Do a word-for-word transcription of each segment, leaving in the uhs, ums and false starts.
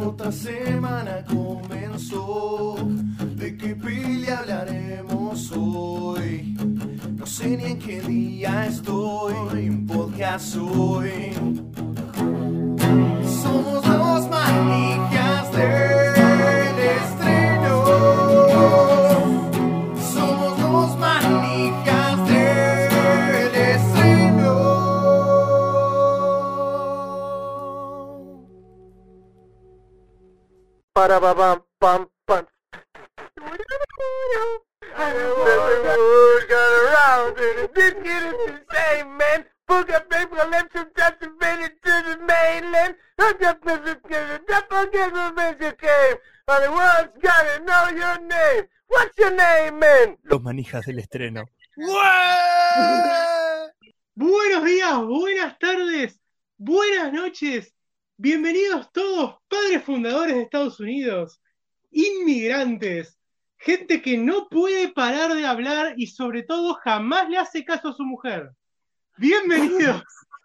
Otra semana comenzó, ¿de qué peli hablaremos hoy? No sé ni en qué día estoy, un podcast soy. Somos los manijas del estreno. Somos los manijas del estreno. Para babam, pam, pam. Didn't get it to the same, man. Book up, baby, I left some touch and made it to the mainland. Hooked up with the kids, up against the magic cave. Only one's gotta know your name. What's your name, man? Los manijas del estreno. Buenos días, buenas tardes, buenas noches. Bienvenidos todos, padres fundadores de Estados Unidos, inmigrantes, gente que no puede parar de hablar y sobre todo jamás le hace caso a su mujer. Bienvenidos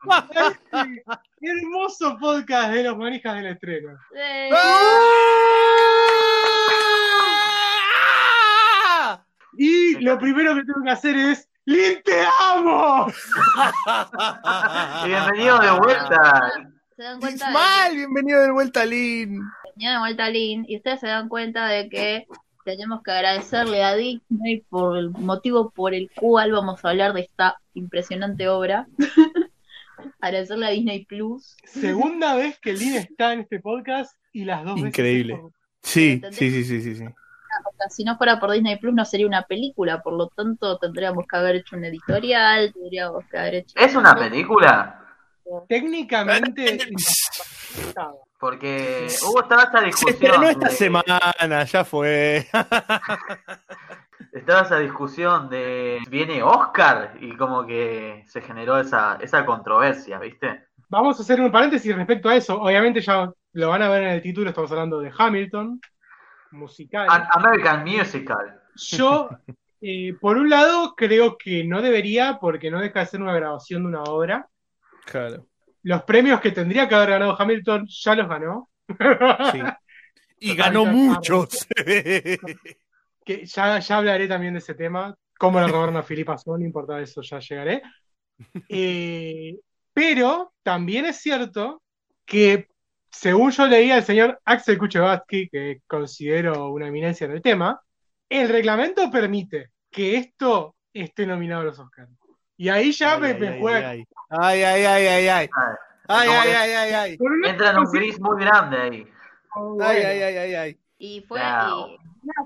a este hermoso podcast de los manijas del estreno. ¡Eh! ¡Ah! Y lo primero que tengo que hacer es ¡Lin, te amo! Bienvenido de vuelta. Se dan cuenta de mal, que... bienvenido de vuelta, Lin. Bienvenido de vuelta, Lin. Y ustedes se dan cuenta de que tenemos que agradecerle a Disney por el motivo por el cual vamos a hablar de esta impresionante obra. Agradecerle a Disney Plus. Segunda vez que Lin está en este podcast y las dos increíble. Veces. Increíble. Sí, sí, sí, sí, sí, sí. Si no fuera por Disney Plus no sería una película, por lo tanto tendríamos que haber hecho un editorial, tendríamos que haber hecho... ¿Es una película? Técnicamente... Porque hubo toda esa discusión. Se estrenó esta de... semana, ya fue. Estaba esa discusión de viene Oscar y como que se generó esa, esa controversia, ¿viste? Vamos a hacer un paréntesis respecto a eso. Obviamente ya lo van a ver en el título, estamos hablando de Hamilton, musical. An- American Musical. Yo, eh, por un lado, creo que no debería porque no deja de ser una grabación de una obra. Claro. Los premios que tendría que haber ganado Hamilton ya los ganó. Sí. Y ganó muchos. Que ya, ya hablaré también de ese tema. Cómo la robaron a Phillipa Soo, no importa eso, ya llegaré. Eh, pero también es cierto que, según yo leía el señor Axel Kuschevatsky, que considero una eminencia en el tema, el reglamento permite que esto esté nominado a los Oscars. Y ahí ya ay, me, ay, me juega. Ay, ay, ay, ay, ay. Ay, ay, ay, ay, ay, ay. Entra en un gris muy grande ahí. Oh, bueno. Ay, ay, ay, ay, ay. Y fue, no. y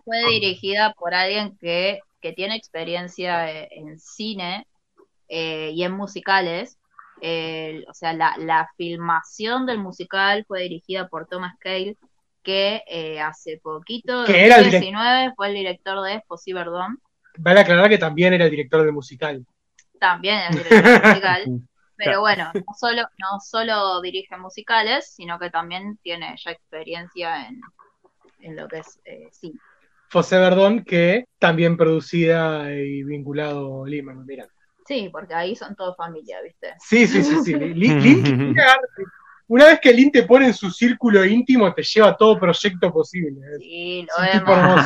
fue dirigida por alguien que, que tiene experiencia en cine eh, y en musicales. Eh, o sea, la, la filmación del musical fue dirigida por Thomas Kail, que eh, hace poquito, en dos mil diecinueve, direct- fue el director de José Verdón. Vale aclarar que también era el director del musical. También es director musical, pero bueno, no solo, no solo dirige musicales, sino que también tiene ya experiencia en, en lo que es eh, cine. José Verdón, que también producida y vinculado Lin-Manuel Miranda. Sí, porque ahí son todos familia, ¿viste? Sí, sí, sí, sí. Lin, Lin, una vez que Lin te pone en su círculo íntimo, te lleva a todo proyecto posible. Sí, lo vemos.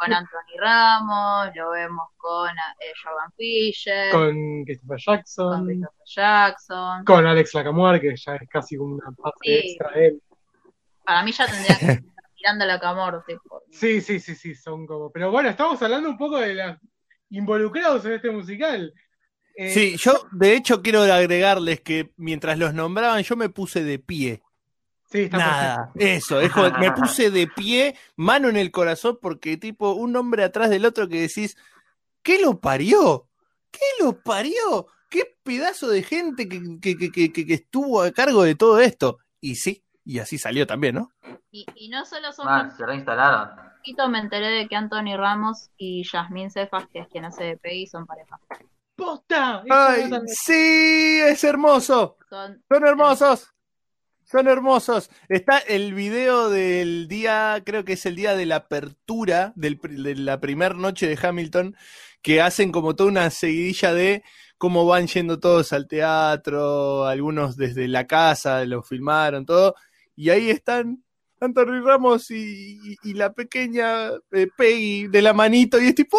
Con Anthony Ramos, lo vemos con eh, Jordan Fisher, con Christopher Jackson, con Christopher Jackson, con Alex Lacamoire, que ya es casi como una parte sí. extra de él. Para mí ya tendría que estar mirando a Lacamoire. Tipo. Sí, sí, sí, sí, son como... Pero bueno, estamos hablando un poco de los involucrados en este musical. Eh... Sí, yo de hecho quiero agregarles que mientras los nombraban yo me puse de pie. Sí, está nada, perfecto. Eso, es como, me puse de pie, mano en el corazón, porque tipo, un hombre atrás del otro que decís, ¿qué lo parió? ¿Qué lo parió? ¿Qué pedazo de gente que, que, que, que, que estuvo a cargo de todo esto? Y sí, y así salió también, ¿no? Y, y no solo son... Man, se reinstalaron. Me enteré de que Anthony Ramos y Yasmín Cefas, que es quien hace de Peggy, son pareja. ¡Posta! ¡Ay, sí! ¡Es hermoso! Son, son hermosos. Son hermosos. Está el video del día, creo que es el día de la apertura, del, de la primera noche de Hamilton, que hacen como toda una seguidilla de cómo van yendo todos al teatro, algunos desde la casa, los filmaron, todo. Y ahí están Anthony Ramos y, y, y la pequeña eh, Peggy de la manito, y es tipo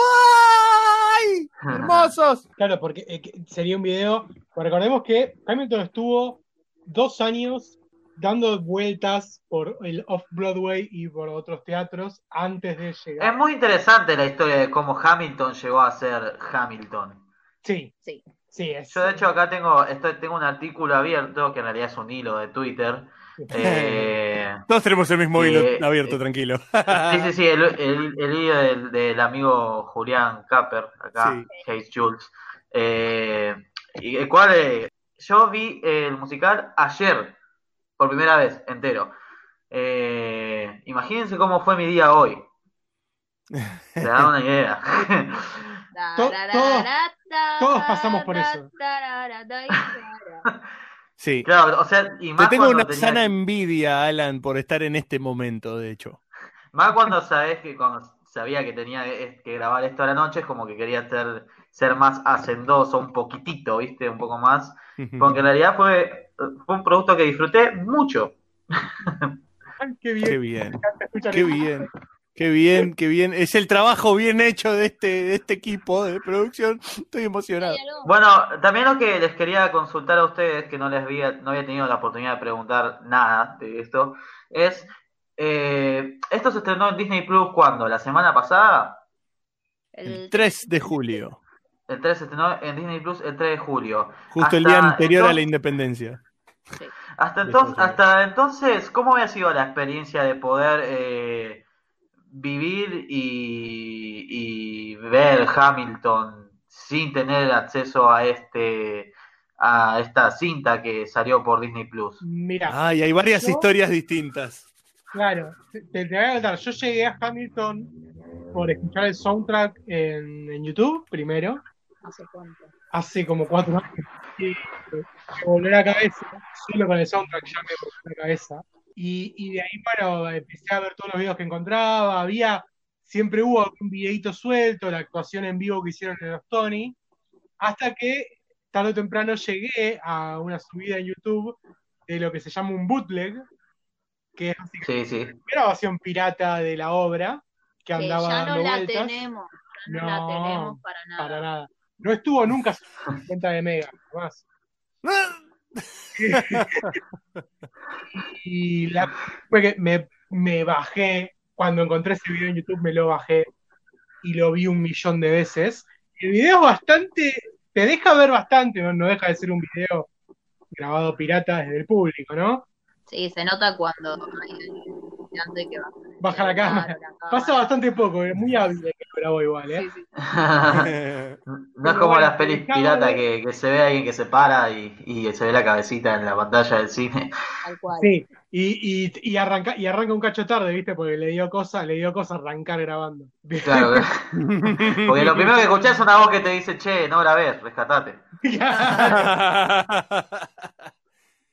¡ay! ¡Hermosos! Claro, porque eh, sería un video, recordemos que Hamilton estuvo dos años dando vueltas por el Off-Broadway y por otros teatros antes de llegar. Es muy interesante la historia de cómo Hamilton llegó a ser Hamilton. Sí, sí, sí. Es... Yo de hecho acá tengo, estoy, tengo un artículo abierto, que en realidad es un hilo de Twitter. Eh, Todos tenemos el mismo eh, hilo abierto, eh, tranquilo. Sí, sí, sí, el, el, el hilo del, del amigo Julián Capper, acá, sí. Hayes Jules. Eh, y el cual eh, yo vi el musical ayer. Por primera vez, entero. Eh, imagínense cómo fue mi día hoy. Se da una idea. To- todos, todos pasamos por eso. Sí. Claro, o sea, y más te tengo una tenía... sana envidia, Alan, por estar en este momento, de hecho. Más cuando sabés que cuando sabía que tenía que grabar esto a la noche, es como que quería ser, ser más hacendoso, un poquitito, ¿viste? Un poco más. Porque en realidad fue... Fue un producto que disfruté mucho. Qué bien. Qué bien. Qué bien. Qué bien, qué bien. Es el trabajo bien hecho de este, de este equipo de producción. Estoy emocionado. Bueno, también lo que les quería consultar a ustedes, que no les había, no había tenido la oportunidad de preguntar nada de esto, es eh, esto se estrenó en Disney Plus ¿cuándo? ¿La semana pasada? El tres de julio. El tres se estrenó en Disney Plus el tres de julio. Justo hasta el día anterior entonces, a la independencia. Sí. Hasta, entonces, hasta entonces, ¿cómo había sido la experiencia de poder eh, vivir y, y ver Hamilton sin tener acceso a este a esta cinta que salió por Disney Plus? Mirá, ah, y hay varias yo, historias distintas. Claro, te, te voy a contar. Yo llegué a Hamilton por escuchar el soundtrack en, en YouTube primero. ¿Hace cuánto? Hace como cuatro años. Y me volvió la cabeza. Solo con el soundtrack ya me volvió la cabeza. Y, y de ahí, bueno, empecé a ver todos los videos que encontraba. Había, siempre hubo algún videito suelto, la actuación en vivo que hicieron en los Tony. Hasta que, tarde o temprano, llegué a una subida en YouTube de lo que se llama un bootleg, que es así sí, sí. una grabación pirata de la obra, que andaba que ya no dando la vueltas. Tenemos. No, no la tenemos para nada. Para nada. No estuvo nunca en cuenta de Mega, jamás. Y la fue que me, me bajé, cuando encontré ese video en YouTube me lo bajé y lo vi un millón de veces. El video es bastante, te deja ver bastante, no, no deja de ser un video grabado pirata desde el público, ¿no? Sí, se nota cuando antes que baja, baja la cámara. Pasa bastante poco, es muy hábil que lo grabó igual, ¿eh? Sí, sí. No es como bueno, las pelis piratas que, que se ve a alguien que se para y, y se ve la cabecita en la pantalla del cine. Tal cual. Sí, y, y, y, arranca, y arranca un cacho tarde, ¿viste? Porque le dio cosa, le dio cosa arrancar grabando. Claro, porque lo primero que escuchás es una voz que te dice, che, no grabés, rescatate.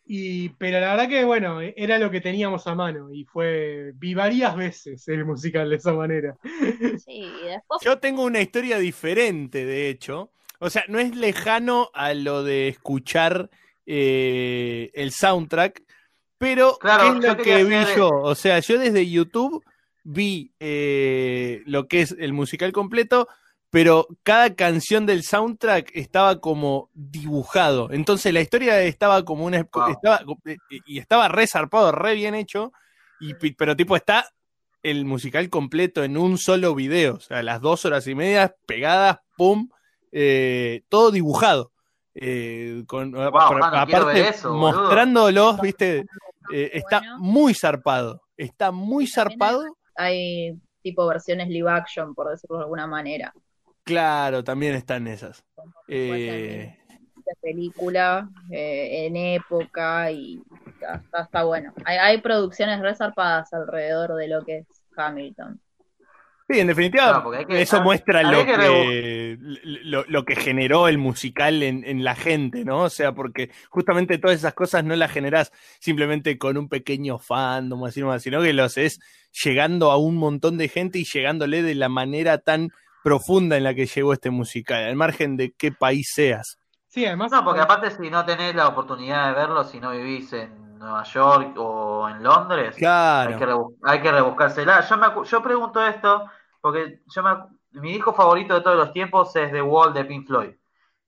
Y, pero la verdad que, bueno, era lo que teníamos a mano y fue, vi varias veces el musical de esa manera. Sí, después... Yo tengo una historia diferente, de hecho. O sea, no es lejano a lo de escuchar eh, el soundtrack, pero claro, es lo que vi hacer... yo. O sea, yo desde YouTube vi eh, lo que es el musical completo, pero cada canción del soundtrack estaba como dibujado. Entonces la historia estaba como una... Wow. Estaba, y estaba re zarpado, re bien hecho, y, pero tipo está el musical completo en un solo video. O sea, las dos horas y media pegadas, pum, eh, todo dibujado. Eh, con, wow, por, mano, aparte, eso, mostrándolos, viste, eh, está bueno. muy zarpado. Está muy zarpado. Hay tipo versiones live action, por decirlo de alguna manera. Claro, también están esas. Eh... De película, eh, en época, y está, está, está bueno. Hay, hay producciones resarpadas alrededor de lo que es Hamilton. Sí, en definitiva, no, que, eso ah, muestra lo que, que lo, lo que generó el musical en, en la gente, ¿no? O sea, porque justamente todas esas cosas no las generás simplemente con un pequeño fandom, así nomás, sino que lo haces llegando a un montón de gente y llegándole de la manera tan profunda en la que llegó este musical, al margen de qué país seas. Sí, además... No, porque aparte si no tenés la oportunidad de verlo, si no vivís en Nueva York o en Londres, claro, hay que, rebus- hay que rebuscársela. Yo, me acu- yo pregunto esto... Porque yo me, mi disco favorito de todos los tiempos es The Wall de Pink Floyd.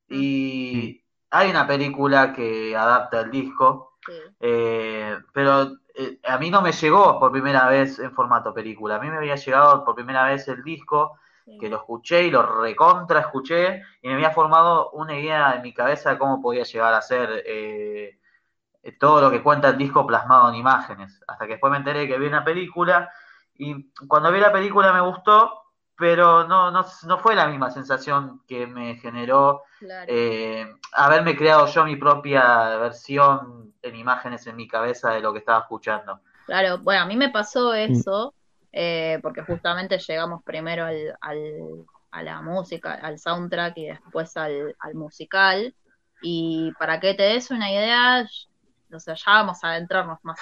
Y hay una película que adapta el disco, sí. eh, pero eh, a mí no me llegó por primera vez en formato película. A mí me había llegado por primera vez el disco, sí, que lo escuché y lo recontra escuché, y me había formado una idea en mi cabeza de cómo podía llegar a ser eh, todo lo que cuenta el disco plasmado en imágenes. Hasta que después me enteré que vi una película... Y cuando vi la película me gustó, pero no no, no fue la misma sensación que me generó, claro, eh, haberme creado yo mi propia versión en imágenes en mi cabeza de lo que estaba escuchando. Claro, bueno, a mí me pasó eso, eh, porque justamente llegamos primero al, al a la música, al soundtrack y después al, al musical. Y para que te des una idea, o sea, ya vamos a adentrarnos más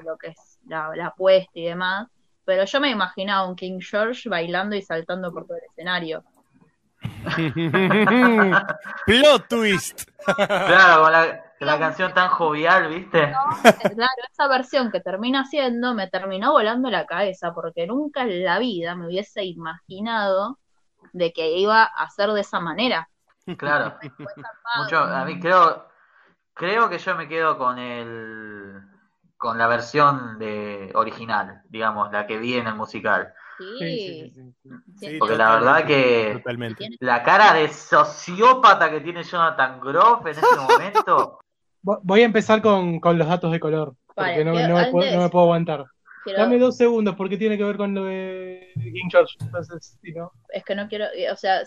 en lo que es la, la apuesta y demás. Pero yo me imaginaba un King George bailando y saltando por todo el escenario. ¡Plot twist! Claro, con la, la canción tan jovial, ¿viste? No, claro, esa versión que termina siendo, me terminó volando la cabeza, porque nunca en la vida me hubiese imaginado de que iba a ser de esa manera. Claro. Mucho, a mí creo, creo que yo me quedo con el... con la versión de original, digamos, la que vi en el musical. Sí, sí, sí, sí, sí. Porque sí, la verdad que totalmente. La cara de sociópata que tiene Jonathan Groff en ese momento... Voy a empezar con, con los datos de color, porque vale, no, no, me puedo, no me puedo aguantar. Quiero... Dame dos segundos, porque tiene que ver con lo de King George. Entonces, si no... Es que no quiero, o sea,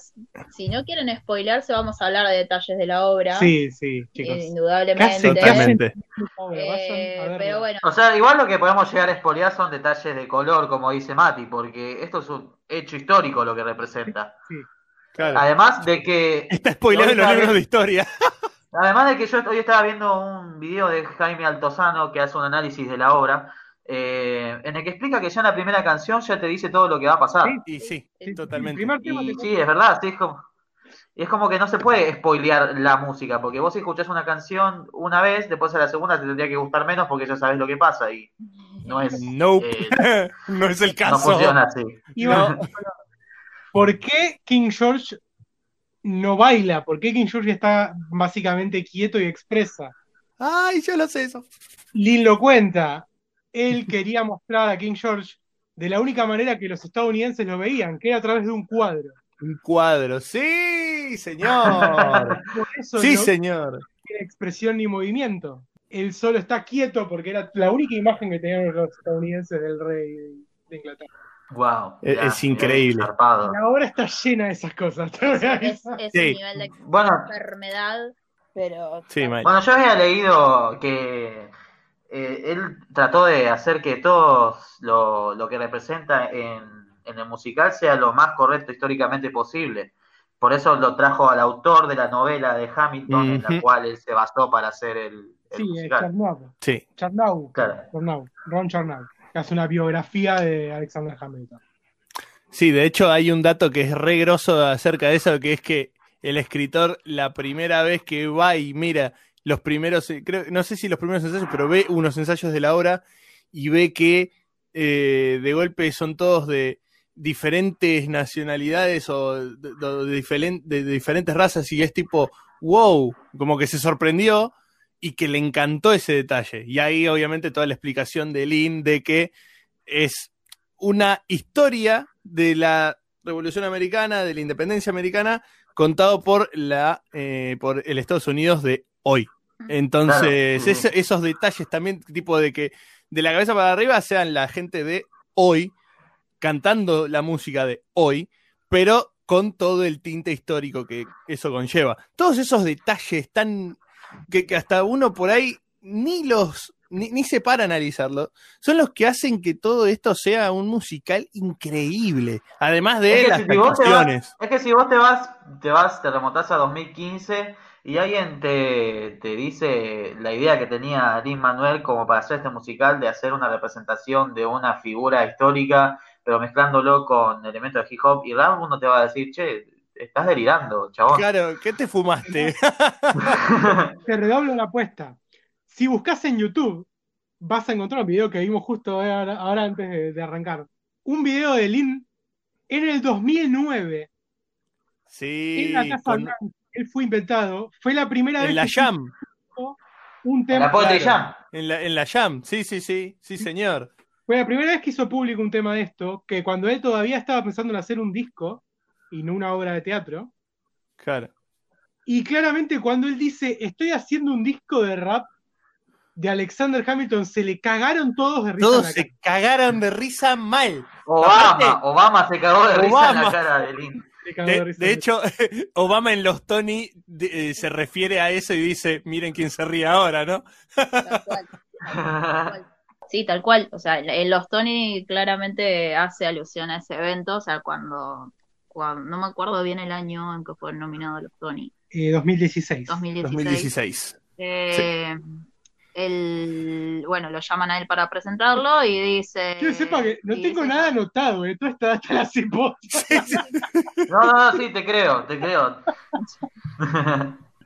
si no quieren spoilarse, vamos a hablar de detalles de la obra. Sí, sí, chicos. Indudablemente. Exactamente. Eh, pero bueno. O sea, igual lo que podemos llegar a spoilear son detalles de color, como dice Mati, porque esto es un hecho histórico lo que representa. Sí, claro. Además de que... Está spoileado en los libros de historia. Además de que yo hoy estaba viendo un video de Jaime Altozano que hace un análisis de la obra. Eh, en el que explica que ya en la primera canción ya te dice todo lo que va a pasar. Sí, sí, sí, totalmente. Y, sí, es verdad, sí, es como, es como que no se puede spoilear la música, porque vos escuchás una canción una vez, después a la segunda te tendría que gustar menos porque ya sabés lo que pasa y no es... Nope. Eh, no es el caso. No funciona así. No. ¿Por qué King George no baila? ¿Por qué King George está básicamente quieto y expresa? Ay, yo lo sé eso. Lin lo cuenta. Él quería mostrar a King George de la única manera que los estadounidenses lo veían, que era a través de un cuadro. Un cuadro, sí, señor. Por eso sí, no señor. Tiene expresión ni movimiento. Él solo está quieto porque era la única imagen que tenían los estadounidenses del rey de Inglaterra. Wow, es, ya, es increíble. Y ahora está llena de esas cosas. Es, es, es sí. Un nivel de bueno, enfermedad, pero... Sí, bueno, yo había leído que... Eh, él trató de hacer que todo lo, lo que representa en, en el musical sea lo más correcto históricamente posible. Por eso lo trajo al autor de la novela de Hamilton, mm-hmm, en la cual él se basó para hacer el, el sí, musical. Chernow. Sí, Chernow, claro. Chernow, Ron Chernow, que hace una biografía de Alexander Hamilton. Sí, de hecho hay un dato que es re grosso acerca de eso, que es que el escritor la primera vez que va y mira... Los primeros, creo, no sé si los primeros ensayos, pero ve unos ensayos de la obra y ve que eh, de golpe son todos de diferentes nacionalidades o de, de, de, diferent, de, de diferentes razas, y es tipo, wow, como que se sorprendió y que le encantó ese detalle. Y ahí obviamente toda la explicación de Lin de que es una historia de la Revolución Americana, de la Independencia Americana, contado por, la, eh, por el Estados Unidos de hoy. Entonces, claro, es, esos detalles también, tipo de que de la cabeza para arriba sean la gente de hoy, cantando la música de hoy, pero con todo el tinte histórico que eso conlleva. Todos esos detalles tan que, que hasta uno por ahí ni los ni, ni se para a analizarlo, son los que hacen que todo esto sea un musical increíble, además de es que las si canciones. Vas, es que si vos te vas, te vas, te remontás a dos mil quince y alguien te, te dice la idea que tenía Lin-Manuel como para hacer este musical, de hacer una representación de una figura histórica, pero mezclándolo con elementos de hip hop y rap, uno te va a decir, che, estás delirando, chabón. Claro, ¿qué te fumaste? Te redoblo la apuesta. Si buscas en YouTube, vas a encontrar un video que vimos justo ahora, ahora antes de, de arrancar. Un video de Lin en el dos mil nueve. Sí. En la Casa con... Blanca. Él fue inventado. Fue la primera en vez la que Jam. Un tema. La claro. Jam. En la En la Jam. Sí, sí, sí. Sí, señor. Fue la primera vez que hizo público un tema de esto, que cuando él todavía estaba pensando en hacer un disco y no una obra de teatro. Claro. Y claramente cuando él dice, estoy haciendo un disco de rap de Alexander Hamilton, se le cagaron todos de risa. Todos se cara. cagaron de risa mal. Obama, Aparte, Obama se cagó de Obama. risa en la cara de Lin. De, de, de hecho, Obama en los Tony de, eh, se refiere a eso y dice, miren quién se ríe ahora, ¿no? Tal cual. Tal cual. Sí, tal cual. O sea, en los Tony claramente hace alusión a ese evento, o sea, cuando... no me acuerdo bien el año en que fueron nominados los Tony. Eh, dos mil dieciséis. dos mil dieciséis. dos mil dieciséis. Eh, sí. el, bueno, lo llaman a él para presentarlo y dice... Yo sepa que no tengo dice, nada anotado, ¿eh? Tú estás hasta la cipota. Sí, sí. No, no, no, sí, te creo, te creo.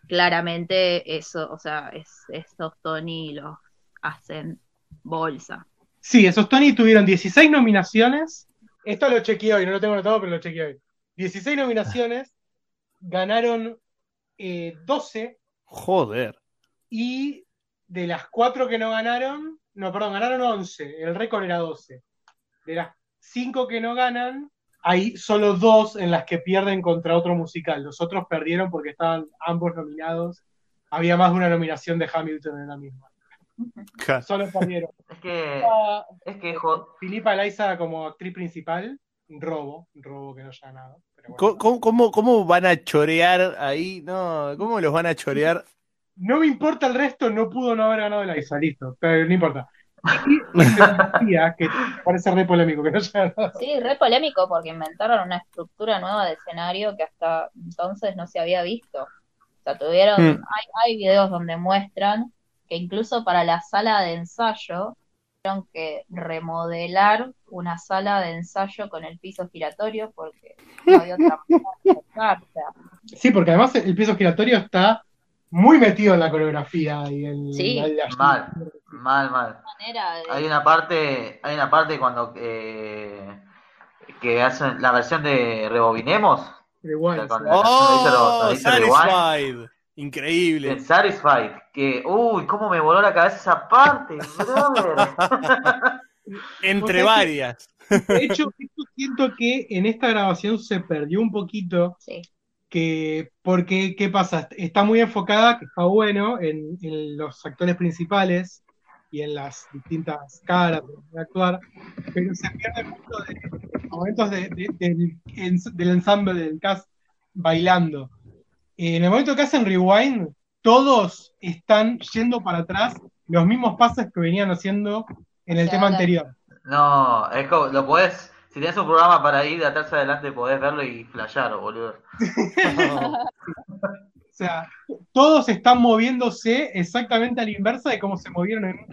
Claramente eso, o sea, es, esos Tony los hacen bolsa. Sí, esos Tony tuvieron dieciséis nominaciones. Esto lo chequeé hoy, no lo tengo anotado, pero lo chequeé hoy. dieciséis nominaciones, ganaron eh, doce. Joder. Y de las cuatro que no ganaron, no, perdón, ganaron once, el récord era doce. De las cinco que no ganan, hay solo dos en las que pierden contra otro musical. Los otros perdieron porque estaban ambos nominados. Había más de una nominación de Hamilton en la misma. Claro. Solo perdieron. Es que, ah, es que Phillipa Laiza como actriz principal, robo, robo que no haya nada. Pero bueno. ¿Cómo, cómo, ¿Cómo van a chorear ahí? No, ¿cómo los van a chorear? No me importa el resto, no pudo no haber ganado Laiza, listo, pero no importa. Que parece re polémico que no haya ganado. Sí, re polémico porque inventaron una estructura nueva de escenario que hasta entonces no se había visto. O sea, tuvieron, hmm. hay, hay videos donde muestran que incluso para la sala de ensayo tuvieron que remodelar una sala de ensayo con el piso giratorio porque no había otra manera de tocar. Sí, porque además el piso giratorio está muy metido en la coreografía y en sí. la... mal, mal, mal. De... Hay una parte, hay una parte cuando eh, que hacen la versión de Rebobinemos. Rewind. Oh, Satisfied. Increíble. El Satisfied. Que, uy, cómo me voló la cabeza esa parte, brother. Entre varias. De hecho, siento que en esta grabación se perdió un poquito. Sí. Que, porque, ¿qué pasa? Está muy enfocada, que está bueno, en, en los actores principales y en las distintas caras de actuar, pero se pierde mucho de momentos de, de, de, del, del ensamble del cast bailando. En el momento que hacen rewind, todos están yendo para atrás los mismos pases que venían haciendo en el sí, tema anterior. No, es como, lo podés, si tenés un programa para ir de atrás adelante, podés verlo y flashearlo, boludo. O sea, todos están moviéndose exactamente a la inversa de cómo se movieron en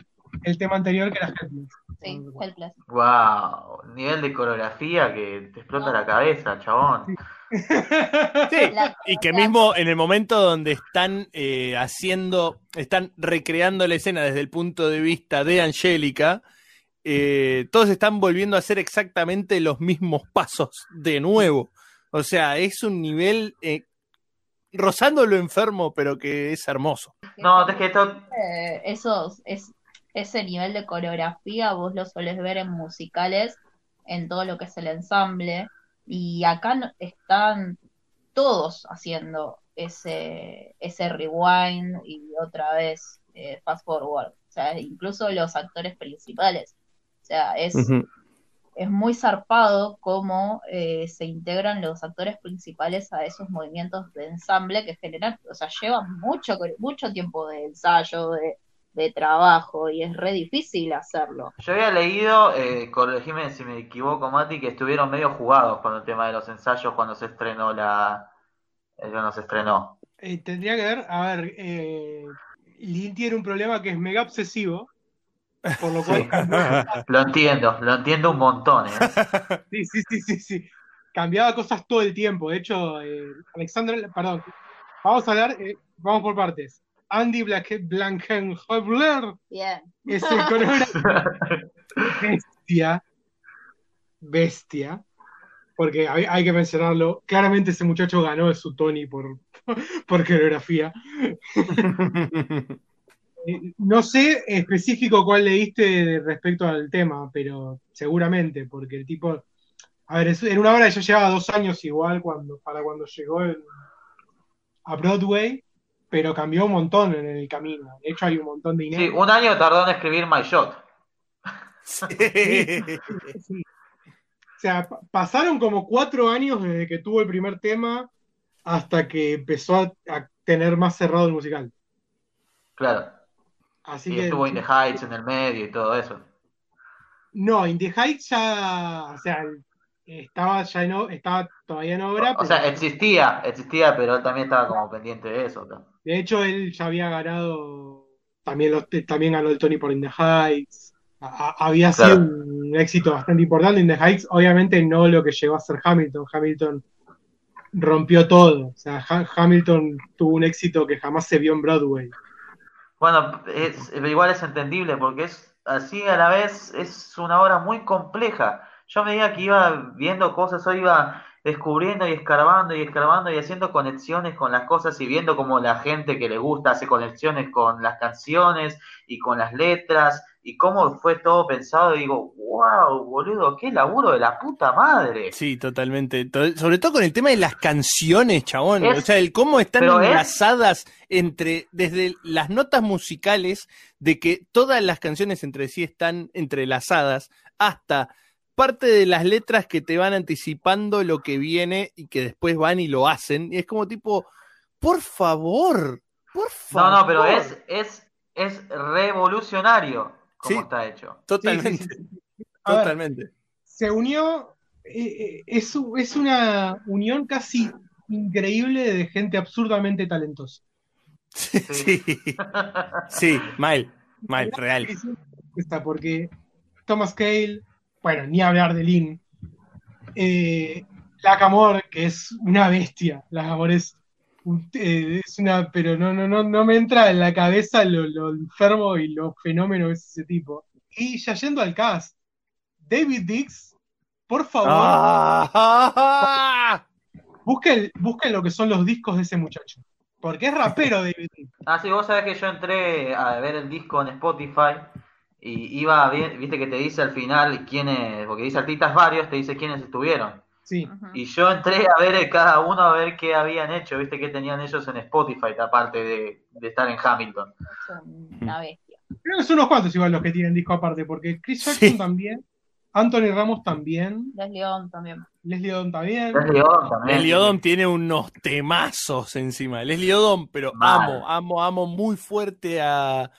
el tema anterior que era Helpless. Sí, Helpless. Wow, nivel de coreografía que te explota no. la cabeza, chabón. Sí. Sí, y que mismo en el momento donde están eh, haciendo, están recreando la escena desde el punto de vista de Angélica, eh, todos están volviendo a hacer exactamente los mismos pasos de nuevo. O sea, es un nivel eh, rozando lo enfermo, pero que es hermoso. No, es que esto... eh, esos, es, ese nivel de coreografía vos lo solés ver en musicales, en todo lo que es el ensamble. Y acá están todos haciendo ese ese rewind y otra vez eh, fast forward. O sea, incluso los actores principales. O sea, es, uh-huh. es muy zarpado cómo eh, se integran los actores principales a esos movimientos de ensamble que generan, o sea, llevan mucho, mucho tiempo de ensayo, de, de trabajo y es re difícil hacerlo. Yo había leído, eh, corregime si me equivoco, Mati, que estuvieron medio jugados con el tema de los ensayos cuando se estrenó la... Eh, cuando se estrenó. Eh, tendría que ver, a ver, eh, Lin tiene un problema que es mega obsesivo, por lo cual... Sí. Lo entiendo, lo entiendo un montón, ¿eh? Sí, sí, sí, sí, sí. Cambiaba cosas todo el tiempo, de hecho, eh, Alexander, perdón, vamos a hablar, eh, vamos por partes. Andy Blankenhöbler yeah. es el coreógrafo bestia, bestia, porque hay, hay que mencionarlo, claramente ese muchacho ganó su Tony por, por coreografía. No sé específico cuál leíste respecto al tema, pero seguramente, porque el tipo, a ver, en una hora ya llevaba dos años igual cuando, para cuando llegó el, a Broadway, pero cambió un montón en el camino. De hecho, hay un montón de dinero. Sí, un año tardó en escribir My Shot. Sí. Sí. O sea, pasaron como cuatro años desde que tuvo el primer tema hasta que empezó a, a tener más cerrado el musical. Claro. Así y que estuvo In The Heights en el medio y todo eso. No, In The Heights ya... O sea, estaba ya no, estaba todavía en obra. O sea, pero... existía, existía, pero él también estaba como pendiente de eso, ¿no? De hecho, él ya había ganado, también, los, también ganó el Tony por In The Heights, a, a, había claro. sido un éxito bastante importante In The Heights, obviamente no lo que llegó a ser Hamilton, Hamilton rompió todo, o sea, ha- Hamilton tuvo un éxito que jamás se vio en Broadway. Bueno, es, igual es entendible, porque es así a la vez, es una obra muy compleja. Yo a medida que iba viendo cosas, hoy iba... descubriendo y escarbando y escarbando y haciendo conexiones con las cosas y viendo cómo la gente que le gusta hace conexiones con las canciones y con las letras y cómo fue todo pensado y digo, wow, boludo, qué laburo de la puta madre. Sí, totalmente. Sobre todo con el tema de las canciones, chabón. Es, o sea, el cómo están enlazaadas es... entre desde las notas musicales de que todas las canciones entre sí están entrelazadas hasta... parte de las letras que te van anticipando lo que viene y que después van y lo hacen, y es como tipo, por favor, por favor. No, no, pero es, es, es revolucionario como sí, está hecho. Totalmente, sí, sí, sí. totalmente. Ver, se unió, eh, es, es una unión casi increíble de gente absurdamente talentosa. Sí, sí, sí mal, mal, real. Está porque Thomas Kail, bueno, ni hablar de Lin. Eh, Lacamoire, que es una bestia. Lacamoire es, eh, es una... Pero no, no, no, no me entra en la cabeza lo, lo enfermo y lo fenómeno de ese tipo. Y ya yendo al cast, Daveed Diggs, por favor, ah. busquen, busquen lo que son los discos de ese muchacho. Porque es rapero Daveed Diggs. Ah, sí, vos sabés que yo entré a ver el disco en Spotify... Y iba, viste que te dice al final quiénes, porque dice artistas varios, te dice quiénes estuvieron. Sí. Uh-huh. Y yo entré a ver cada uno, a ver qué habían hecho, viste qué tenían ellos en Spotify, aparte de, de estar en Hamilton. Son una bestia. Creo que son unos cuantos igual los que tienen disco aparte, porque Chris Jackson sí. también, Anthony Ramos también. Leslie Odom también. Leslie Odom también. Leslie Odom también. Leslie Odom tiene unos temazos encima. Leslie Odom, pero Mal. amo, amo, amo muy fuerte a...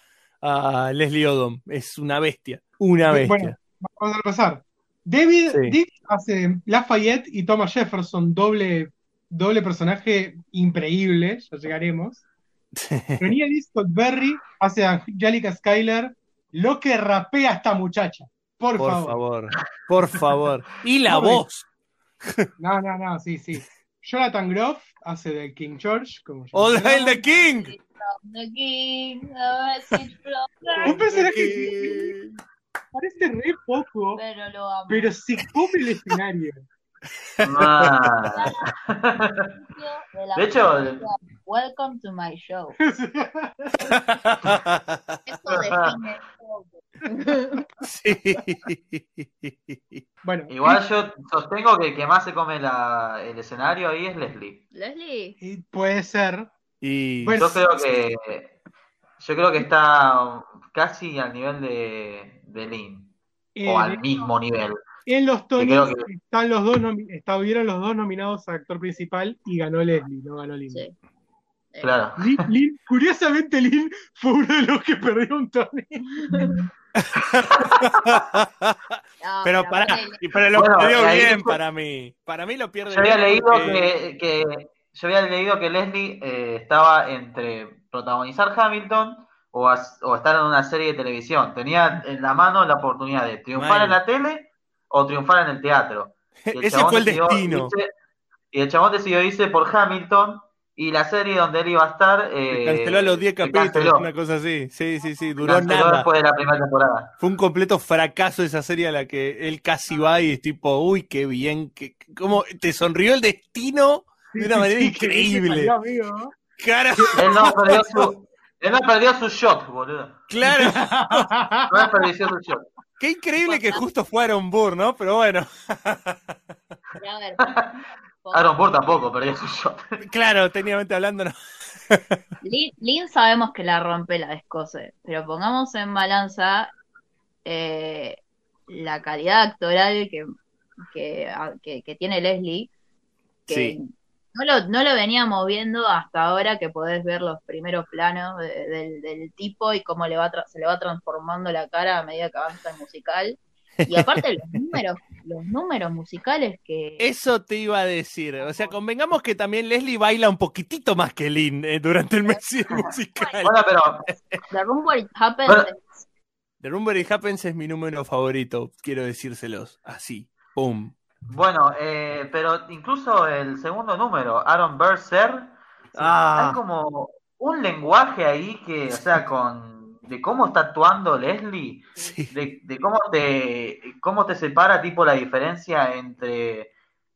a Leslie Odom, es una bestia, una bestia. Bueno, vamos a empezar. David sí. Dick hace Lafayette y Thomas Jefferson, doble, doble personaje increíble, ya llegaremos. Renée Scott Berry hace Angelica Schuyler, lo que rapea esta muchacha, por, por favor. favor. Por favor, y la no, voz. No, no, no, sí, sí. Jonathan Groff hace de King George. Como ¡All hail the King! The King, the un personaje que parece re poco, pero, lo amo. Pero se come el escenario. Ah. De hecho, de... Welcome to my show. Eso define todo. Sí. Bueno, igual eh, yo sostengo que el que más se come la, el escenario ahí es Leslie. Leslie. Y puede ser. Y bueno, yo creo que yo creo que está casi al nivel de, de Lin. Eh, o al mismo nivel. En los Tony que... están los dos nomi- estuvieron los dos nominados a actor principal y ganó Leslie, no ganó Lin. Sí. Claro. Lin, Lin, curiosamente Lin fue uno de los que perdió un Tony. No, pero para, y para lo bueno, perdió bien fue, para mí. Para mí lo pierde. Yo había bien leído porque... que, que yo había leído que Leslie eh, estaba entre protagonizar Hamilton o, as, o estar en una serie de televisión. Tenía en la mano la oportunidad de triunfar, man, en la tele o triunfar en el teatro. El ese fue el decidió, destino. Dice, y el chabón decidió irse por Hamilton. Y la serie donde él iba a estar... Eh, canceló a los diez capítulos, una cosa así. Sí, sí, sí, duró nada. Después de la primera temporada. Fue un completo fracaso esa serie a la que él casi va y es tipo, uy, qué bien, que, cómo te sonrió el destino de una manera sí, sí, increíble. Salió, amigo. Carajo. Él no perdió su, él no perdió su shot, boludo. Claro. No perdió su shot. Qué increíble que justo fue Aaron Burr, ¿no? Pero bueno. A ver... Aaron Burr tampoco perdió su shot. Claro, técnicamente hablando, no. Lin, Lin sabemos que la rompe, la descoce, pero pongamos en balanza eh, la calidad actoral que, que, que, que tiene Leslie, que sí. no, lo, no lo veníamos viendo hasta ahora, que podés ver los primeros planos de, de, del tipo y cómo le va tra- se le va transformando la cara a medida que avanza el musical. Y aparte los números, los números musicales que... Eso te iba a decir. O sea, convengamos que también Leslie baila un poquitito más que Lin eh, durante el mes musical. Bueno, pero... The Room Where It Happens... Bueno. The Room Where It Happens es mi número favorito, quiero decírselos. Así. Pum. Bueno, eh, pero incluso el segundo número, Aaron Berser, ah. hay como un lenguaje ahí que, o sea, con... de cómo está actuando Leslie, sí. de, de cómo te cómo te separa tipo la diferencia entre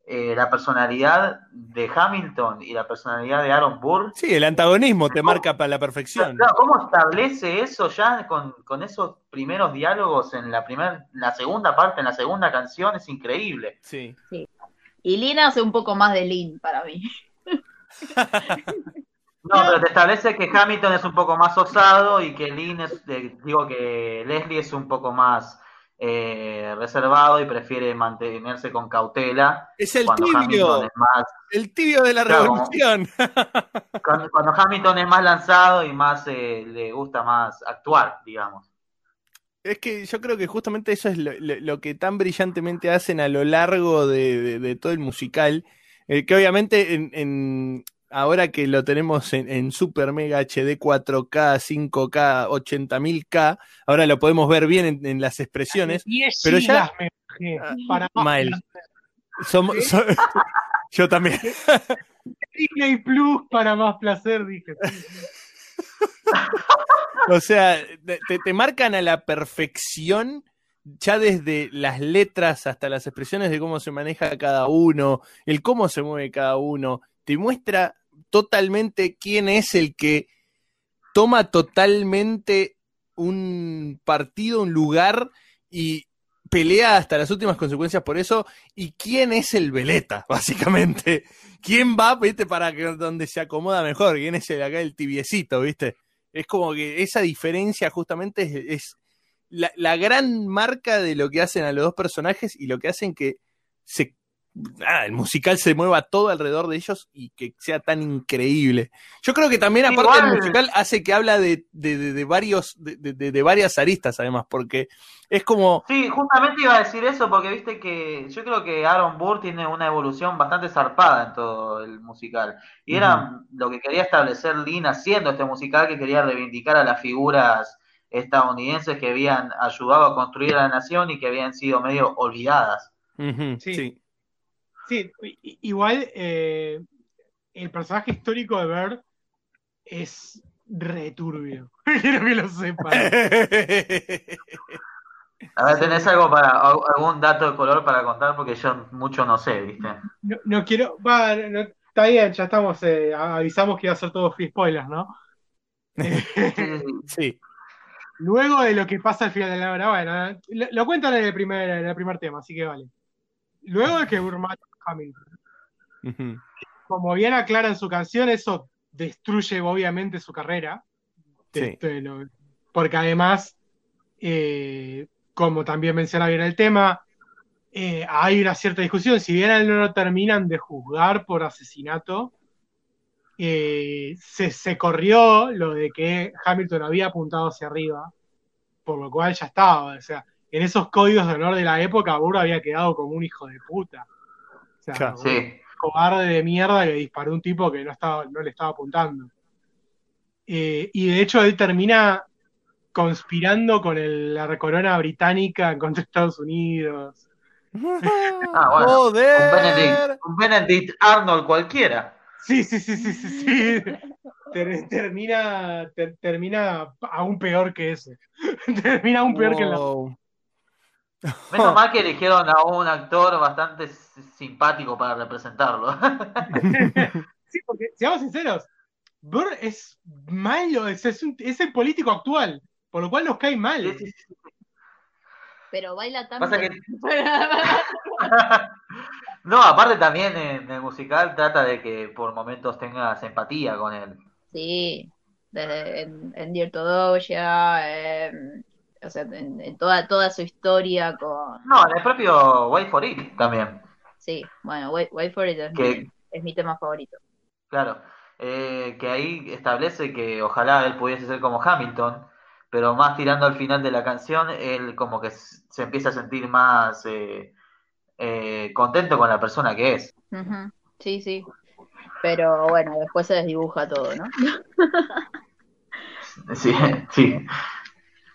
eh, la personalidad de Hamilton y la personalidad de Aaron Burr. Sí, el antagonismo te marca para la perfección. Claro, ¿cómo establece eso ya con, con esos primeros diálogos en la primer, la segunda parte, en la segunda canción? Es increíble. Sí. sí. Y Lin hace un poco más de Lin para mí. No, pero te establece que Hamilton es un poco más osado y que Lin es, eh, digo que Leslie es un poco más eh, reservado y prefiere mantenerse con cautela. Es el tibio, es más, el tibio de la claro, revolución. Como, cuando, cuando Hamilton es más lanzado y más eh, le gusta más actuar, digamos. Es que yo creo que justamente eso es lo, lo, lo que tan brillantemente hacen a lo largo de, de, de todo el musical, eh, que obviamente en... en... ahora que lo tenemos en, en Super Mega H D cuatro K, cinco K, ochenta mil K, ahora lo podemos ver bien en, en las expresiones. diez pero ya las para Mal. Somos, so, yo también. Disney Plus para más placer, dije. O sea, te, te marcan a la perfección ya desde las letras hasta las expresiones de cómo se maneja cada uno, el cómo se mueve cada uno. Te muestra totalmente quién es el que toma totalmente un partido, un lugar y pelea hasta las últimas consecuencias por eso, y quién es el veleta, básicamente. ¿Quién va, viste, para que, donde se acomoda mejor? ¿Quién es el acá el tibiecito, viste? Es como que esa diferencia justamente es, es la, la gran marca de lo que hacen a los dos personajes y lo que hacen que se Ah, el musical se mueva todo alrededor de ellos y que sea tan increíble. Yo creo que también aparte Igual. el musical hace que habla de, de, de, de varios de, de, de varias aristas además, porque es como... Sí, justamente iba a decir eso porque viste que yo creo que Aaron Burr tiene una evolución bastante zarpada en todo el musical y era uh-huh. lo que quería establecer Lin haciendo este musical, que quería reivindicar a las figuras estadounidenses que habían ayudado a construir a la nación y que habían sido medio olvidadas. Uh-huh, sí, sí. Sí, igual eh, el personaje histórico de Bird es returbio. Quiero que lo sepan. A ver, ¿tenés algo para algún dato de color para contar? Porque yo mucho no sé, ¿viste? No, no quiero. Va, no, está bien, ya estamos. Eh, avisamos que iba a ser todo free spoilers, ¿no? Sí. Luego de lo que pasa al final de la obra, bueno, lo, lo cuentan en el primer, en el primer tema, así que vale. Luego de que Burr mata a Hamilton, uh-huh. como bien aclara en su canción, eso destruye obviamente su carrera, sí. este, lo, porque además, eh, como también menciona bien el tema, eh, hay una cierta discusión, si bien a él no lo terminan de juzgar por asesinato, eh, se, se corrió lo de que Hamilton había apuntado hacia arriba, por lo cual ya estaba, o sea, en esos códigos de honor de la época, Burro había quedado como un hijo de puta, o sea, claro, sí, un cobarde de mierda que disparó un tipo que no, estaba, no le estaba apuntando. Eh, y de hecho él termina conspirando con el, la corona británica contra Estados Unidos. Ah, bueno, ¡joder! Un Benedict, un Benedict Arnold cualquiera. Sí, sí, sí, sí, sí, sí. Termina, ter, termina aún peor que ese. Termina aún peor, wow, que el otro. Menos mal que eligieron a un actor bastante simpático para representarlo. Sí, porque, seamos sinceros, Burr es malo, es, es, un, es el político actual, por lo cual nos cae mal. Sí, sí, sí. Pero baila tan bien. Que... No, aparte también en el musical trata de que por momentos tengas empatía con él. Sí, desde en, en Dear Todoya, en, o sea, en, en toda, toda su historia con... No, en el propio Wait for It también. Sí, bueno, Wait, Wait for It es, que... mi, es mi tema favorito. Claro. Eh, que ahí establece que ojalá él pudiese ser como Hamilton, pero más tirando al final de la canción, él como que se empieza a sentir más eh, eh, contento con la persona que es. Uh-huh. Sí, sí. Pero bueno, después se desdibuja todo, ¿no? Sí, sí.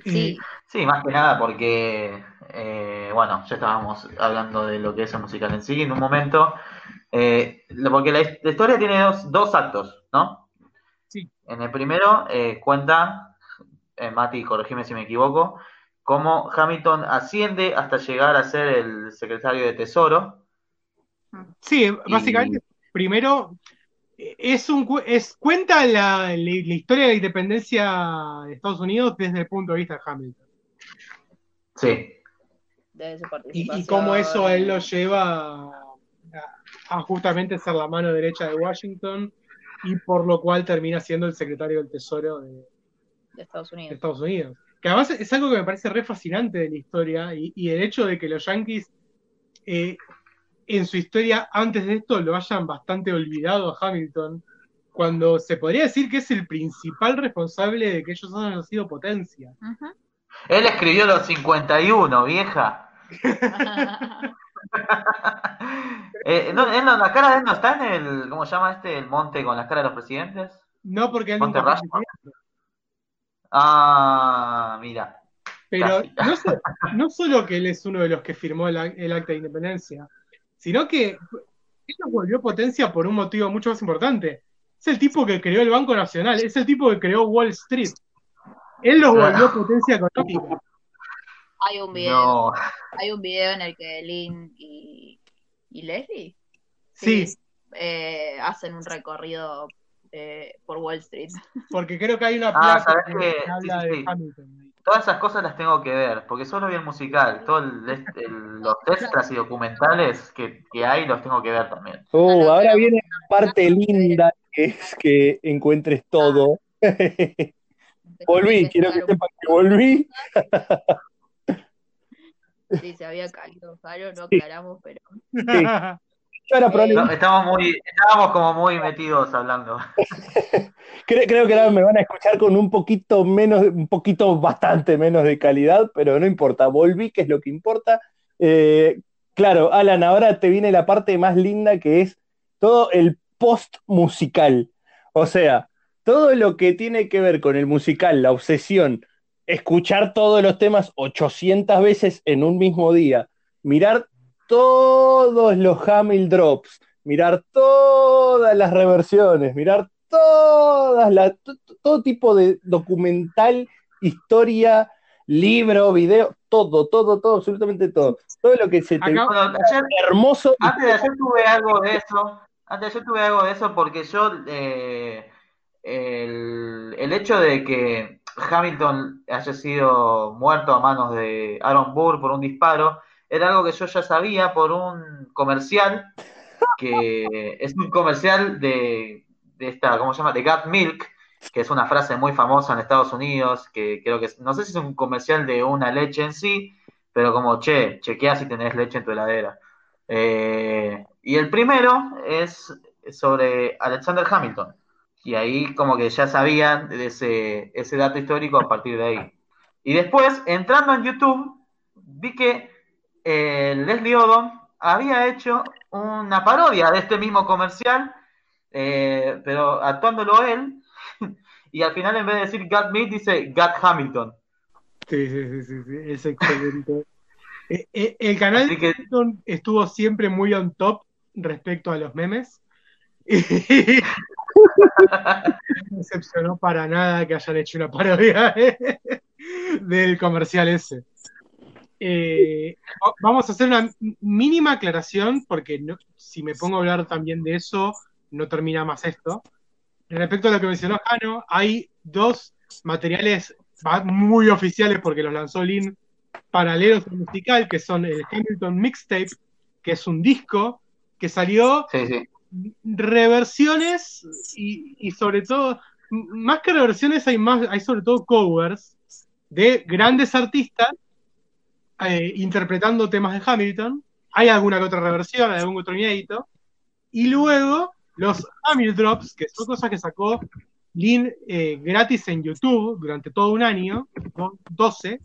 Sí, sí, más que nada porque, eh, bueno, ya estábamos hablando de lo que es el musical en sí en un momento. Eh, porque la, la historia tiene dos, dos actos, ¿no? Sí. En el primero eh, cuenta, eh, Mati, corregime si me equivoco, cómo Hamilton asciende hasta llegar a ser el secretario de Tesoro. Sí, básicamente, y... primero es un es cuenta la, la, la historia de la independencia de Estados Unidos desde el punto de vista de Hamilton. Sí. Desde su participación. Y, y cómo eso él lo lleva... a justamente ser la mano derecha de Washington, y por lo cual termina siendo el secretario del Tesoro de, de, Estados Unidos. de Estados Unidos. Que además es algo que me parece re fascinante de la historia, y, y el hecho de que los Yankees eh, en su historia antes de esto lo hayan bastante olvidado a Hamilton, cuando se podría decir que es el principal responsable de que ellos hayan sido potencia. Uh-huh. Él escribió los cincuenta y uno, vieja. eh, no, él no, la cara de él no está en el, ¿cómo se llama este? El monte con las caras de los presidentes. No, porque él monte nunca fue presidente. Ah, mira. Pero no, so, no solo que él es uno de los que firmó el, el acta de independencia, sino que él nos volvió potencia por un motivo mucho más importante. Es el tipo que creó el Banco Nacional, es el tipo que creó Wall Street. Él los volvió potencia económica. Hay un video, no. hay un video en el que Lin y, y Leslie sí. Sí, eh, hacen un recorrido eh, por Wall Street. Porque creo que hay una placa ah, que, que habla sí, de sí. Hamilton. Todas esas cosas las tengo que ver, porque solo vi el musical, todos los extras y documentales que, que hay los tengo que ver también. Oh, ahora viene la parte linda, que es que encuentres todo. Ah. Volví, quiero que sepas que volví. Sí, se había caído Faro, no aclaramos, pero... Sí. No, estamos muy, estábamos como muy metidos hablando. creo, creo que ahora me van a escuchar con un poquito menos, un poquito bastante menos de calidad, pero no importa, volví, que es lo que importa. Eh, claro, Alan, ahora te viene la parte más linda, que es todo el post-musical. O sea, todo lo que tiene que ver con el musical, la obsesión, escuchar todos los temas ochocientas veces en un mismo día, mirar todos los Hamill Drops, mirar todas las reversiones, mirar todas las, todo tipo de documental, historia, libro, video, todo, todo, todo, absolutamente todo. Todo lo que se te... Acá, bueno, ayer, hermoso... Antes de ayer tuve algo de eso, antes de ayer tuve algo de eso porque yo... Eh, el, el hecho de que Hamilton haya sido muerto a manos de Aaron Burr por un disparo era algo que yo ya sabía por un comercial, que es un comercial de, de esta, ¿cómo se llama? De Gut Milk, que es una frase muy famosa en Estados Unidos, que creo que, no sé si es un comercial de una leche en sí, pero como, che, chequea si tenés leche en tu heladera. Eh, y el primero es sobre Alexander Hamilton, Y ahí como que ya sabían de ese, ese dato histórico a partir de ahí. Y después, entrando en YouTube, vi que eh, Leslie Odom había hecho una parodia de este mismo comercial, eh, pero actuándolo él, y al final en vez de decir Got Me, dice Got Hamilton. Sí, sí, sí, sí, es excelente. eh, eh, el canal que... de Hamilton estuvo siempre muy on top respecto a los memes. No decepcionó para nada que hayan hecho una parodia eh, del comercial ese. Eh, vamos a hacer una mínima aclaración porque no, si me pongo a hablar también de eso no termina más esto. Respecto a lo que mencionó Jano, hay dos materiales muy oficiales porque los lanzó Lin paralelos al musical, que son el Hamilton Mixtape, que es un disco que salió sí, sí. reversiones y, y sobre todo, más que reversiones hay más, hay sobre todo covers de grandes artistas eh, interpretando temas de Hamilton. Hay alguna que otra reversión, hay algún otro inédito, y luego los Hamilton Drops, que son cosas que sacó Lin eh, gratis en YouTube durante todo un año, doce,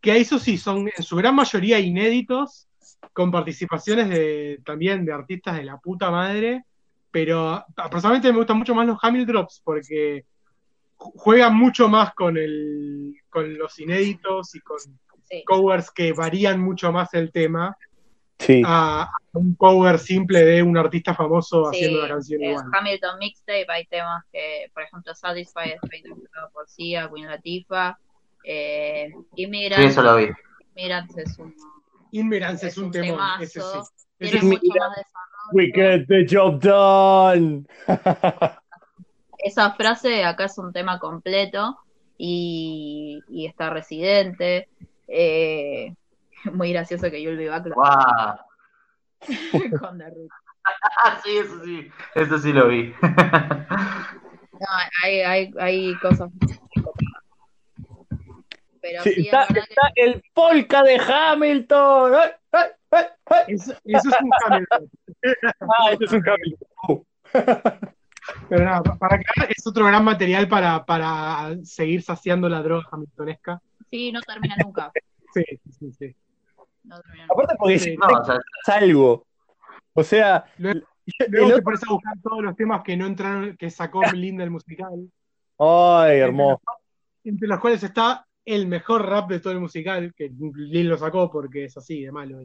que eso sí, son en su gran mayoría inéditos, con participaciones de, también de artistas de la puta madre, pero personalmente me gustan mucho más los Hamilton Drops porque juegan mucho más con el con los inéditos y con sí. covers que varían mucho más el tema sí. a, a un cover simple de un artista famoso sí, haciendo la canción igual. Hamilton Mixtape hay temas que, por ejemplo, Satisfy por Sia, Queen Latifah, eh, y Miranda, sí, eso lo vi. Miranda es un In The Heights es un, un temón, ese sí. Ese es mucho más desarrollo. We get the job done. Esa frase acá es un tema completo y, y está Residente. Eh, muy gracioso que You'll Be Back. Wow. Con The Root. Sí, eso sí. Eso sí lo vi. No, hay, hay, hay cosas. Pero sí, sí, está, es está que... el polka de Hamilton. ¡Ay, ay, ay, ay! Eso, eso es un Hamilton. Ah, eso es un Hamilton. Pero nada, para acá es otro gran material para, para seguir saciando la droga hamiltonesca. Sí, no termina nunca. Sí, sí, sí. No termina nunca. Aparte porque sí, no, o sea, es algo. O sea, luego, luego te otro... pones a buscar todos los temas que no entraron, que sacó Linda el musical. Ay, hermoso. Entre los cuales está el mejor rap de todo el musical, que Lin lo sacó porque es así de malo.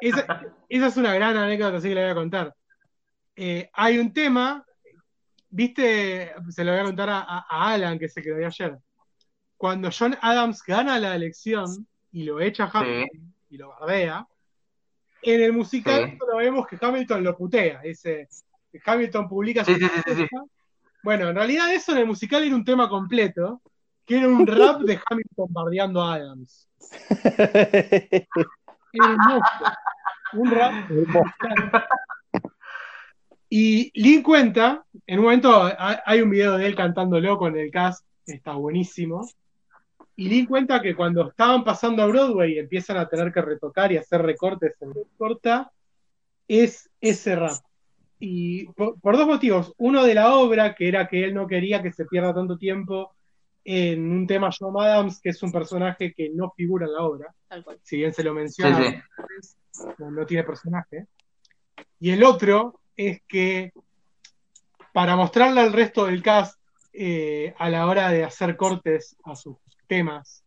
esa, esa es una gran anécdota, así que la voy a contar. Eh, hay un tema, viste, se lo voy a contar a, a Alan, que se quedó de ayer. Cuando John Adams gana la elección y lo echa a Hamilton, sí. y lo bardea, en el musical sí. lo vemos que Hamilton lo putea. Dice, Hamilton publica sí, su sí, sí, sí. Bueno, en realidad eso en el musical era un tema completo, que era un rap de Hamilton bardeando a Adams. Era hermoso. Un rap. Y Lin cuenta, en un momento hay un video de él cantándolo con el cast, está buenísimo, y Lin cuenta que cuando estaban pasando a Broadway y empiezan a tener que retocar y hacer recortes en el corta, es ese rap. Y por, por dos motivos. Uno de la obra, que era que él no quería que se pierda tanto tiempo en un tema John Adams, que es un personaje que no figura en la obra. Tal cual. Si bien se lo menciona, sí, sí. No, no tiene personaje. Y el otro es que para mostrarle al resto del cast eh, a la hora de hacer cortes a sus temas,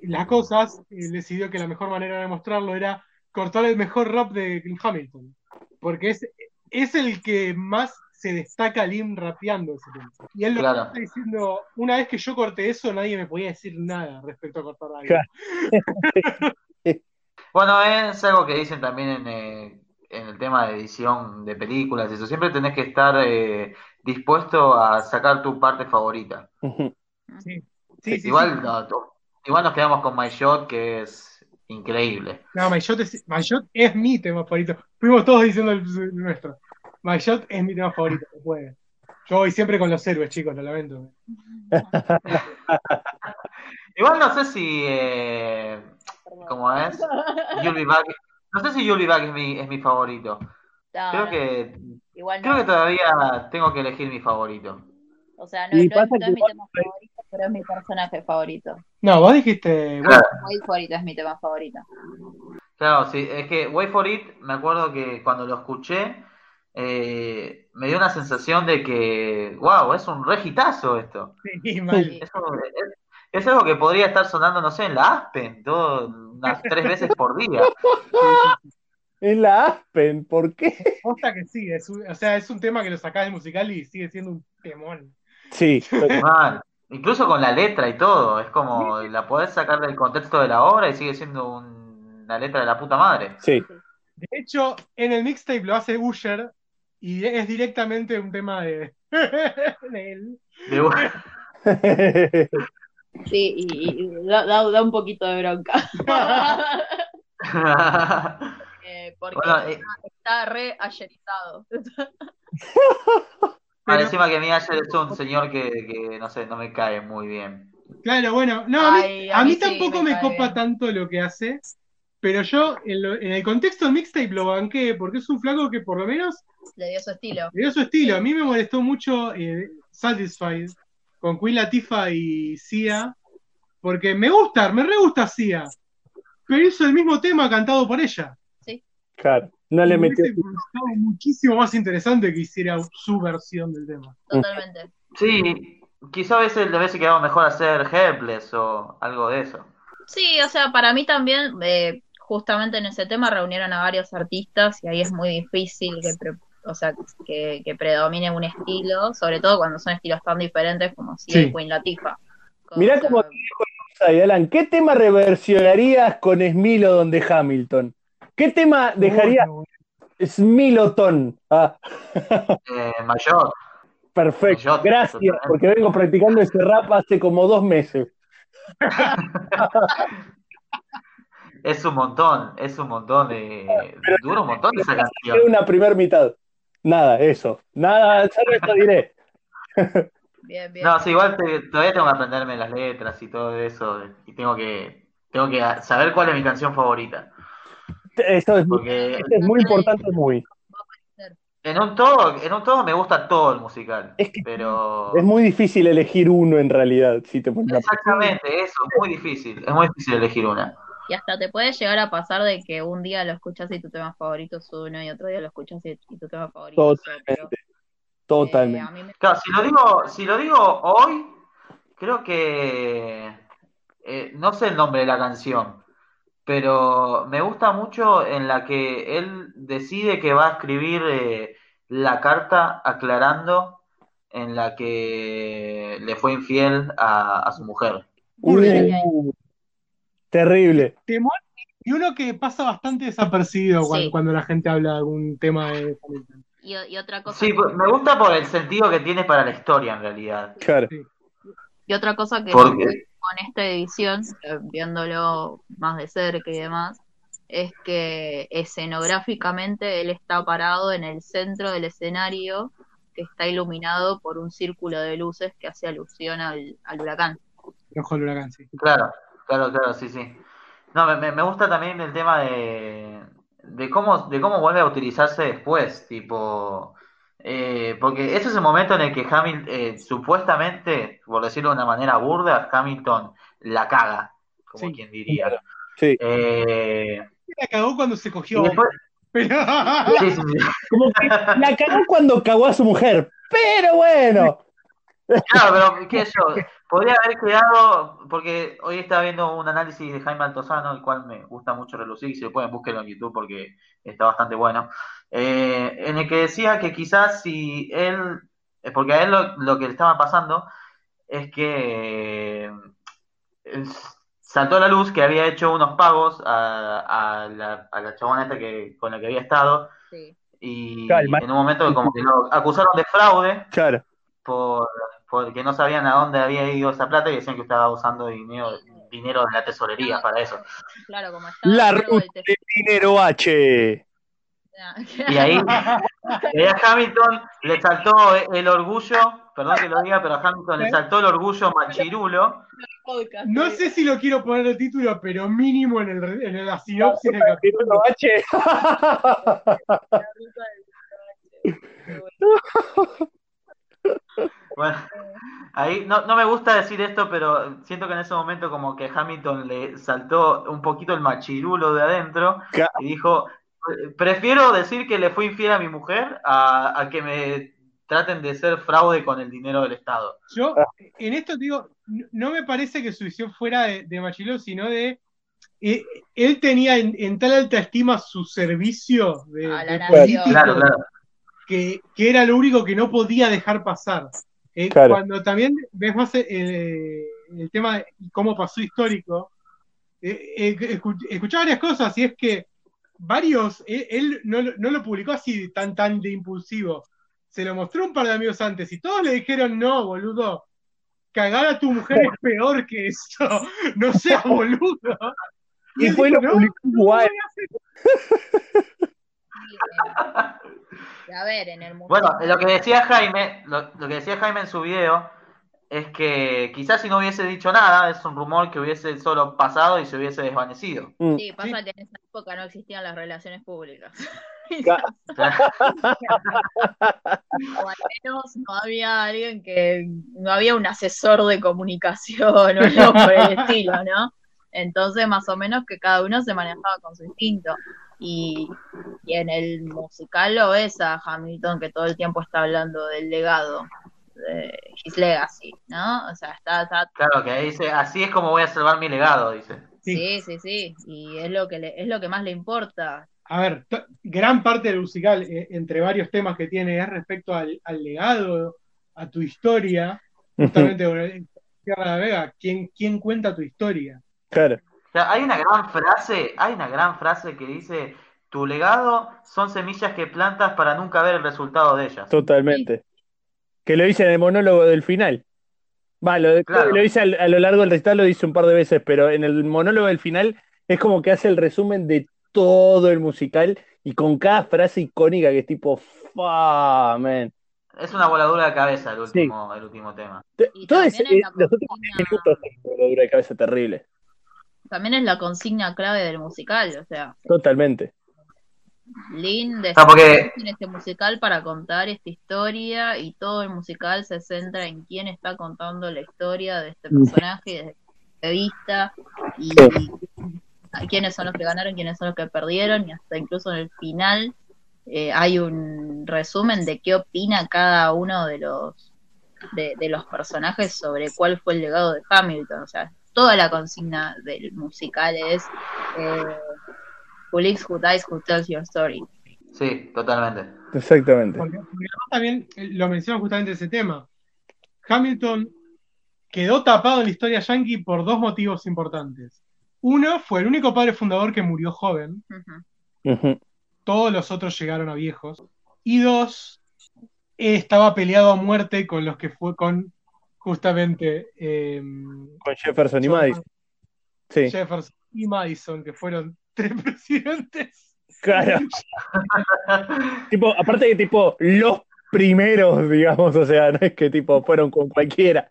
las cosas, eh, decidió que la mejor manera de mostrarlo era cortar el mejor rap de Hamilton. Porque es... es el que más se destaca Lin rapeando ese tema. Y él lo claro. está diciendo, una vez que yo corté eso, nadie me podía decir nada respecto a cortar la vida. Claro. Bueno, es algo que dicen también en, eh, en el tema de edición de películas, eso. Siempre tenés que estar eh, dispuesto a sacar tu parte favorita. Uh-huh. Sí. Sí, sí, igual, sí. No, igual nos quedamos con My Shot, que es increíble. No, My Shot es, My Shot es mi tema favorito. Fuimos todos diciendo el, el nuestro. My Shot es mi tema favorito. No puede. Yo voy siempre con los héroes, chicos, lo lamento. Igual no sé si. Eh, ¿Cómo es? You'll Be Back. No sé si You'll Be Back es mi, es mi favorito. No, creo no, que igual no. Creo que todavía tengo que elegir mi favorito. O sea, no, no, no, no es mi tema te... favorito, pero es mi personaje favorito. No, vos dijiste... Claro. Wait for It es mi tema favorito. Claro, sí, es que Wait for It, me acuerdo que cuando lo escuché, eh, me dio una sensación de que, wow, es un regitazo esto. Sí, sí. Es, es, es algo que podría estar sonando, no sé, en la Aspen, todo, unas tres veces por día. En la Aspen, ¿por qué? Posta que sí, es un, o sea, es un tema que lo sacás del musical y sigue siendo un temón. Sí. Mal. Incluso con la letra y todo, es como la podés sacar del contexto de la obra y sigue siendo un, una letra de la puta madre. Sí. De hecho, en el mixtape lo hace Usher y es directamente un tema de, de él. De Usher. Sí, y, y da, da un poquito de bronca. eh, porque bueno, eh... está re ayerizado. Pero... encima que mi ayer es un señor que, que, no sé, no me cae muy bien. Claro, bueno, no, a mí, Ay, a mí, a mí sí, tampoco me, me copa bien. Tanto lo que hace, pero yo en, lo, en el contexto del mixtape lo banqué, porque es un flaco que por lo menos... Le dio su estilo. Le dio su estilo, a mí me molestó mucho eh, Satisfied, con Queen Latifah y Sia, porque me gusta, me re gusta Sia, pero hizo el mismo tema cantado por ella. Sí. Claro. No le metió. Muchísimo más interesante que hiciera su versión del tema. Totalmente. Sí, quizá a veces le hubiese quedado mejor hacer Helpless o algo de eso. Sí, o sea, para mí también, eh, justamente en ese tema reunieron a varios artistas y ahí es muy difícil que, pre- o sea, que, que predomine un estilo, sobre todo cuando son estilos tan diferentes como si sí. Queen Latifah. Mirá como que dijo Alan, ¿qué tema reversionarías con Smilodon de Hamilton? ¿Qué tema dejaría Smilotón? Ah. Eh, mayor. Perfecto, mayor, gracias, mayor. Porque vengo practicando este rap hace como dos meses. Es un montón, es un montón de... Pero, dura un montón esa canción. Una primer mitad. Nada, eso. Nada, solo esto diré. Bien, bien. No, sí, igual te, todavía tengo que aprenderme las letras y todo eso. Y tengo que, tengo que saber cuál es mi canción favorita. Eso es, porque, eso es muy importante, muy. En un todo, en un todo me gusta todo el musical, es que pero es muy difícil elegir uno en realidad, si te pones. Exactamente, eso es muy difícil, es muy difícil elegir una. Y hasta te puede llegar a pasar de que un día lo escuchas y tu tema favorito es uno y otro día lo escuchas y tu tema favorito es otro. Totalmente. Totalmente. Eh, a mí me... Claro, si lo digo, si lo digo hoy, creo que eh, no sé el nombre de la canción. Pero me gusta mucho en la que él decide que va a escribir eh, la carta aclarando en la que le fue infiel a, a su mujer. Uy, terrible. Temor, y uno que pasa bastante desapercibido sí. cuando, cuando la gente habla de algún tema de... Y, y otra cosa sí, que... me gusta por el sentido que tiene para la historia en realidad. Claro. Sí. Y otra cosa que... Porque... con esta edición, viéndolo más de cerca y demás, es que escenográficamente él está parado en el centro del escenario que está iluminado por un círculo de luces que hace alusión al, al huracán. Ojo al huracán, sí. Claro, claro, claro, sí, sí. No, me, me gusta también el tema de, de, cómo, de cómo vuelve a utilizarse después, tipo... Eh, porque ese es el momento en el que Hamilton, eh, supuestamente, por decirlo de una manera burda, Hamilton la caga, como sí, quien diría. Claro. Sí. Eh... La cagó cuando se cogió. Después... Pero... Sí, sí, sí. Como que la cagó cuando cagó a su mujer, pero bueno. Claro, pero qué sé yo, podría haber quedado, porque hoy estaba viendo un análisis de Jaime Altozano, el cual me gusta mucho relucir, si lo pueden, búsquenlo en YouTube porque está bastante bueno. Eh, en el que decía que quizás si él, porque a él lo, lo que le estaba pasando es que eh, saltó a la luz que había hecho unos pagos a, a, la, a la chabona esta que, con la que había estado sí. y Calma. En un momento como que lo acusaron de fraude claro. por, porque no sabían a dónde había ido esa plata y decían que estaba usando dinero dinero de la tesorería claro. para eso claro, como la ruta del de dinero H. Y ahí a Hamilton le saltó el orgullo, perdón que lo diga, pero a Hamilton le saltó el orgullo machirulo. No sé si lo quiero poner el título, pero mínimo en, el, en la sinopsis del capítulo. Bueno, ahí no, no me gusta decir esto, pero siento que en ese momento como que Hamilton le saltó un poquito el machirulo de adentro y dijo, prefiero decir que le fui infiel a mi mujer a, a que me traten de ser fraude con el dinero del Estado. Yo, en esto digo, no me parece que su visión fuera de, de Machiló, sino de eh, él tenía en, en tal alta estima su servicio de, ah, de político, claro, claro. Que, que era lo único que no podía dejar pasar. Eh, claro. Cuando también ves más el, el tema de cómo pasó histórico, eh, eh, escuchaba varias cosas, y es que varios, eh, él no, no lo publicó así tan, tan de impulsivo, se lo mostró un par de amigos antes y todos le dijeron, no, boludo, cagar a tu mujer es peor que eso, no seas boludo. Y, y fue dijo, lo publicó no, igual. No, a ver, en el mundo. Bueno, lo que decía Jaime, lo, lo que decía Jaime en su video es que quizás si no hubiese dicho nada, es un rumor que hubiese solo pasado y se hubiese desvanecido. Sí, pasa que en esa época no existían las relaciones públicas. O al menos no había alguien que, no había un asesor de comunicación o algo por el estilo, ¿no? Entonces más o menos que cada uno se manejaba con su instinto. Y, y en el musical lo ves a Hamilton que todo el tiempo está hablando del legado, de his legacy, ¿no? O sea, está, está... Claro, que dice, así es como voy a salvar mi legado, dice. Sí, sí, sí, sí. Y es lo que le, es lo que más le importa. A ver, t- gran parte del musical, eh, entre varios temas que tiene, es respecto al, al legado, a tu historia, justamente en Tierra de la Vega, ¿quién, quién cuenta tu historia? Claro. O sea, hay una gran frase, hay una gran frase que dice, tu legado son semillas que plantas para nunca ver el resultado de ellas. Totalmente. Sí. Que lo dice en el monólogo del final. Va, lo, claro. Lo dice a lo largo del recital, lo dice un par de veces, pero en el monólogo del final es como que hace el resumen de todo el musical y con cada frase icónica que es tipo fa, man. Es una voladura de cabeza el último, sí. El último tema. Y todo es, es la los últimos minutos es una voladura de cabeza terrible. También es la consigna clave del musical, o sea. Totalmente. Lin de porque... en este musical para contar esta historia y todo el musical se centra en quién está contando la historia de este personaje desde su punto de vista y sí. Quiénes son los que ganaron, quiénes son los que perdieron, y hasta incluso en el final eh, hay un resumen de qué opina cada uno de los de, de los personajes sobre cuál fue el legado de Hamilton. O sea, toda la consigna del musical es eh, Who lives, who dies, who tells your story. Sí, totalmente. Exactamente. Porque, porque también lo menciono justamente ese tema. Hamilton quedó tapado en la historia yankee por dos motivos importantes. Uno, fue el único padre fundador que murió joven. Uh-huh. Todos los otros llegaron a viejos. Y dos, estaba peleado a muerte con los que fue con, justamente... Eh, con Jefferson y Madison. Sí. Jefferson y Madison, que fueron tres presidentes. Claro. Tipo, aparte de tipo, los primeros, digamos, o sea, no es que tipo fueron con cualquiera.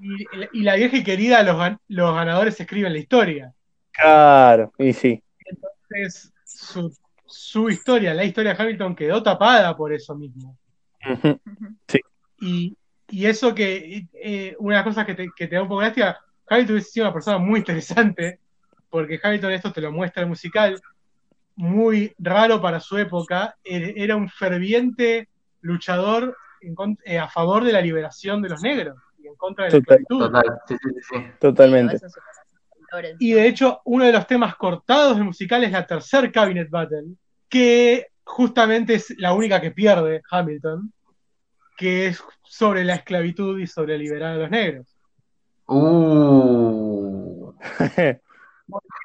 Y, y la vieja y querida, los, los ganadores escriben la historia. Claro, y sí. Entonces, su, su historia, la historia de Hamilton quedó tapada por eso mismo. Uh-huh. Sí. Y, y eso que, eh, una de las cosas que te, que te da un poco de lástima, Hamilton hubiese sido una persona muy interesante, porque Hamilton esto te lo muestra el musical, muy raro para su época, era un ferviente luchador en, eh, a favor de la liberación de los negros. En contra de la esclavitud. Total, sí, sí, sí. Totalmente. Y de hecho, uno de los temas cortados del musical es la tercer Cabinet Battle, que justamente es la única que pierde Hamilton, que es sobre la esclavitud y sobre liberar a los negros. Uh.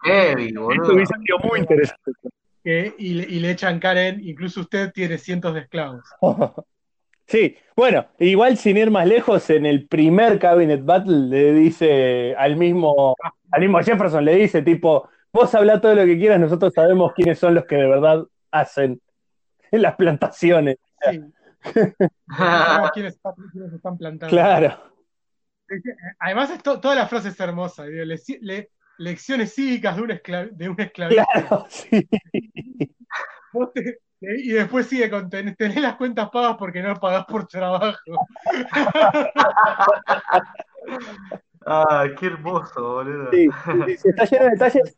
Heavy, boludo. Esto hubiese sido muy interesante. Que, y, y le echan Karen, incluso usted tiene cientos de esclavos. Oh. Sí, bueno, igual sin ir más lejos, en el primer Cabinet Battle le dice al mismo, al mismo Jefferson, le dice tipo, vos hablá todo lo que quieras, nosotros sabemos quiénes son los que de verdad hacen en las plantaciones. Sí. Ah, ¿quiénes, están, ¿quiénes están plantando? Claro. Además, esto, toda la frase es hermosa. Digo, le, le, lecciones cívicas de un, esclav, de un esclavista. Claro, sí. Vos te, y después sigue con ten, tenés las cuentas pagas porque no pagás por trabajo. Ah, qué hermoso, boludo. Sí, sí, sí, está lleno de detalles.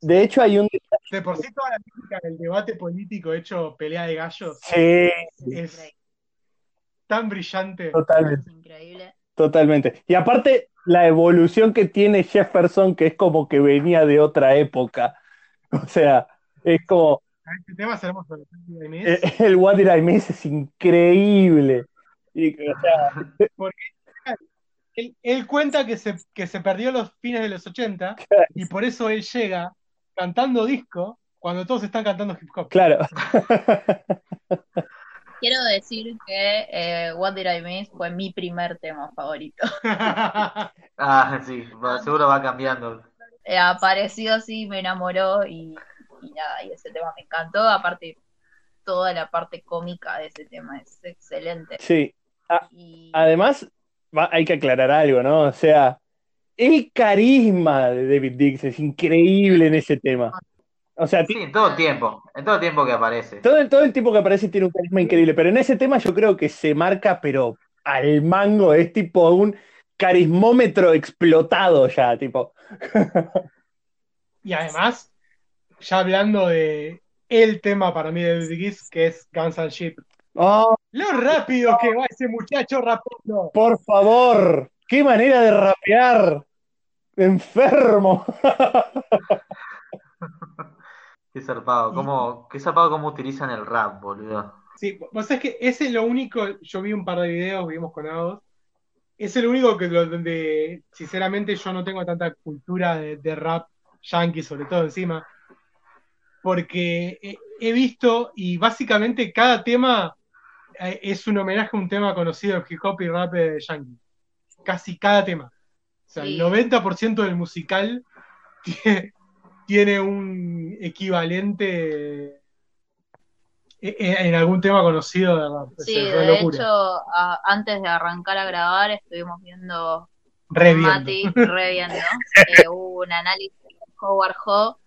De hecho, hay un detalle. De por sí, toda la técnica del debate político hecho pelea de gallos. Sí. Es tan brillante. Totalmente. Increíble. Totalmente. Y aparte, la evolución que tiene Jefferson, que es como que venía de otra época. O sea, es como. Este tema es hermoso. El, el What Did I Miss es increíble. Y, o sea, porque él, él cuenta que se, que se perdió los fines de los ochenta, claro, y por eso él llega cantando disco cuando todos están cantando hip hop. Claro. Quiero decir que eh, What Did I Miss fue mi primer tema favorito. Ah, sí, seguro va cambiando. Eh, apareció, sí, me enamoró y, y nada, y ese tema me encantó. Aparte, toda la parte cómica de ese tema es excelente. Sí. A- y... Además, va, hay que aclarar algo, ¿no? O sea, el carisma de Daveed Diggs es increíble en ese tema. O sea, sí, en todo tiempo, en todo tiempo que aparece. Todo, todo el tiempo que aparece tiene un carisma increíble, pero en ese tema yo creo que se marca, pero al mango, es tipo un carismómetro explotado ya, tipo. Y además, ya hablando de el tema para mí de Daveed Diggs, que es Guns N' Shit. Oh, lo rápido que va ese muchacho rapando. Por favor, qué manera de rapear. Enfermo. Qué zarpado, cómo, qué zarpado cómo utilizan el rap, boludo. Sí, vos sabés que ese es lo único, yo vi un par de videos, vimos con Agos, es el único que donde sinceramente yo no tengo tanta cultura de, de rap yankee, sobre todo encima, porque he, he visto y básicamente cada tema es un homenaje a un tema conocido de hip hop y rap de yankee. Casi cada tema. O sea, sí. El noventa por ciento del musical tiene, tiene un equivalente en, en algún tema conocido de rap. Sí, o sea, de locura. Hecho, a, antes de arrancar a grabar estuvimos viendo reviendo. Mati reviendo. eh, hubo un análisis de Howard Ho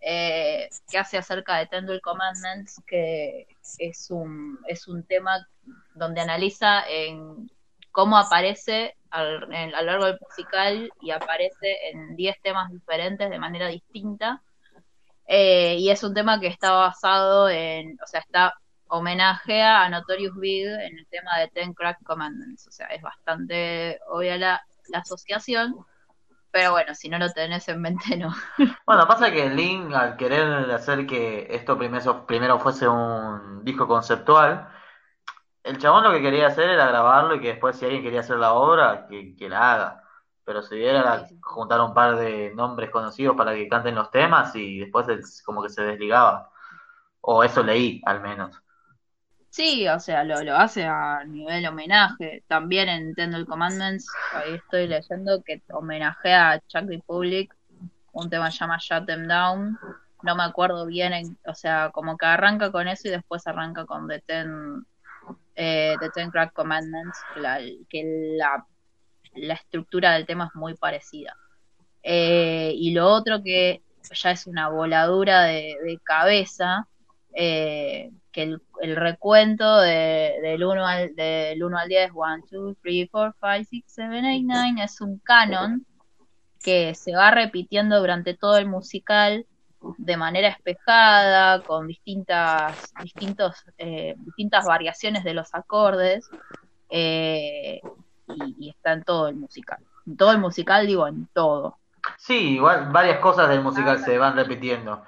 eh, que hace acerca de Ten Crack Commandments, que es un es un tema donde analiza en cómo aparece al, en, a lo largo del musical y aparece en diez temas diferentes de manera distinta, eh, y es un tema que está basado en, o sea, está homenajea a Notorious Big en el tema de Ten Crack Commandments, o sea, es bastante obvia la, la asociación, pero bueno, si no lo tenés en mente, no. Bueno, pasa que Lin, al querer hacer que esto primero, primero fuese un disco conceptual, el chabón lo que quería hacer era grabarlo y que después, si alguien quería hacer la obra, que, que la haga. Pero si hubiera juntar un par de nombres conocidos para que canten los temas y después es como que se desligaba. O eso leí, al menos. Sí, o sea, lo, lo hace a nivel homenaje. También en Ten Crack Commandments, ahí estoy leyendo que homenajea a Czech Republic, un tema que se llama Shut Them Down, no me acuerdo bien, o sea, como que arranca con eso y después arranca con The Ten, eh, The Ten Crack Commandments, la, que la, la estructura del tema es muy parecida. Eh, y lo otro que ya es una voladura de, de cabeza, eh, que el, el recuento de, del uno al del uno al diez, uno, dos, tres, cuatro, cinco, seis, siete, ocho, nueve, es un canon que se va repitiendo durante todo el musical de manera espejada, con distintas distintos eh, distintas variaciones de los acordes, eh, y, y está en todo el musical. En todo el musical, digo, en todo. Sí, igual varias cosas del musical se van repitiendo.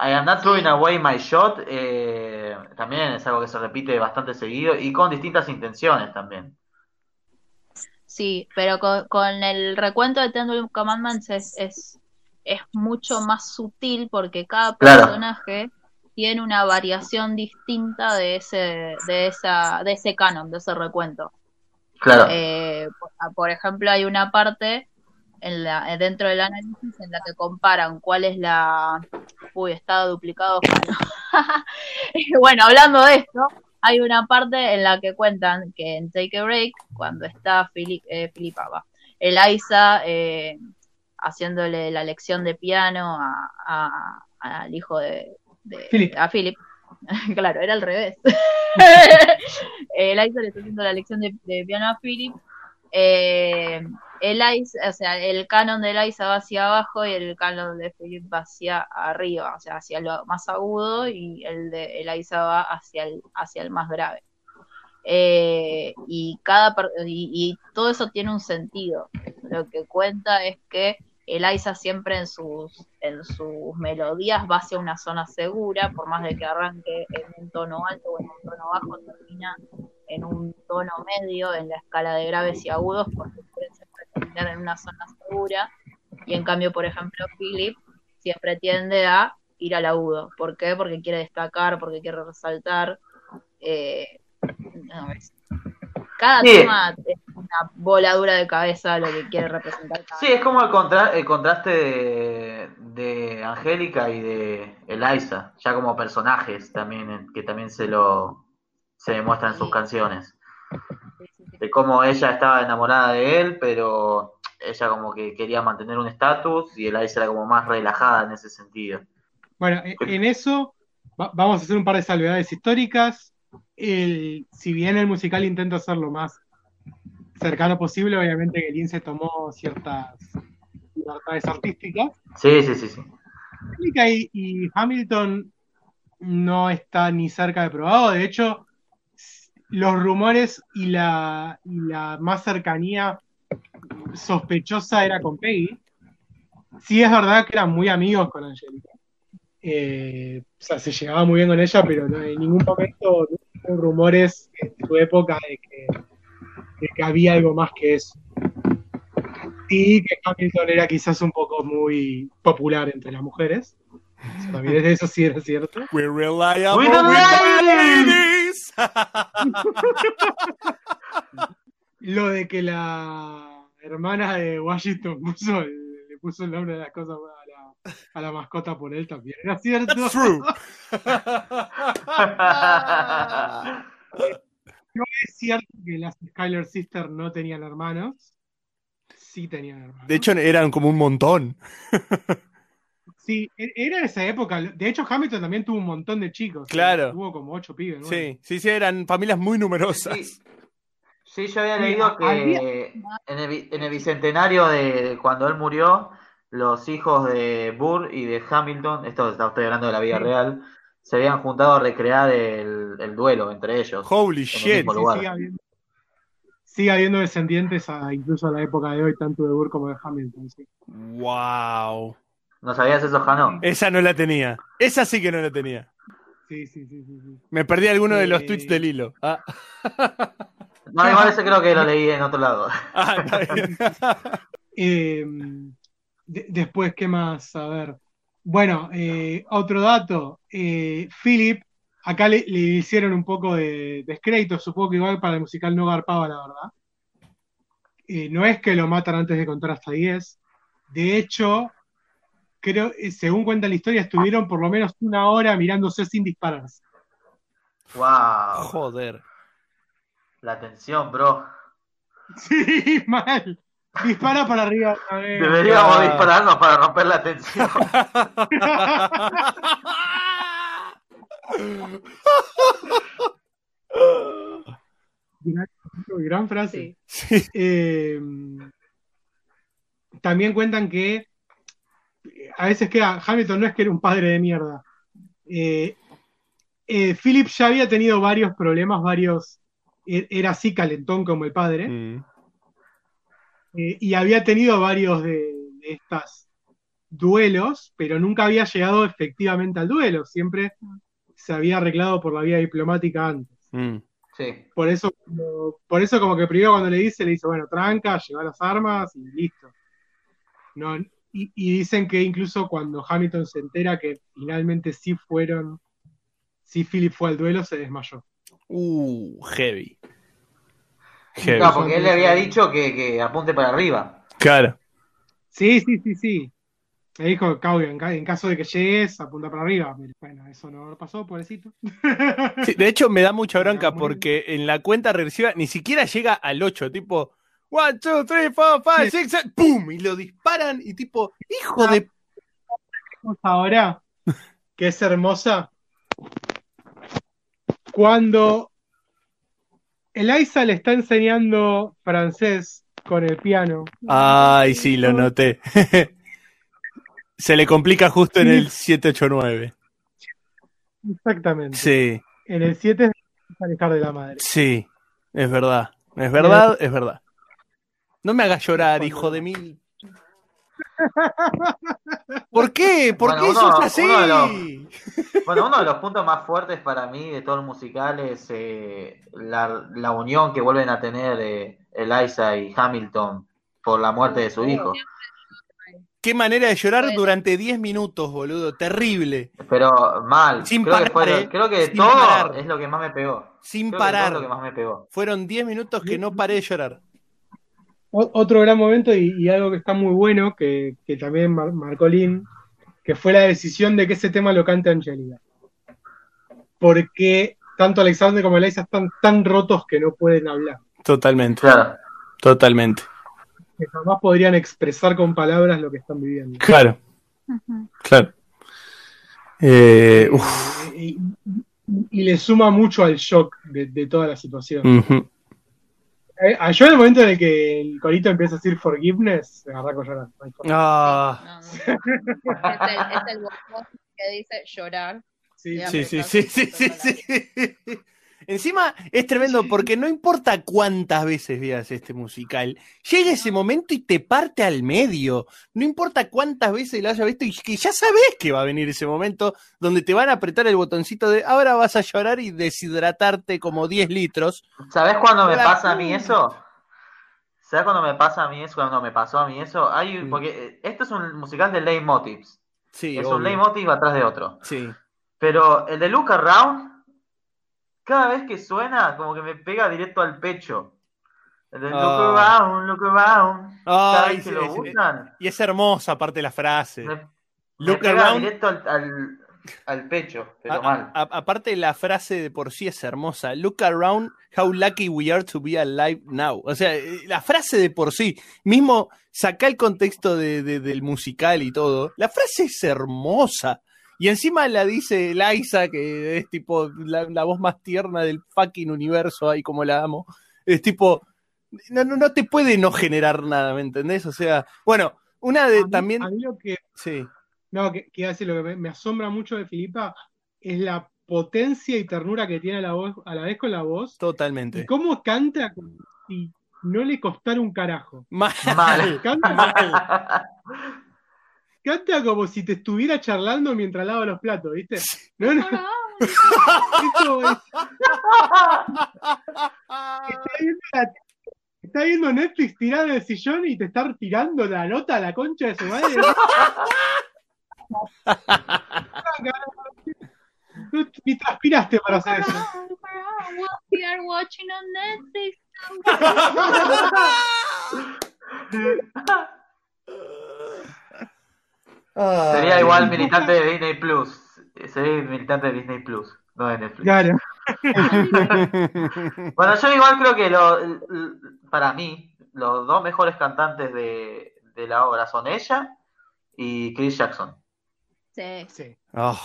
I am not throwing away my shot, eh, también es algo que se repite bastante seguido y con distintas intenciones también. Sí, pero con, con el recuento de Ten Crack Commandments es, es, es mucho más sutil porque cada personaje, claro, tiene una variación distinta de ese, de esa, de ese canon, de ese recuento. Claro. Eh, por, por ejemplo, hay una parte en la, dentro del análisis en la que comparan cuál es la... Uy, está duplicado. Bueno, hablando de esto, hay una parte en la que cuentan que en Take a Break, cuando está Philip, eh, Phillipa, va, Eliza eh, haciéndole la lección de piano a, a, a al hijo de, de Philip. a Philip, claro, era al revés. Eliza le está haciendo la lección de, de piano a Philip. Eh, Eliza, o sea, el canon de Eliza va hacia abajo y el canon de Philip va hacia arriba, o sea, hacia lo más agudo, y el de Eliza va hacia el, hacia el más grave. Eh, y cada y, y todo eso tiene un sentido. Lo que cuenta es que Eliza siempre en sus en sus melodías va hacia una zona segura, por más de que arranque en un tono alto o en un tono bajo, termina en un tono medio en la escala de graves y agudos, porque siempre terminar en una zona segura. Y en cambio, por ejemplo, Philip siempre tiende a ir al agudo. ¿Por qué? Porque quiere destacar, porque quiere resaltar. Eh, no, es, cada sí. tema es una voladura de cabeza lo que quiere representar. Sí, es como el, contra- el contraste de, de Angélica y de Eliza, ya como personajes también, que también se lo... se demuestra en sus canciones, de cómo ella estaba enamorada de él, pero ella como que quería mantener un estatus, y Eliza era como más relajada en ese sentido. Bueno, en eso va, vamos a hacer un par de salvedades históricas. El, si bien el musical intenta hacer lo más cercano posible, obviamente que Lin se tomó ciertas libertades artísticas. Sí, sí, sí, sí. Y, y Hamilton no está ni cerca de probado, de hecho... Los rumores y la, y la más cercanía sospechosa era con Peggy. Sí, es verdad que eran muy amigos con Angélica. Eh, o sea, se llevaba muy bien con ella, pero no, en ningún momento no hubo rumores en su época de que, de que había algo más que eso. Y que Hamilton era quizás un poco muy popular entre las mujeres. Eso también, eso sí era cierto. We're reliable, we're reliable. Lo de que la hermana de Washington puso el, le puso el nombre de las cosas a la, a la mascota por él también era cierto. That's true. No es cierto que las Skylar Sisters no tenían hermanos. Sí tenían hermanos. De hecho eran como un montón. Sí, era esa época. De hecho, Hamilton también tuvo un montón de chicos. Claro. ¿Sí? Tuvo como ocho pibes, ¿no? Sí, sí, sí, eran familias muy numerosas. Sí, sí, yo había leído que en el, en el bicentenario de, de cuando él murió, los hijos de Burr y de Hamilton, esto estoy hablando de la vida sí. real, se habían juntado a recrear el, el duelo entre ellos. Holy shit. Sí, sigue habiendo, sigue habiendo descendientes a, incluso a la época de hoy, tanto de Burr como de Hamilton. Sí. Wow. ¿No sabías eso, Jano? Esa no la tenía. Esa sí que no la tenía. Sí, sí, sí. sí, sí. Me perdí alguno eh... de los tweets del hilo. Ah. No, me parece, creo que lo leí en otro lado. Ah, está bien. eh, de- después, ¿qué más? A ver. Bueno, eh, otro dato. Eh, Philip, acá le-, le hicieron un poco de descrédito. Supongo que igual para el musical no garpaba, la verdad. Eh, no es que lo matan antes de contar hasta diez. De hecho... Creo, según cuenta la historia, estuvieron por lo menos una hora mirándose sin dispararse. ¡Wow! Joder. La tensión, bro. Sí, mal. Dispara para arriba. Deberíamos ah. dispararnos para romper la tensión. gran, gran frase. Sí. Eh, también cuentan que a veces queda, Hamilton no es que era un padre de mierda. Eh, eh, Philip ya había tenido varios problemas, varios. Era así calentón como el padre. Mm. Eh, y había tenido varios de, de estos duelos, pero nunca había llegado efectivamente al duelo. Siempre se había arreglado por la vía diplomática antes. Mm. Sí. Por eso, por eso, como que primero cuando le dice, le dice, bueno, tranca, lleva las armas y listo. No. Y, y dicen que incluso cuando Hamilton se entera que finalmente sí fueron, sí Philip fue al duelo, se desmayó. Uh, heavy. heavy. No, porque él le había dicho que, que apunte para arriba. Claro. Sí, sí, sí, sí. Me dijo, Claudio, en, ca- en caso de que llegues, apunta para arriba. Bueno, eso no pasó, pobrecito. Sí, de hecho, me da mucha bronca porque en la cuenta regresiva ni siquiera llega al ocho, tipo, one, two, three, four, five, six, seven, ¡pum! Y lo disparan y tipo, ¡hijo ah, de... Ahora, que es hermosa, cuando Eliza le está enseñando francés con el piano. Ay, sí, lo noté. Se le complica justo en el siete ocho nueve. Exactamente. Sí. En el siete es alejar de la madre. Sí, es verdad. Es verdad, es verdad. No me hagas llorar, hijo de mí. ¿Por qué? ¿Por bueno, qué uno, sos así? Uno los, bueno, uno de los puntos más fuertes para mí de todo el musical es eh, la, la unión que vuelven a tener eh, Eliza y Hamilton por la muerte de su hijo. Qué manera de llorar durante diez minutos, boludo, terrible. Pero mal. Sin creo, parar, que fue, eh, creo que todo parar. Es lo que más me pegó. Sin creo parar. Lo que más me pegó. Fueron diez minutos que no paré de llorar. Otro gran momento y, y algo que está muy bueno, que, que también mar- marcó Lin, que fue la decisión de que ese tema lo cante Angélica. Porque tanto Alexander como Eliza están tan rotos que no pueden hablar. Totalmente. Claro. Totalmente. Que jamás podrían expresar con palabras lo que están viviendo. Claro. Uh-huh. Claro. Eh, uf. Y, y, y le suma mucho al shock de, de toda la situación. Uh-huh. Yo en el momento en el que el corito empieza a decir forgiveness, me agarra con llorar. Ah. No, no. Es el, el botón que dice llorar. Sí, sí, sí, sí, sí, sí, sí. Encima es tremendo porque no importa cuántas veces veas este musical, llega ese momento y te parte al medio. No importa cuántas veces lo hayas visto y que ya sabes que va a venir ese momento donde te van a apretar el botoncito de ahora vas a llorar y deshidratarte como diez litros. ¿Sabes cuándo me pasa a mí eso? ¿Sabes cuándo me pasa a mí eso? Cuando me pasó a mí eso, hay, porque esto es un musical de leitmotivs. Sí, es obvio. Un leitmotiv atrás de otro. Sí. Pero el de Look Around, cada vez que suena, como que me pega directo al pecho. El look oh. around, look around. Oh, cada vez que sí, lo usan. Y es hermosa, aparte de la frase. Me, look me pega around. Directo al, al, al pecho, pero a, mal. A, a, aparte, la frase de por sí es hermosa. Look around, how lucky we are to be alive now. O sea, la frase de por sí, mismo saca el contexto de, de, del musical y todo. La frase es hermosa. Y encima la dice Eliza, que es tipo la, la voz más tierna del fucking universo, ahí como la amo. Es tipo, no, no, no te puede no generar nada, ¿me entendés? O sea, bueno, una de a mí, también... A mí lo que... Sí. No, que, que hace lo que me, me asombra mucho de Phillipa es la potencia y ternura que tiene la voz, a la vez con la voz. Totalmente. Y cómo canta y no le costara un carajo. Mal. Mal. Canta mal. Canta como si te estuviera charlando mientras lava los platos, ¿viste? No, no. Esto es... está, viendo la... está viendo Netflix tirado en el sillón y te está tirando la nota a la concha de su madre. Tú ni transpiraste para hacer eso. We are watching on Netflix. Ah, sería igual militante de Disney Plus. Sería militante de Disney Plus, no de Netflix. Claro. Bueno, yo igual creo que lo, para mí, los dos mejores cantantes de, de la obra son ella y Chris Jackson. Sí. sí. Oh.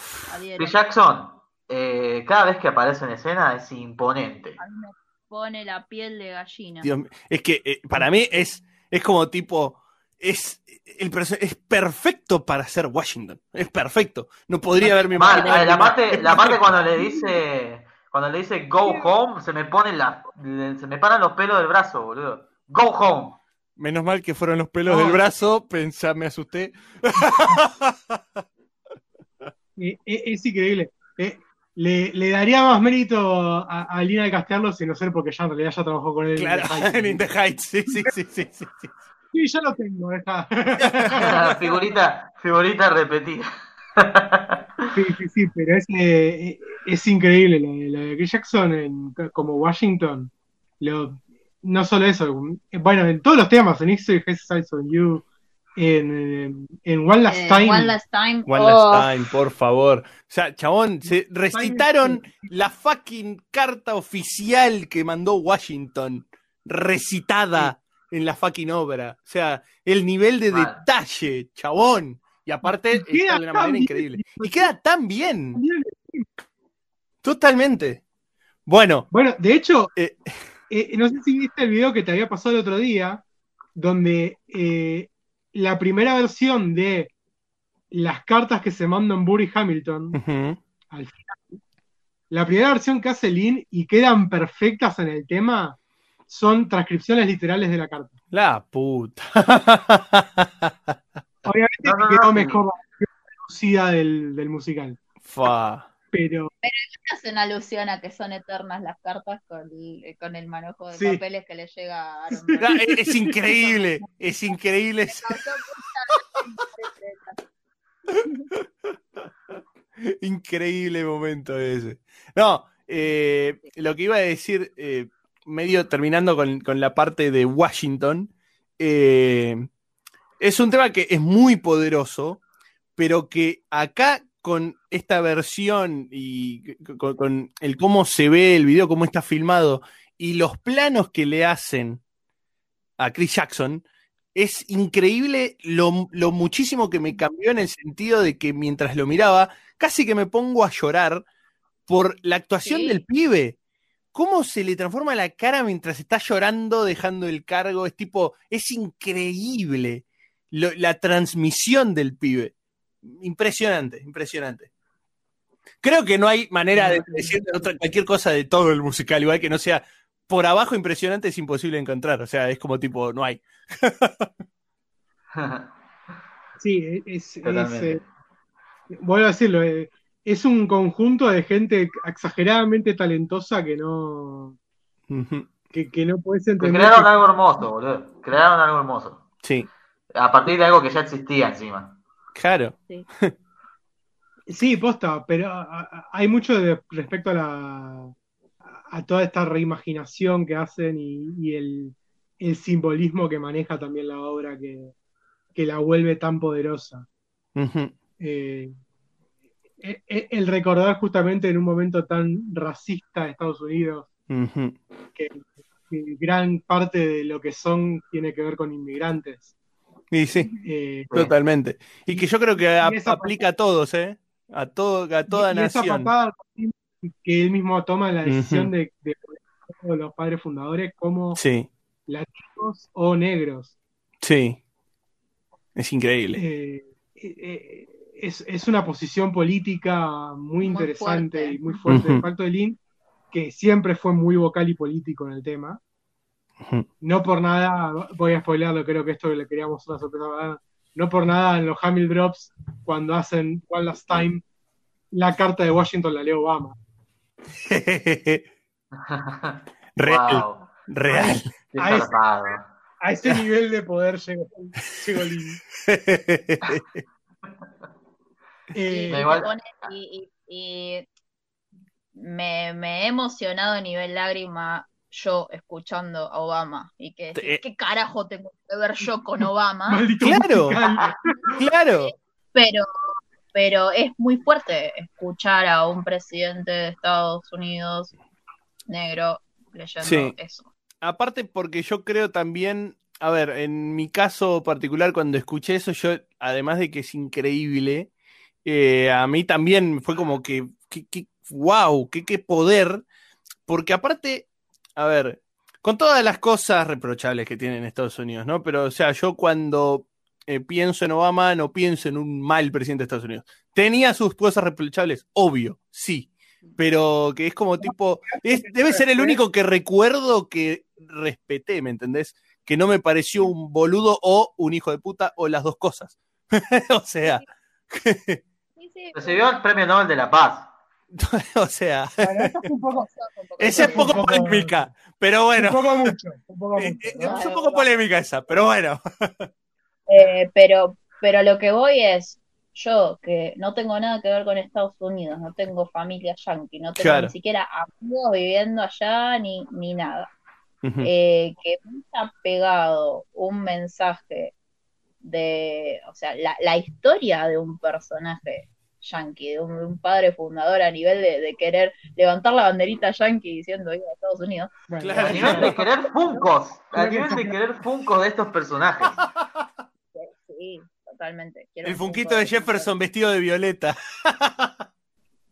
Chris Jackson, eh, cada vez que aparece en escena es imponente. A mí me pone la piel de gallina. Dios, es que eh, para mí es, es como tipo... Es, el, es perfecto para ser Washington. Es perfecto. No podría haberme mal. La, la parte, la parte cuando le dice, cuando le dice go home, se me ponen la, se me paran los pelos del brazo, boludo. Go home. Menos mal que fueron los pelos oh. del brazo, pensá, me asusté. Es, es increíble. Eh, le, le daría más mérito a, a Lina de Castellano, si no ser porque ya en realidad ya trabajó con él. Claro, en In The Heights. Sí, sí, sí, sí, sí, sí. Sí, ya lo tengo, deja. figurita, figurita repetida. Sí, sí, sí, pero es, eh, es increíble lo de Chris Jackson en, como Washington. Lo, no solo eso, bueno, en todos los temas, en History, Hesitate on You, en, en One Last eh, Time. One Last Time, One oh. Last Time, por favor. O sea, chabón, se recitaron la fucking carta oficial que mandó Washington, recitada en la fucking obra. O sea, el nivel de vale. detalle, chabón. Y aparte, y está de una manera bien. increíble. Y queda tan bien. Totalmente. Bueno. Bueno, de hecho, eh, eh, no sé si viste el video que te había pasado el otro día, donde eh, la primera versión de las cartas que se mandan Burr y Hamilton, uh-huh. al final, la primera versión que hace Lin y quedan perfectas en el tema, son transcripciones literales de la carta. La puta. Obviamente no, no, quedó no, mejor la lucida del, del musical. Fa. Pero pero hacen alusión a que son eternas las cartas con, con el manojo de sí. papeles que le llega a Aaron. Es, es increíble, es increíble. Increíble momento ese. No, eh, lo que iba a decir, eh, medio terminando con, con la parte de Washington, eh, es un tema que es muy poderoso, pero que acá con esta versión y con, con el cómo se ve el video, cómo está filmado y los planos que le hacen a Chris Jackson, es increíble lo, lo muchísimo que me cambió, en el sentido de que mientras lo miraba casi que me pongo a llorar por la actuación sí. del pibe. Cómo se le transforma la cara mientras está llorando, dejando el cargo. Es tipo, es increíble lo, la transmisión del pibe. Impresionante, impresionante. Creo que no hay manera de decir otra, cualquier cosa de todo el musical, igual que no sea por abajo impresionante, es imposible encontrar. O sea, es como tipo, no hay. Sí, es, es eh, vuelvo a decirlo, eh, es un conjunto de gente exageradamente talentosa que no uh-huh. que, que no puedes entender. Pues crearon que... algo hermoso, boludo. Crearon algo hermoso. Sí. A partir de algo que ya existía encima. Claro. Sí, sí, posta, pero hay mucho de, respecto a la a toda esta reimaginación que hacen y, y el, el simbolismo que maneja también la obra que, que la vuelve tan poderosa. Uh-huh. Eh, el recordar justamente en un momento tan racista de Estados Unidos, uh-huh. que, que gran parte de lo que son tiene que ver con inmigrantes. Y sí, eh, totalmente. Y, y que yo creo que a, aplica a todos, ¿eh? A, todo, a toda y, nación. Y esa patada que él mismo toma la decisión uh-huh. de, de los padres fundadores como sí. latinos o negros. Sí. Es increíble. Eh, eh, es, es una posición política muy interesante muy y muy fuerte. Uh-huh. El pacto de Lin, que siempre fue muy vocal y político en el tema. No por nada, voy a spoilearlo, creo que esto le queríamos una sorpresa para no por nada en los Hamil Drops, cuando hacen One Last Time, la carta de Washington la lee Obama. Real, wow. Real. A ese, a ese nivel de poder llegó, llegó Lin. eh, y, y, y me, me he emocionado a nivel lágrima yo escuchando a Obama, y que eh, ¿qué carajo tengo que ver yo con Obama? Claro, claro. Pero, pero es muy fuerte escuchar a un presidente de Estados Unidos negro leyendo sí. eso. Aparte porque yo creo también, a ver, en mi caso particular cuando escuché eso, yo, además de que es increíble, eh, a mí también fue como que, que, que wow, que, que poder, porque aparte... A ver, con todas las cosas reprochables que tienen Estados Unidos, ¿no? Pero, o sea, yo cuando eh, pienso en Obama, no pienso en un mal presidente de Estados Unidos. Tenía sus cosas reprochables, obvio, sí. Pero que es como tipo... Es, debe ser el único que recuerdo que respeté, ¿me entendés? Que no me pareció un boludo o un hijo de puta o las dos cosas. O sea... Recibió el premio Nobel de la Paz. O sea, bueno, eso es un poco, esa es un poco polémica, pero bueno. Un poco mucho. Un poco mucho, ¿no? Es un poco polémica esa, pero bueno. Eh, pero, pero lo que voy es, yo que no tengo nada que ver con Estados Unidos, no tengo familia yanqui, no tengo claro. ni siquiera amigos viviendo allá, ni, ni nada. Uh-huh. Eh, que me ha pegado un mensaje de, o sea, la, la historia de un personaje yankee, de un, de un padre fundador a nivel de, de querer levantar la banderita yankee diciendo a Estados Unidos. Claro. A nivel de querer funcos, a nivel de querer funcos de estos personajes. Sí, totalmente. Quiero el funquito de Jefferson de... vestido de violeta.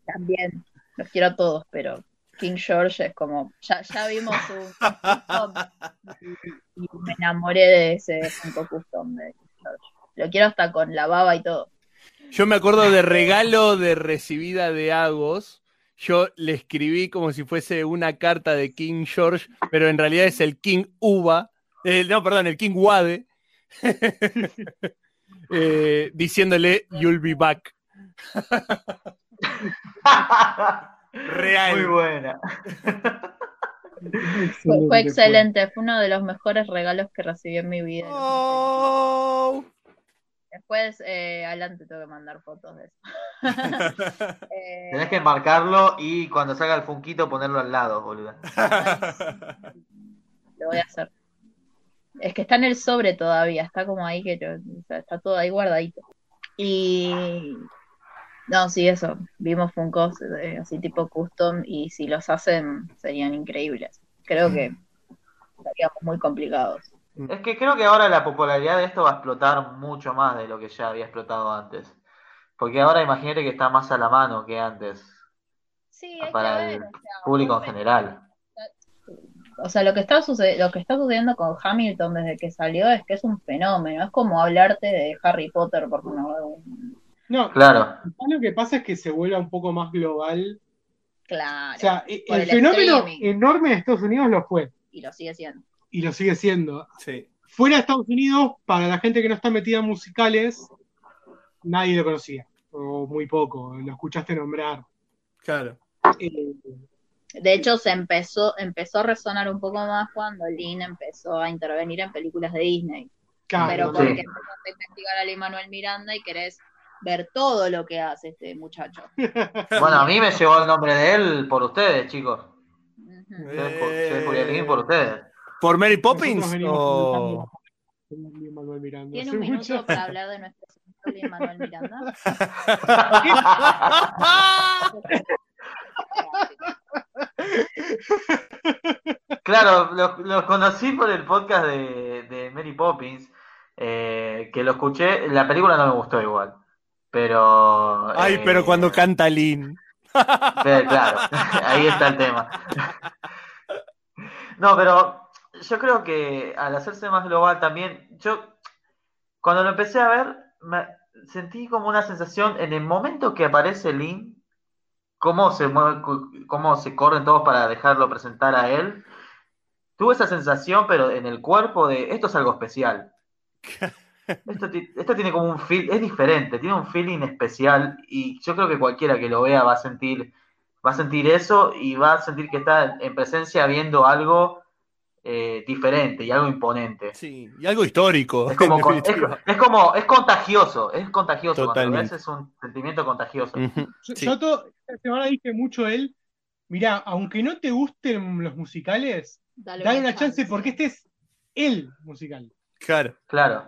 También, los quiero a todos, pero King George es como, ya, ya vimos un custom y, y me enamoré de ese funko custom de King George. Lo quiero hasta con la baba y todo. Yo me acuerdo de regalo de recibida de Agos, yo le escribí como si fuese una carta de King George, pero en realidad es el King Uva, eh, no, perdón, el King Wade, eh, diciéndole "You'll be back". Real. Muy buena. Fue, fue excelente, fue uno de los mejores regalos que recibí en mi vida. Oh. Después, eh, adelante tengo que mandar fotos de eso. eh, Tenés que marcarlo y cuando salga el funquito ponerlo al lado, boluda. Lo voy a hacer. Es que está en el sobre todavía, está como ahí, que lo, o sea, está todo ahí guardadito. Y... no, sí, eso. Vimos funcos eh, así tipo custom y si los hacen serían increíbles. Creo que estaríamos muy complicados. Es que creo que ahora la popularidad de esto va a explotar mucho más de lo que ya había explotado antes. Porque ahora imagínate que está más a la mano que antes. Sí, hay para que ver, el o sea, público en general. O sea, lo que está suced- lo que está sucediendo con Hamilton desde que salió es que es un fenómeno. Es como hablarte de Harry Potter, porque no... No, claro. Lo que pasa es que se vuelva un poco más global. Claro. O sea, el, el fenómeno streaming enorme de Estados Unidos lo fue. Y lo sigue siendo. Y lo sigue siendo. Sí. Fuera de Estados Unidos, para la gente que no está metida en musicales, nadie lo conocía. O muy poco. Lo escuchaste nombrar. Claro. Eh, de hecho, se empezó, empezó a resonar un poco más cuando Lin empezó a intervenir en películas de Disney. Claro. Pero porque sí. empezaste a investigar a Lin-Manuel Miranda y querés ver todo lo que hace este muchacho. Bueno, a mí me llegó el nombre de él por ustedes, chicos. Uh-huh. Eh... Por, por, por ustedes. ¿Por Mary Poppins? O... ¿Tiene un minuto para hablar de nuestro señor Lin-Manuel Miranda? Claro, los lo conocí por el podcast de, de Mary Poppins, eh, que lo escuché. La película no me gustó igual, pero... Ay, eh, pero cuando canta Lin. Pero, claro, ahí está el tema. No, pero... yo creo que al hacerse más global también, yo cuando lo empecé a ver, me sentí como una sensación en el momento que aparece Lin, cómo se mueve, cómo se corren todos para dejarlo presentar a él. Tuve esa sensación, pero en el cuerpo, de esto es algo especial. Esto, esto tiene como un feel, es diferente, tiene un feeling especial y yo creo que cualquiera que lo vea va a sentir, va a sentir eso y va a sentir que está en presencia viendo algo Eh, diferente y algo imponente. Sí, y algo histórico. Es como, con, es, es como, es contagioso, es contagioso. Totalmente. Es un sentimiento contagioso. Uh-huh. Yo, sí. yo todo, esta semana dije mucho a él, mirá, aunque no te gusten los musicales, dale, dale una chance, chance porque este es el musical. Claro. Claro.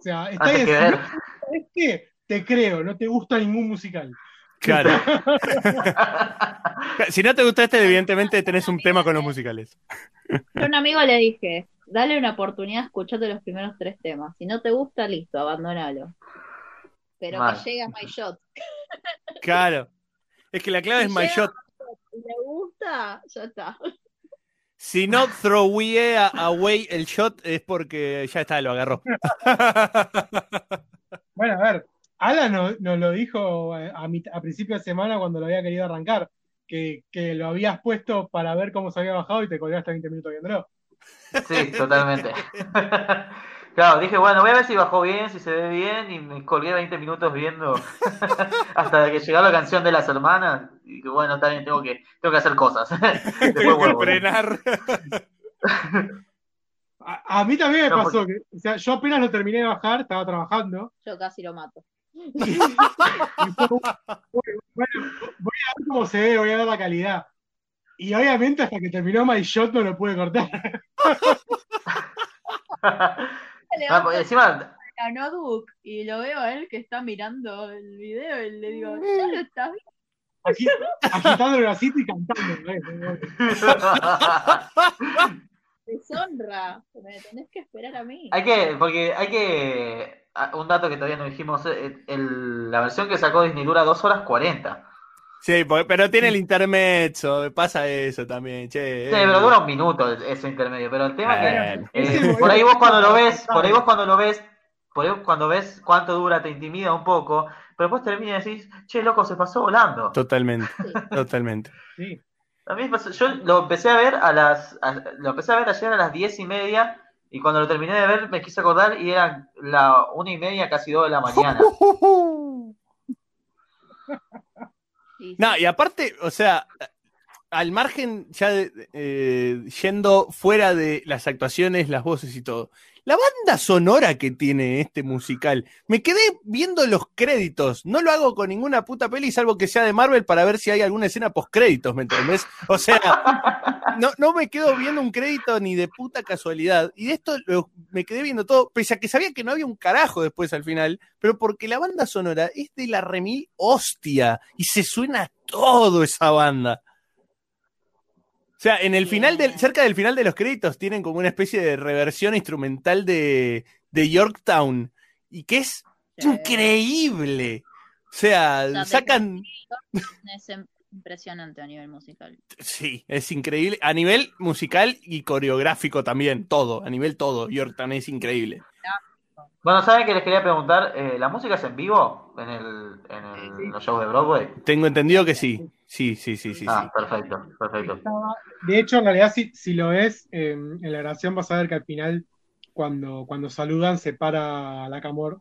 O sea, está ahí que ver. No, es que te creo, no te gusta ningún musical. Claro. Si no te gusta este, evidentemente tenés un tema con los musicales. Yo a un amigo le dije, dale una oportunidad, escuchate los primeros tres temas. Si no te gusta, listo, abandonalo. Pero vale, que llega My Shot. Claro. Es que la clave si es My Shot. Si te gusta, ya está. Si no throw away el shot es porque ya está, lo agarró. Bueno, a ver. Alan nos no lo dijo a, mi, a principio de semana cuando lo había querido arrancar, que, que lo habías puesto para ver cómo se había bajado y te colgaste veinte minutos viéndolo. Sí, totalmente. Claro, dije, bueno, voy a ver si bajó bien, si se ve bien, y me colgué veinte minutos viendo hasta que llegó la canción de las hermanas, y bueno, también tengo que, tengo que hacer cosas. Tengo que frenar. A, a mí también me no, pasó, porque... que, o sea, yo apenas lo terminé de bajar, estaba trabajando. Yo casi lo mato. Bueno, bueno, voy a ver cómo se ve, voy a ver la calidad. Y obviamente hasta que terminó My Shot no lo pude cortar. No, encima la notebook y lo veo a él que está mirando el video y le digo, ¿ya lo estás viendo? Aquí, agitándole la cita y cantando, ¿no? Deshonra, me tenés que esperar a mí. Hay que, porque hay que, un dato que todavía no dijimos, el, el, la versión que sacó Disney dura dos horas cuarenta. Sí, pero tiene el intermedio, pasa eso también, che. Sí, pero dura un minuto ese intermedio, pero el tema bueno, es que eh, por ahí vos cuando lo ves, por ahí vos cuando lo ves, por ahí cuando ves cuánto dura te intimida un poco, pero después terminas y decís, che, loco, se pasó volando. Totalmente, sí. totalmente. Sí. A mí pasó, yo lo empecé a ver a las, a, lo empecé a ver ayer a las diez y media. Y cuando lo terminé de ver me quise acordar y eran la una y media, casi dos de la mañana. No, y aparte, o sea, al margen ya de, eh, yendo fuera de las actuaciones, las voces y todo, la banda sonora que tiene este musical, me quedé viendo los créditos, no lo hago con ninguna puta peli salvo que sea de Marvel para ver si hay alguna escena post créditos, ¿me entendés? O sea, no, no me quedo viendo un crédito ni de puta casualidad, y de esto lo, me quedé viendo todo, pese a que sabía que no había un carajo después al final, pero porque la banda sonora es de la remil hostia, y se suena todo esa banda. O sea, en el final del, cerca del final de los créditos tienen como una especie de reversión instrumental de, de Yorktown, y que es sí. increíble. O sea, o sea sacan... Es impresionante a nivel musical. Sí, es increíble. A nivel musical y coreográfico también, todo, a nivel todo. Yorktown es increíble. Bueno, ¿saben qué les quería preguntar? Eh, ¿La música es en vivo en, el, en el, sí. los shows de Broadway? Tengo entendido que sí. Sí, sí, sí, sí. Ah, sí. perfecto, perfecto. De hecho, en realidad, si, si lo ves, eh, en la grabación vas a ver que al final, cuando, cuando saludan, se para Lacamoire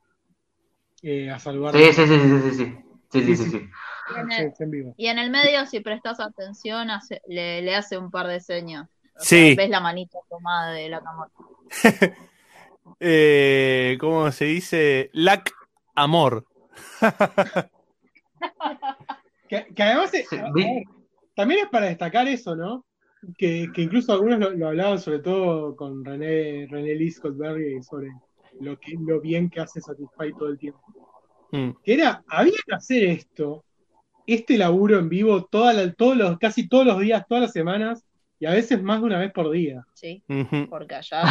eh, a saludar. Sí, sí, sí, sí, sí, sí. Sí, sí, sí, sí. sí. Y, en el, sí en vivo. Y en el medio, si prestas atención, hace, le, le hace un par de señas. O sí. Sea, ves la manita tomada de Lacamoire. Eh, ¿Cómo se dice? Lac amor. que, que además es, eh, también es para destacar eso, ¿no? Que, que incluso algunos lo, lo hablaban, sobre todo con René, René Lee Scottberry, sobre lo, que, lo bien que hace Satisfy todo el tiempo. Mm. Que era, había que hacer esto, este laburo en vivo, toda la, todos los, casi todos los días, todas las semanas. Y a veces más de una vez por día. Sí, uh-huh. porque allá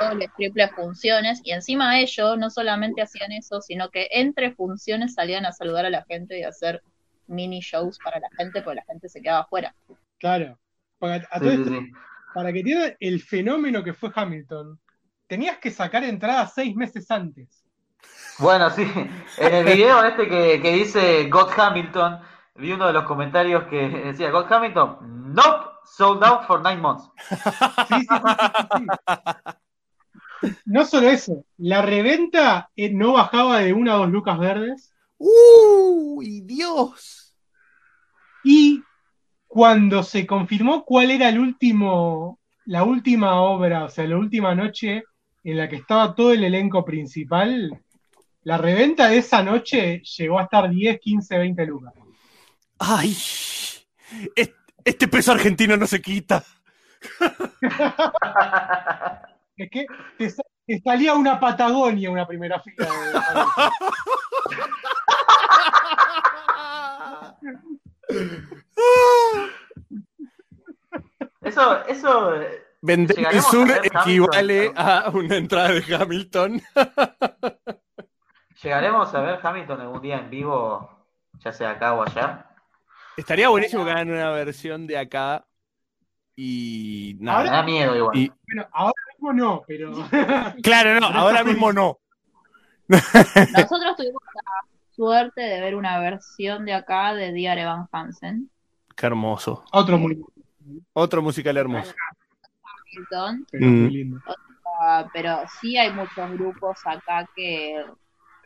dobles, triples funciones. Y encima ellos no solamente hacían eso, sino que entre funciones salían a saludar a la gente y a hacer mini shows para la gente, porque la gente se quedaba afuera. Claro. Para, a todo esto, para que entiendan el fenómeno que fue Hamilton, tenías que sacar entradas seis meses antes. Bueno, sí. En el video este que, que dice God Hamilton, vi uno de los comentarios que decía, God Hamilton, no. Nope. Sold out for nine months. Sí, sí, sí, sí. No solo eso, la reventa no bajaba de una a dos lucas verdes. ¡Uy, Dios! Y cuando se confirmó cuál era el último, la última obra, o sea, la última noche en la que estaba todo el elenco principal, la reventa de esa noche llegó a estar diez, quince, veinte lucas. ¡Ay! Es... Este peso argentino no se quita. Es que te, te salía una Patagonia, una primera fila. De eso, eso. Vender el sur equivale Hamilton, a una entrada de Hamilton. ¿Llegaremos a ver Hamilton algún día en vivo, ya sea acá o allá? Estaría buenísimo que hagan una versión de acá y nada. Ahora, me da miedo igual. Y... Bueno, ahora mismo no, pero... Claro, no, ahora mismo no. Nosotros tuvimos la suerte de ver una versión de acá de Dear Evan Hansen. Qué hermoso. Otro, muy... Otro musical hermoso. Hamilton. Pero, mm. Otra, pero sí hay muchos grupos acá que,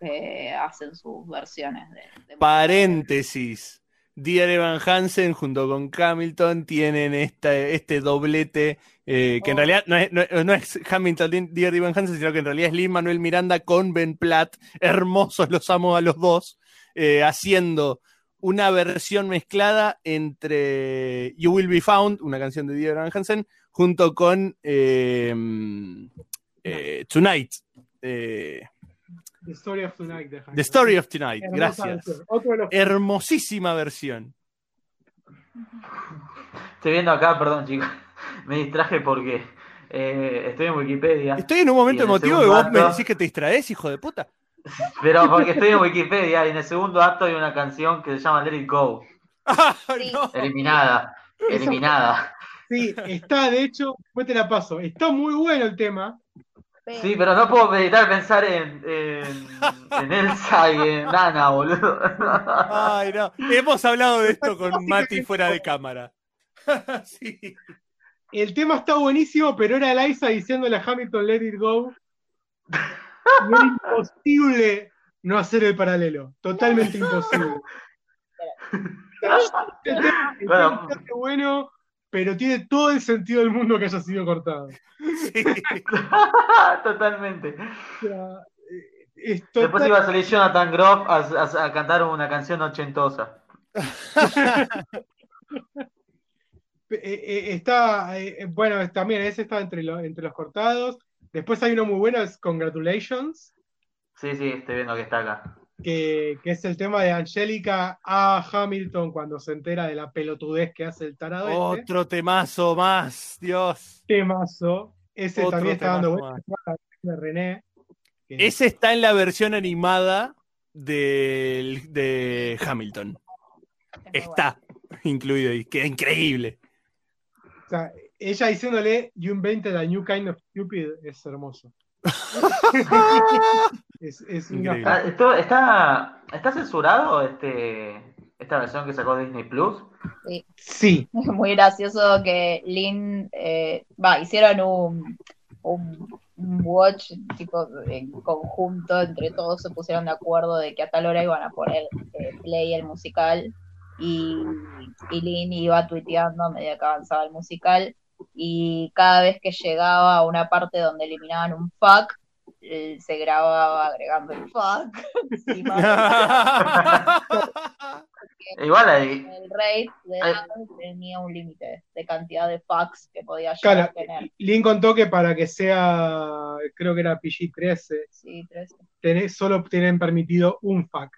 que hacen sus versiones. De, de Paréntesis. Dear Evan Hansen junto con Hamilton tienen esta, este doblete eh, que oh. en realidad no es, no, no es Hamilton Dear Evan Hansen, sino que en realidad es Lin-Manuel Miranda con Ben Platt, hermosos, los amo a los dos, eh, haciendo una versión mezclada entre You Will Be Found, una canción de Dear Evan Hansen, junto con eh, eh, Tonight, Eh, The Story of Tonight. De The Story of Tonight, gracias. Los... Hermosísima versión. Estoy viendo acá, perdón, chicos. Me distraje porque eh, estoy en Wikipedia. Estoy en un momento emotivo y vos acto... me decís que te distraes, hijo de puta. Pero porque estoy en Wikipedia y en el segundo acto hay una canción que se llama Let It Go. Ah, no. Eliminada. Eliminada. Sí, está, de hecho, después te la paso. Está muy bueno el tema. Sí, pero no puedo meditar pensar en, en, en Elsa y en Nana, boludo. Ay, no. Hemos hablado de esto con Mati fuera de cámara. Sí. El tema está buenísimo, pero era Eliza diciéndole a Hamilton Let It Go. No era imposible no hacer el paralelo. Totalmente imposible. El tema, el tema está bueno, pero tiene todo el sentido del mundo que haya sido cortado. Sí. Totalmente. O sea, es total... Después iba a salir Jonathan Groff a, a, a cantar una canción ochentosa. Está, bueno, también ese está entre, lo, entre los cortados. Después hay uno muy bueno, es Congratulations. Sí, sí, estoy viendo que está acá. Que, que es el tema de Angélica a Hamilton cuando se entera de la pelotudez que hace el tarado. Otro este. temazo más, Dios. Temazo. Ese Otro también está dando vueltas de René. Que... Ese está en la versión animada de, de Hamilton. Está incluido ahí. Qué increíble. O sea, ella diciéndole You invented a new kind of stupid es hermoso. es, es una... ¿Está, está, está censurado este, esta versión que sacó Disney Plus? Sí. sí. Es muy gracioso que Lin eh, bah, hicieron un, un, un watch tipo en conjunto, entre todos se pusieron de acuerdo de que a tal hora iban a poner eh, play el musical y, y Lin iba tuiteando a medida que avanzaba el musical. Y cada vez que llegaba a una parte donde eliminaban un fuck, eh, se grababa agregando el fuck. Y igual ahí. El rate de Adam tenía un límite de cantidad de fucks que podía llegar claro, a tener. Lin contó que para que sea, creo que era P G trece, sí, trece. Tenés, solo tienen permitido un fuck.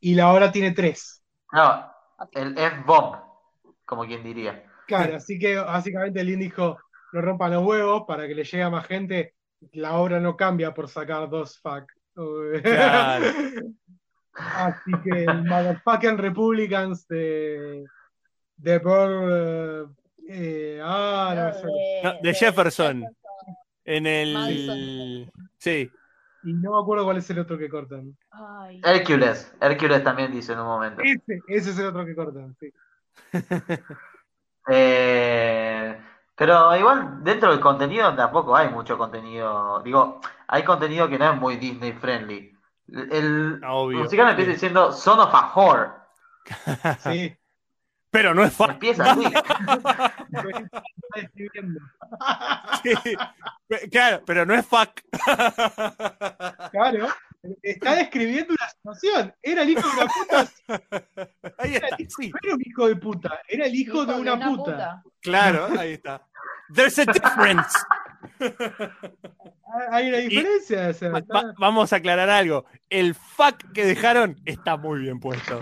Y la hora tiene tres. No, el F-bomb, como quien diría. Claro, así que básicamente Lin dijo, no rompan los huevos para que le llegue a más gente, la obra no cambia por sacar dos fuck. Claro. Así que el motherfucking Republicans de de Burr, eh, ah, no, de, no, de, de Jefferson. Jefferson en el Madison. Sí. Y no me acuerdo cuál es el otro que cortan. Ay. Hércules, Hércules también dice en un momento. Ese, ese es el otro que cortan, sí. Eh, pero igual dentro del contenido tampoco hay mucho contenido. Digo, hay contenido que no es muy Disney friendly. El obvio, musical empieza diciendo Son of a Whore. Sí. Pero no es fácil. Empieza así. Sí. Claro, pero no es fuck. Claro. Está describiendo una situación. Era el hijo de una puta. Ahí está, era el hijo, sí. Era un hijo de puta. Era el hijo, hijo de una, de una puta. puta. Claro, ahí está. There's a difference. Hay una diferencia. O sea, va, va, vamos a aclarar algo. El fuck que dejaron está muy bien puesto.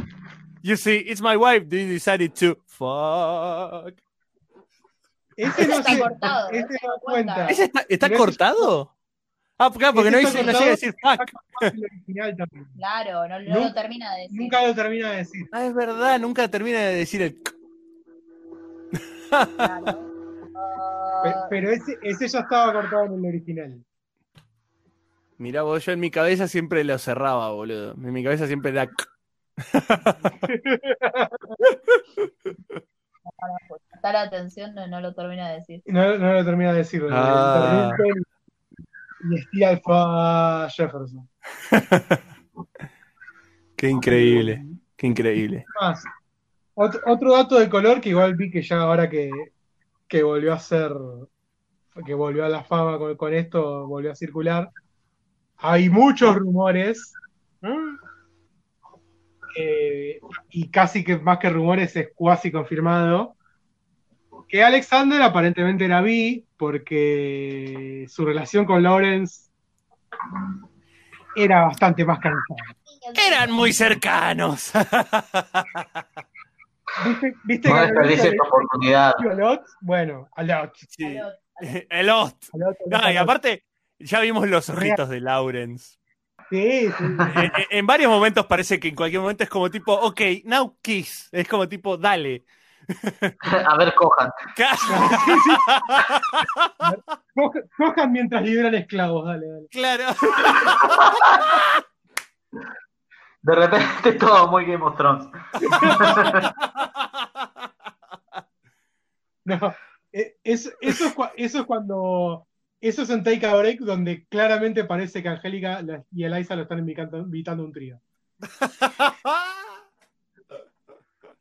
You see, it's my wife. They decided to fuck. Ese no está se, cortado. Ese no se cuenta. cuenta. ¿Ese está, está cortado? Ah, claro, porque no llega no a decir fuck. Claro, no, no nunca, lo termina de decir. Nunca lo termina de decir. Ah, es verdad, nunca termina de decir el claro. uh... Pero, pero ese, ese ya estaba cortado en el original. Mirá vos, yo en mi cabeza siempre lo cerraba, boludo. En mi cabeza siempre era prestar atención, no, no lo termina de decir. No, no lo termina de decir, boludo. Ah. Y estira el fa Jefferson. Qué increíble, qué increíble. Más, otro, otro dato de color que igual vi que ya ahora que, que volvió a ser, que volvió a la fama con, con esto, volvió a circular. Hay muchos rumores. Eh, y casi que más que rumores es cuasi confirmado. Que Alexander aparentemente era bi, porque su relación con Lawrence era bastante más cansado. Eran muy cercanos. ¿Viste, viste no desperdicié esta oportunidad? Bueno, a lot. Sí. A lot. No, y aparte, ya vimos los ojitos de Lawrence. Sí, sí. En, en varios momentos parece que en cualquier momento es como tipo, ok, now kiss. Es como tipo, dale. A ver, cojan. Cojan, cojan mientras liberan esclavos, dale, dale. Claro. De repente todo muy Game of Thrones. No, eso, eso, es, eso es cuando... Eso es en Take a Break, donde claramente parece que Angélica y Eliza lo están invitando, invitando a un trío.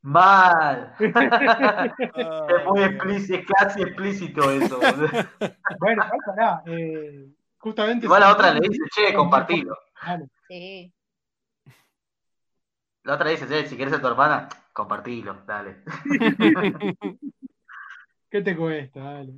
Mal. Oh, es muy explícito, casi explícito eso. Bueno, pará. Eh, justamente... Igual la otra le dice, che, compartilo. Vale. Sí. La otra dice, si quieres a tu hermana, compartilo, dale. ¿Qué te cuesta? Dale.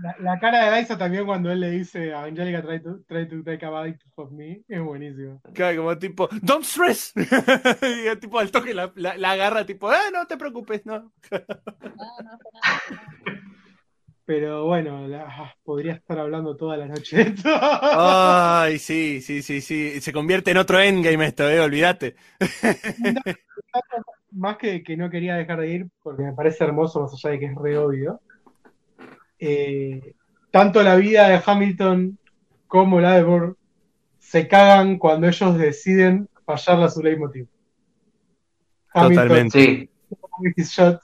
La, la cara de Eliza también cuando él le dice a Angélica, try to, try to take a bite of me, es buenísimo. Claro, como tipo, don't stress. Y tipo al toque la, la, la agarra, tipo, ah, no te preocupes, no. no, no, no. Pero bueno, la, podría estar hablando toda la noche. Ay, sí, sí, sí, sí. Se convierte en otro endgame esto, eh, olvídate. No, más que, que no quería dejar de ir, porque me parece hermoso, más allá de que es re obvio. Eh, tanto la vida de Hamilton como la de Burr se cagan cuando ellos deciden fallarla a su leitmotiv. Totalmente. Hamilton, sí. Shot,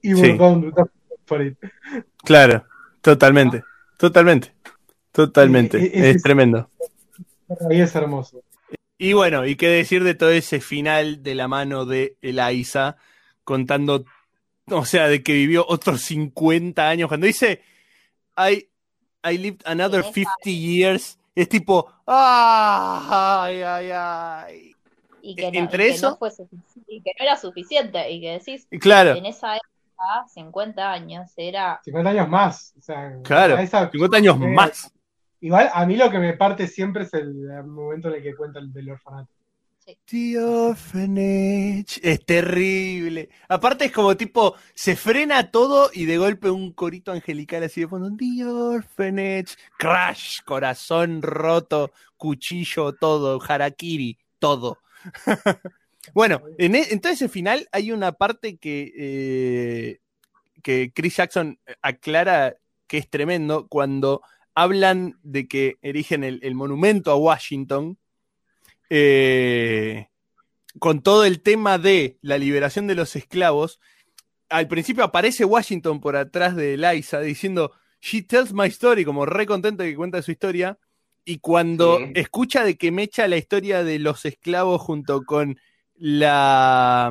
y Burr sí. Por ahí. Claro, totalmente, totalmente, totalmente, es, es, es tremendo. Y es hermoso. Y bueno, y qué decir de todo ese final de la mano de Eliza, contando, o sea, de que vivió otros cincuenta años, cuando dice, I, I lived another fifty years, es tipo, ay, ay, ay. Y que no, entre y que eso... no fue sufic- y que no era suficiente, y que decís, claro. En esa época, cincuenta años, era... cincuenta años más, o sea... Claro, esa... cincuenta años eh, más. Igual, a mí lo que me parte siempre es el momento en el que cuenta el del orfanato. Sí. The orphanage, es terrible. Aparte es como tipo, se frena todo y de golpe un corito angelical así de fondo, The orphanage, crash, corazón roto, cuchillo, todo, harakiri, todo. Bueno, en, en todo ese final hay una parte que, eh, que Chris Jackson aclara que es tremendo cuando hablan de que erigen el, el monumento a Washington eh, con todo el tema de la liberación de los esclavos. Al principio aparece Washington por atrás de Eliza diciendo She tells my story, como re contento de que cuenta su historia, y cuando sí. escucha de que mecha la historia de los esclavos junto con la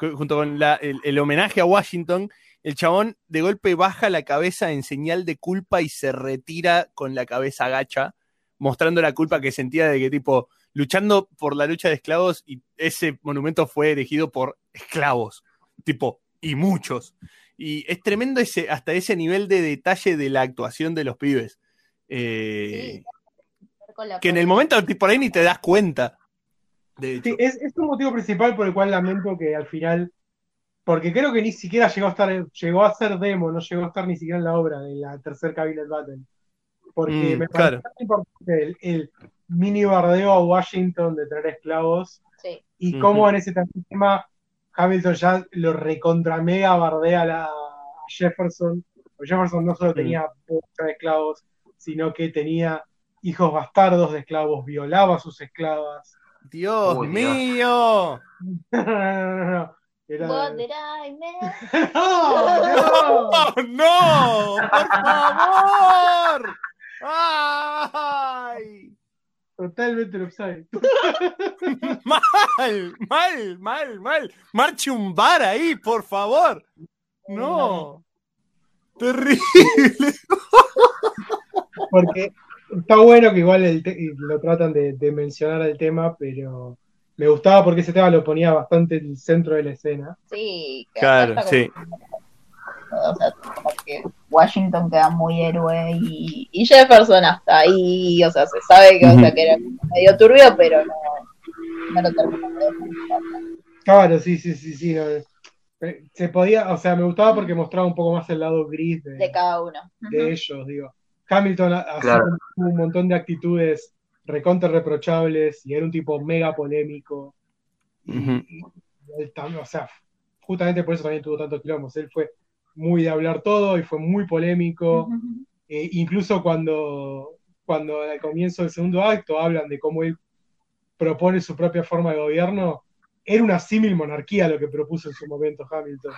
junto con la, el, el homenaje a Washington, el chabón de golpe baja la cabeza en señal de culpa y se retira con la cabeza gacha, mostrando la culpa que sentía de que tipo, luchando por la lucha de esclavos, y ese monumento fue erigido por esclavos, tipo, y muchos. Y es tremendo ese, hasta ese nivel de detalle de la actuación de los pibes. Eh, sí, que en el momento por ahí ni te das cuenta. De hecho. Sí, es, es un motivo principal por el cual lamento que al final, porque creo que ni siquiera llegó a estar, llegó a ser demo, no llegó a estar ni siquiera en la obra de la tercer Cabinet Battle, porque mm, me claro. parece tan importante el, el mini bardeo a Washington de traer esclavos, sí. y cómo uh-huh. en ese tema Hamilton ya lo recontra mega bardea a, la, a Jefferson, porque Jefferson no solo uh-huh. tenía muchos esclavos, sino que tenía hijos bastardos de esclavos, violaba a sus esclavas. Dios Uy, mío. No, no, no. Era... What did I miss? ¡No! ¡No! ¡No! ¡Por favor! ¡Ay! Totalmente lo sabe. Mal, mal, mal, mal. Marche un bar ahí, por favor. No. Terrible. Porque está bueno que igual el te- lo tratan de, de mencionar el tema, pero me gustaba porque ese tema lo ponía bastante en el centro de la escena. Sí, claro, sí. Como... O sea, como que Washington queda muy héroe y, y Jefferson hasta ahí, o sea, se sabe que, uh-huh. o sea, que era medio turbio, pero no, no lo terminó de demostrar. Claro, sí, sí, sí, sí. Se podía, o sea, me gustaba porque mostraba un poco más el lado gris de, de cada uno. Uh-huh. De ellos, digo. Hamilton hacía claro. un montón de actitudes recontra reprochables y era un tipo mega polémico. Uh-huh. Y, y él también, o sea, justamente por eso también tuvo tantos quilombos. Él fue muy de hablar todo y fue muy polémico. Uh-huh. Eh, incluso cuando, cuando al comienzo del segundo acto hablan de cómo él propone su propia forma de gobierno, era una símil monarquía lo que propuso en su momento Hamilton.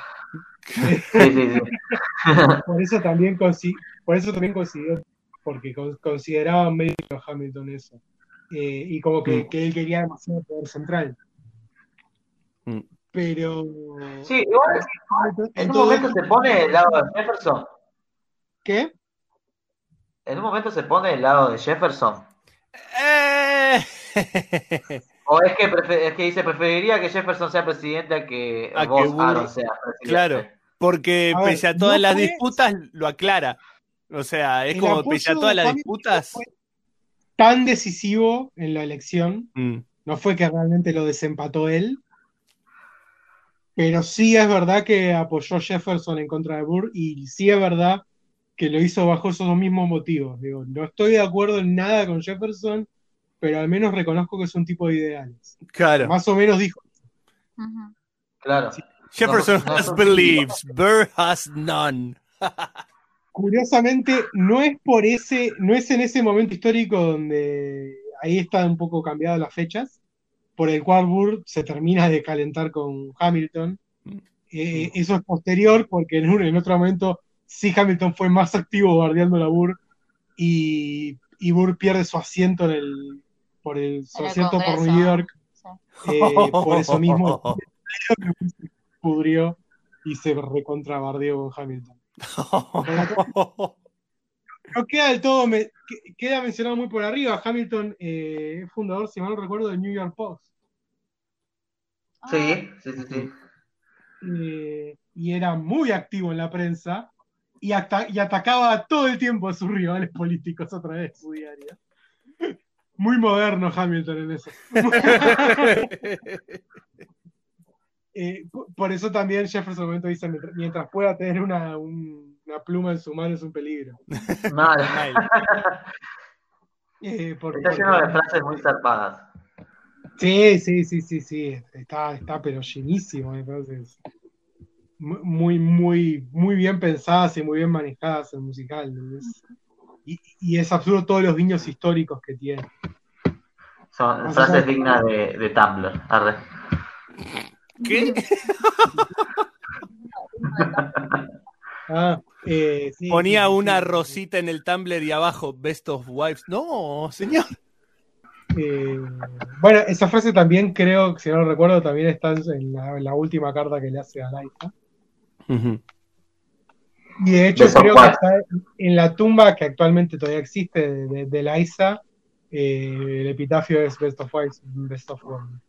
Por eso también consiguió, por eso también consiguió, porque consideraban medio Hamilton eso. Eh, y como que, que él quería demasiado poder central. Pero... sí, igual en un momento se pone del lado de Jefferson. ¿Qué? En un momento se pone del lado de Jefferson. ¡Eh! O es que, prefer- es que dice, preferiría que Jefferson sea presidente a que a vos, que Aaron, sea presidente. Claro, porque a ver, pese a todas no las puedes... disputas, lo aclara. O sea, es el como pese a todas las disputas... Fue tan decisivo en la elección, mm. no fue que realmente lo desempató él, pero sí es verdad que apoyó Jefferson en contra de Burr, y sí es verdad que lo hizo bajo esos mismos motivos. Digo, no estoy de acuerdo en nada con Jefferson, pero al menos reconozco que es un tipo de ideales. Claro. Más o menos dijo. Uh-huh. Claro. Sí. Jefferson no, no, has no, beliefs, no. Burr has none. Curiosamente, no es por ese, no es en ese momento histórico donde ahí están un poco cambiadas las fechas, por el cual Burr se termina de calentar con Hamilton. Eh, eso es posterior, porque en, un, en otro momento sí Hamilton fue más activo guardiando la Burr y, y Burr pierde su asiento en el por el su asiento por New York, sí. eh, por eso mismo se pudrió y se recontrabardeó con Hamilton. No queda del todo, me, queda mencionado muy por arriba. Hamilton eh, es fundador, si mal no recuerdo, del New York Post. Sí, sí, sí, sí. Eh, y era muy activo en la prensa y, at- y atacaba todo el tiempo a sus rivales políticos a través de su diario. Muy moderno Hamilton en eso. eh, por eso también Jefferson al momento dice, mientras pueda tener una, un, una pluma en su mano es un peligro. Mal. eh, porque, está lleno de frases muy zarpadas. Sí, sí, sí, sí, sí. Está, está pero llenísimo. Entonces, muy, muy, muy bien pensadas y muy bien manejadas en musical. Entonces, Y, y es absurdo todos los guiños históricos que tiene. Son Vamos frases dignas de, de Tumblr. Arre. ¿Qué? ah, eh, sí, Ponía sí, una sí, rosita sí. en el Tumblr y abajo, Best of Wives. No, señor. Eh, bueno, esa frase también creo, si no lo recuerdo, también está en la, en la última carta que le hace a Latifah. Uh-huh. Y de hecho creo que está en la tumba que actualmente todavía existe de, de, de la Isa, eh, el epitafio es Best of Wives, Best of World.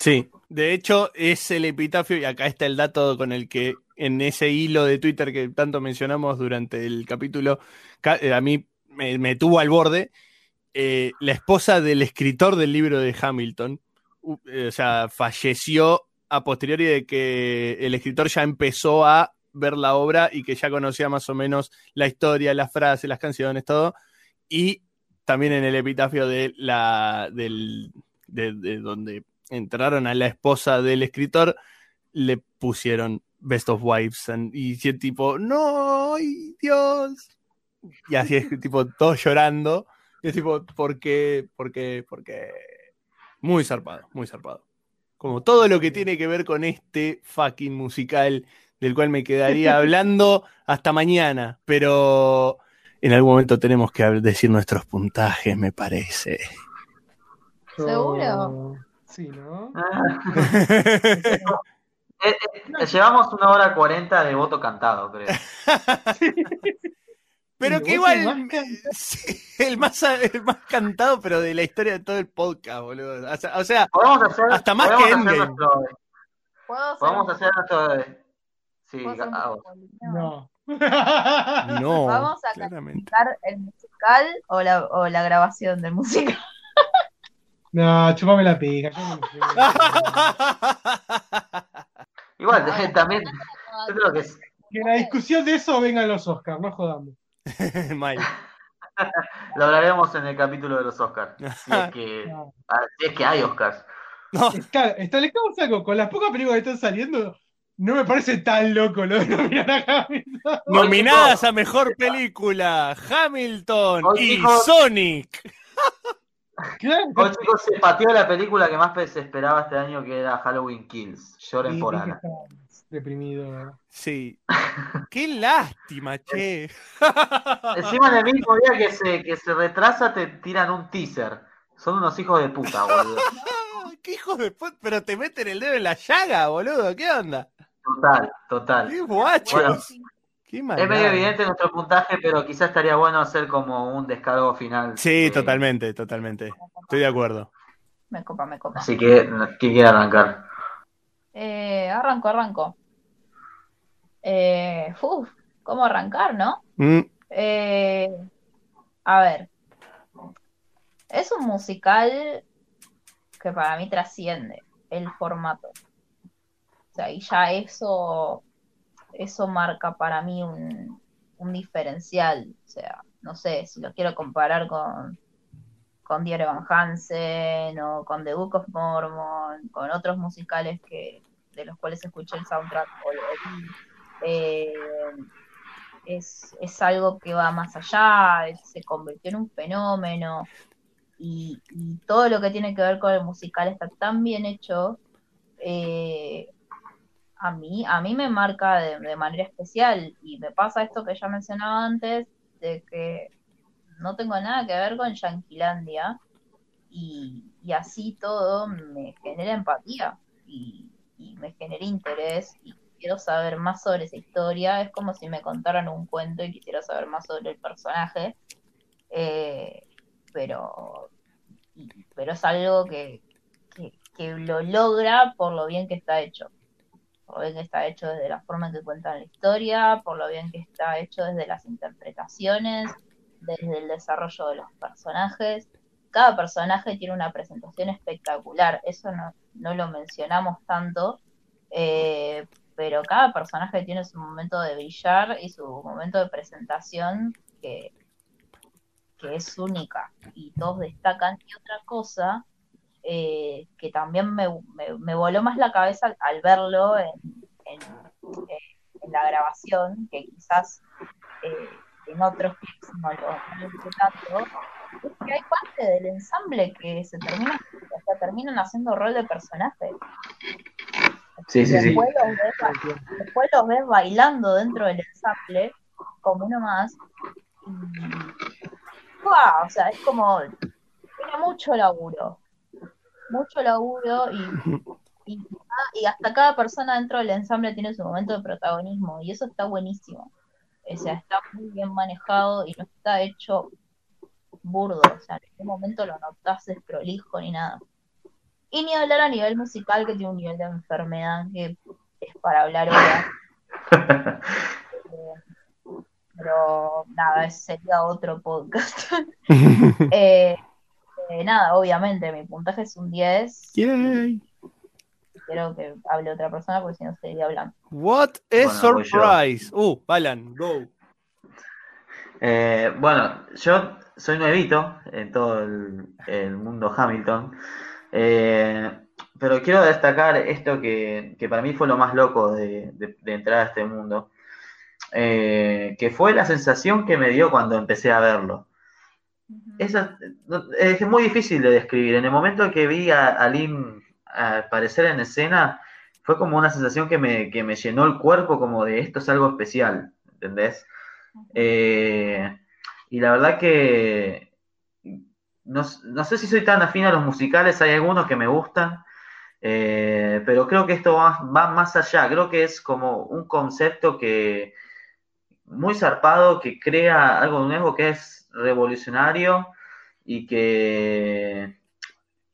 Sí, de hecho es el epitafio, y acá está el dato con el que en ese hilo de Twitter que tanto mencionamos durante el capítulo, a mí me, me tuvo al borde, eh, la esposa del escritor del libro de Hamilton, uh, eh, o sea, falleció a posteriori de que el escritor ya empezó a ver la obra y que ya conocía más o menos la historia, las frases, las canciones, todo, y también en el epitafio de la del de, de donde entraron a la esposa del escritor le pusieron Best of Wives and, y el tipo no, ¡ay, Dios! Y así es, tipo todo llorando, y es tipo ¿por qué? ¿por qué? ¿por qué? Muy zarpado, muy zarpado, como todo lo que tiene que ver con este fucking musical del cual me quedaría hablando hasta mañana, pero en algún momento tenemos que decir nuestros puntajes, me parece. ¿Seguro? Sí, ¿no? eh, eh, llevamos una hora cuarenta de voto cantado, creo. Pero que igual, el más, sí, el, más, el más cantado, pero de la historia de todo el podcast, boludo. O sea, o sea hacer, hasta más que Endgame. Nuestro, podemos hacer nuestro... Sí, a vos. No. No. Vamos a cantar el musical o la, o la grabación del musical. No, chúpame la pija. Igual, no, no, también. No, yo creo que es. Que la discusión de eso vengan los Oscars, no jodamos. Mal. Lo hablaremos en el capítulo de los Oscars. Si es que, no. Si es que hay Oscars. No. Claro, establezcamos algo. Con las pocas películas que están saliendo, no me parece tan loco lo de nominar a Hamilton. Nominadas a mejor película: Hamilton hoy, y chicos, Sonic. Hoy, chicos, se pateó la película que más se esperaba este año, que era Halloween Kills. Lloren sí, por Ana. Deprimido, ¿verdad? Sí. Qué lástima, che. Encima, en el mismo día que se, que se retrasa, te tiran un teaser. Son unos hijos de puta, boludo. ¿Qué hijos de puta? Pero te meten el dedo en la llaga, boludo. ¿Qué onda? Total, total. Qué guachos. Bueno, qué maldad. Es medio evidente nuestro puntaje, pero quizás estaría bueno hacer como un descargo final. Sí, eh, totalmente, totalmente. Estoy de acuerdo. Me copa, me copa. Así que, ¿quién quiere arrancar? Eh, arranco, arranco. Eh, uf, ¿cómo arrancar, no? Mm. Eh, a ver. Es un musical que para mí trasciende el formato. O sea, y ya eso, eso marca para mí un, un diferencial. O sea, no sé, si lo quiero comparar con, con Dear Evan Hansen o con The Book of Mormon, con otros musicales que de los cuales escuché el soundtrack o lo eh, es, es algo que va más allá, es, se convirtió en un fenómeno. Y, y todo lo que tiene que ver con el musical está tan bien hecho, eh, a mí a mí me marca de, de manera especial, y me pasa esto que ya mencionaba antes, de que no tengo nada que ver con Yanquilandia, y, y así todo me genera empatía, y, y me genera interés, y quiero saber más sobre esa historia. Es como si me contaran un cuento y quisiera saber más sobre el personaje, eh... pero pero es algo que, que, que lo logra por lo bien que está hecho, por lo bien que está hecho desde la forma en que cuentan la historia, por lo bien que está hecho desde las interpretaciones, desde el desarrollo de los personajes. Cada personaje tiene una presentación espectacular, eso no, no lo mencionamos tanto, eh, pero cada personaje tiene su momento de brillar y su momento de presentación que que es única, y todos destacan. Y otra cosa eh, que también me, me, me voló más la cabeza al verlo en, en, en la grabación, que quizás eh, en otros clips no lo escuché tanto, es que hay parte del ensamble que se termina, o sea, terminan haciendo rol de personaje. Sí, sí, después, sí. Los ves, después los ves bailando dentro del ensamble, como uno más, y wow, o sea, es como, tiene mucho laburo, mucho laburo, y, y, y hasta cada persona dentro del ensamble tiene su momento de protagonismo, y eso está buenísimo. O sea, está muy bien manejado y no está hecho burdo, o sea, en ningún momento lo notas desprolijo ni nada. Y ni hablar a nivel musical, que tiene un nivel de enfermedad que es para hablar ahora. Pero nada, sería otro podcast. eh, eh, nada, obviamente, mi puntaje es un diez. Yay. Quiero que hable otra persona porque si no seguiría hablando. What a bueno, surprise. Uh, Balan, go. Eh, bueno, yo soy nuevito en todo el, el mundo Hamilton. Eh, pero quiero destacar esto que, que para mí fue lo más loco de, de, de entrar a este mundo. Eh, que fue la sensación que me dio cuando empecé a verlo. Eso es muy difícil de describir. En el momento que vi a, a Lin aparecer en escena, fue como una sensación que me, que me llenó el cuerpo, como de esto es algo especial, ¿entendés? Eh, y la verdad que no, no sé si soy tan afín a los musicales, hay algunos que me gustan, eh, pero creo que esto va, va más allá. Creo que es como un concepto que muy zarpado, que crea algo nuevo, que es revolucionario y que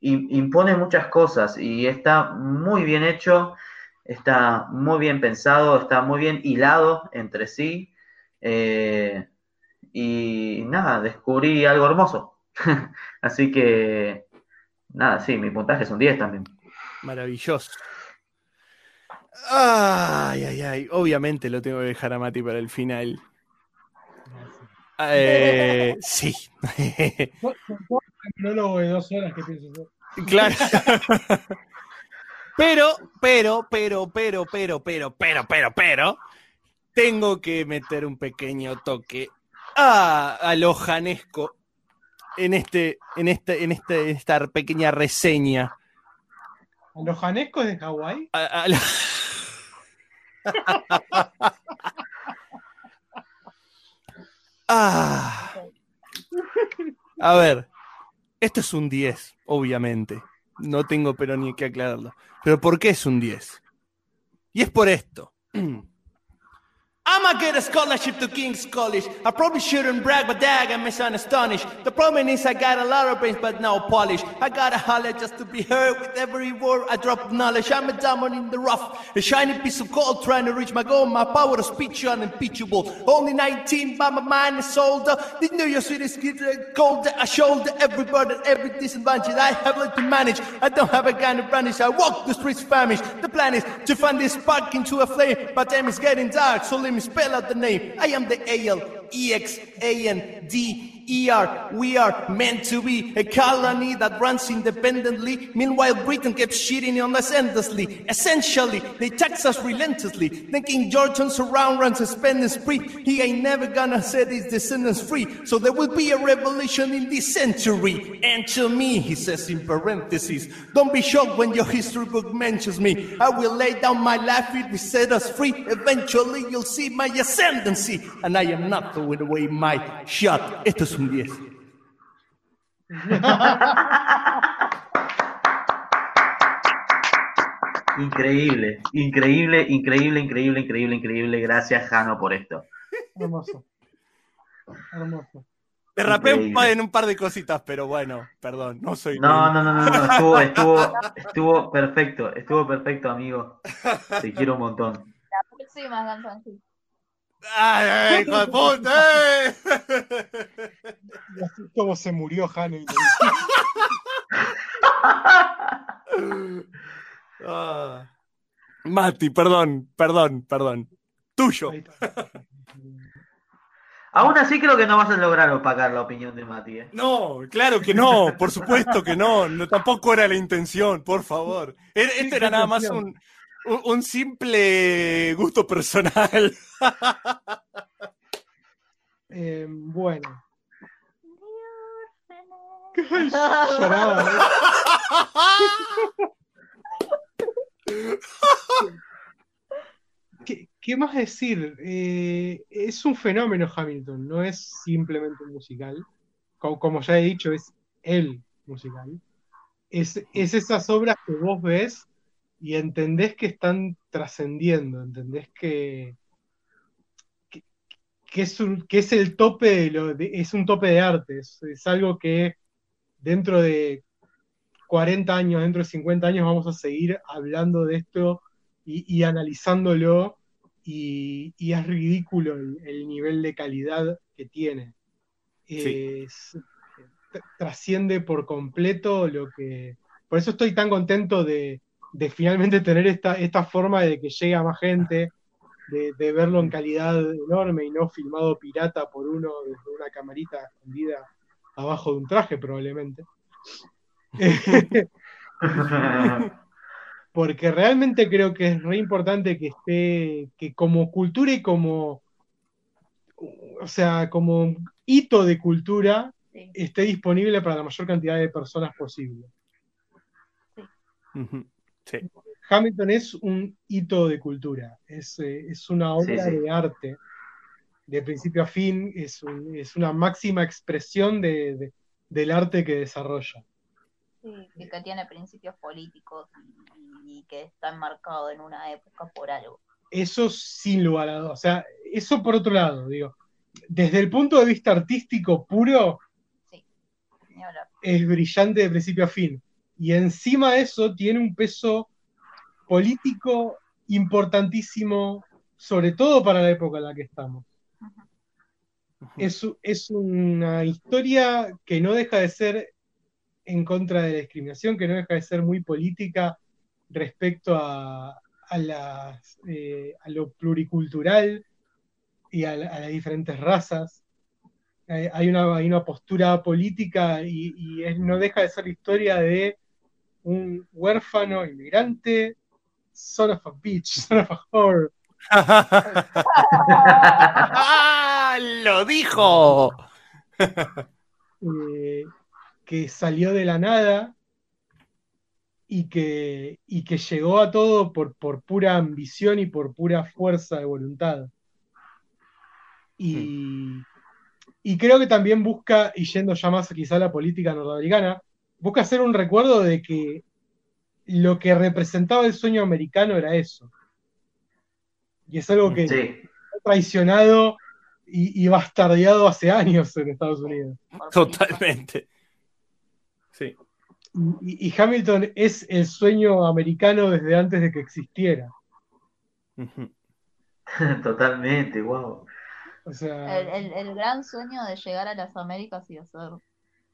impone muchas cosas, y está muy bien hecho. está muy bien pensado, está muy bien hilado entre sí, eh, y nada, descubrí algo hermoso. Así que, nada, sí, mi puntaje es un diez también. Maravilloso. Ay, ay, ay, obviamente lo tengo que dejar a Mati para el final. Eh, sí. Monólogo de dos horas, ¿qué piensas? Claro. Pero, pero, pero, pero, pero, pero, pero, pero, pero, tengo que meter un pequeño toque a, a lo janesco en este, en este, en este, esta pequeña reseña. ¿A lo janesco de Hawái? A, a lo... Ah. A ver, esto es un diez, obviamente. No tengo pero ni que aclararlo. Pero ¿por qué es un diez? Y es por esto. I'm gonna get a scholarship to King's College. I probably shouldn't brag, but dag, I'm astonished. The problem is I got a lot of brains, but no polish. I gotta holler just to be heard with every word. I drop knowledge. I'm a diamond in the rough, a shiny piece of gold trying to reach my goal. My power of speech is unimpeachable. Only nineteen, but my mind is older. Did New York City's getting colder. I shoulder every burden, every disadvantage I have learned to manage. I don't have a kind of brandish. I walk the streets famished. The plan is to find this spark into a flame, but time is getting dark, so let me spell out the name. I am the A L E X A N D E R. We are meant to be a colony that runs independently. Meanwhile, Britain kept shitting on us endlessly. Essentially, they tax us relentlessly. Then King George turns around, runs a spending spree. He ain't never gonna set his descendants free. So there will be a revolution in this century. And to me, he says in parentheses, don't be shocked when your history book mentions me. I will lay down my life, it will set us free. Eventually, you'll see my ascendancy. And I am not throwing away my shot. Esto es un diez. Increíble, increíble, increíble, increíble, increíble, increíble. Gracias, Jano, por esto. Hermoso. Hermoso. Derrapé en un par de cositas, pero bueno, perdón, no soy... No, no, no, no, no, estuvo, estuvo, estuvo perfecto, estuvo perfecto, amigo. Te quiero un montón. La próxima, Dan Francisco. ¡Ay, hijo de puta! ¿Cómo se murió Haney? ah. Mati, perdón, perdón, perdón. Tuyo. Aún así creo que no vas a lograr opacar la opinión de Mati, ¿eh? No, claro que no, por supuesto que no, no. Tampoco era la intención, por favor. Esto era nada más un... un simple gusto personal. eh, bueno. Lloraba, ¿eh? ¿Qué, ¿Qué más decir? Eh, es un fenómeno Hamilton, no es simplemente un musical. Como, como ya he dicho, es el musical. Es, es esas obras que vos ves y entendés que están trascendiendo, entendés que, que, que, es, un, que es el tope de lo, de, es un tope de arte, es, es algo que dentro de cuarenta años, dentro de cincuenta años vamos a seguir hablando de esto y, y analizándolo, y, y es ridículo el, el nivel de calidad que tiene. Sí. Es, trasciende por completo lo que... Por eso estoy tan contento de de finalmente tener esta, esta forma de que llegue a más gente, de, de verlo en calidad enorme y no filmado pirata por uno desde una camarita escondida abajo de un traje, probablemente. Porque realmente creo que es re importante que esté, que como cultura y como, o sea, como hito de cultura, sí, esté disponible para la mayor cantidad de personas posible. Sí. Uh-huh. Sí. Hamilton es un hito de cultura, es, eh, es una obra sí, sí. de arte, de principio a fin, es, un, es una máxima expresión de, de, del arte que desarrolla. Sí, y que tiene principios políticos y, y que está enmarcado en una época por algo. Eso sin lugar a dudas, o sea, eso por otro lado, digo, desde el punto de vista artístico puro, sí, es brillante de principio a fin. Y encima de eso tiene un peso político importantísimo, sobre todo para la época en la que estamos. Es, es una historia que no deja de ser en contra de la discriminación, que no deja de ser muy política respecto a, a, las, eh, a lo pluricultural y a, la, a las diferentes razas. Eh, hay, una, hay una postura política y, y es, no deja de ser la historia de un huérfano inmigrante, son of a bitch, son of a whore. ¡Lo dijo! eh, que salió de la nada y que, y que llegó a todo por, por pura ambición y por pura fuerza de voluntad. Y, y creo que también busca, y yendo ya más quizá a la política norteamericana, busca hacer un recuerdo de que lo que representaba el sueño americano era eso. Y es algo que sí. ha traicionado y, y bastardeado hace años en Estados Unidos. Totalmente. Sí. Y, y Hamilton es el sueño americano desde antes de que existiera. Totalmente, wow. O sea, el, el, el gran sueño de llegar a las Américas y hacer...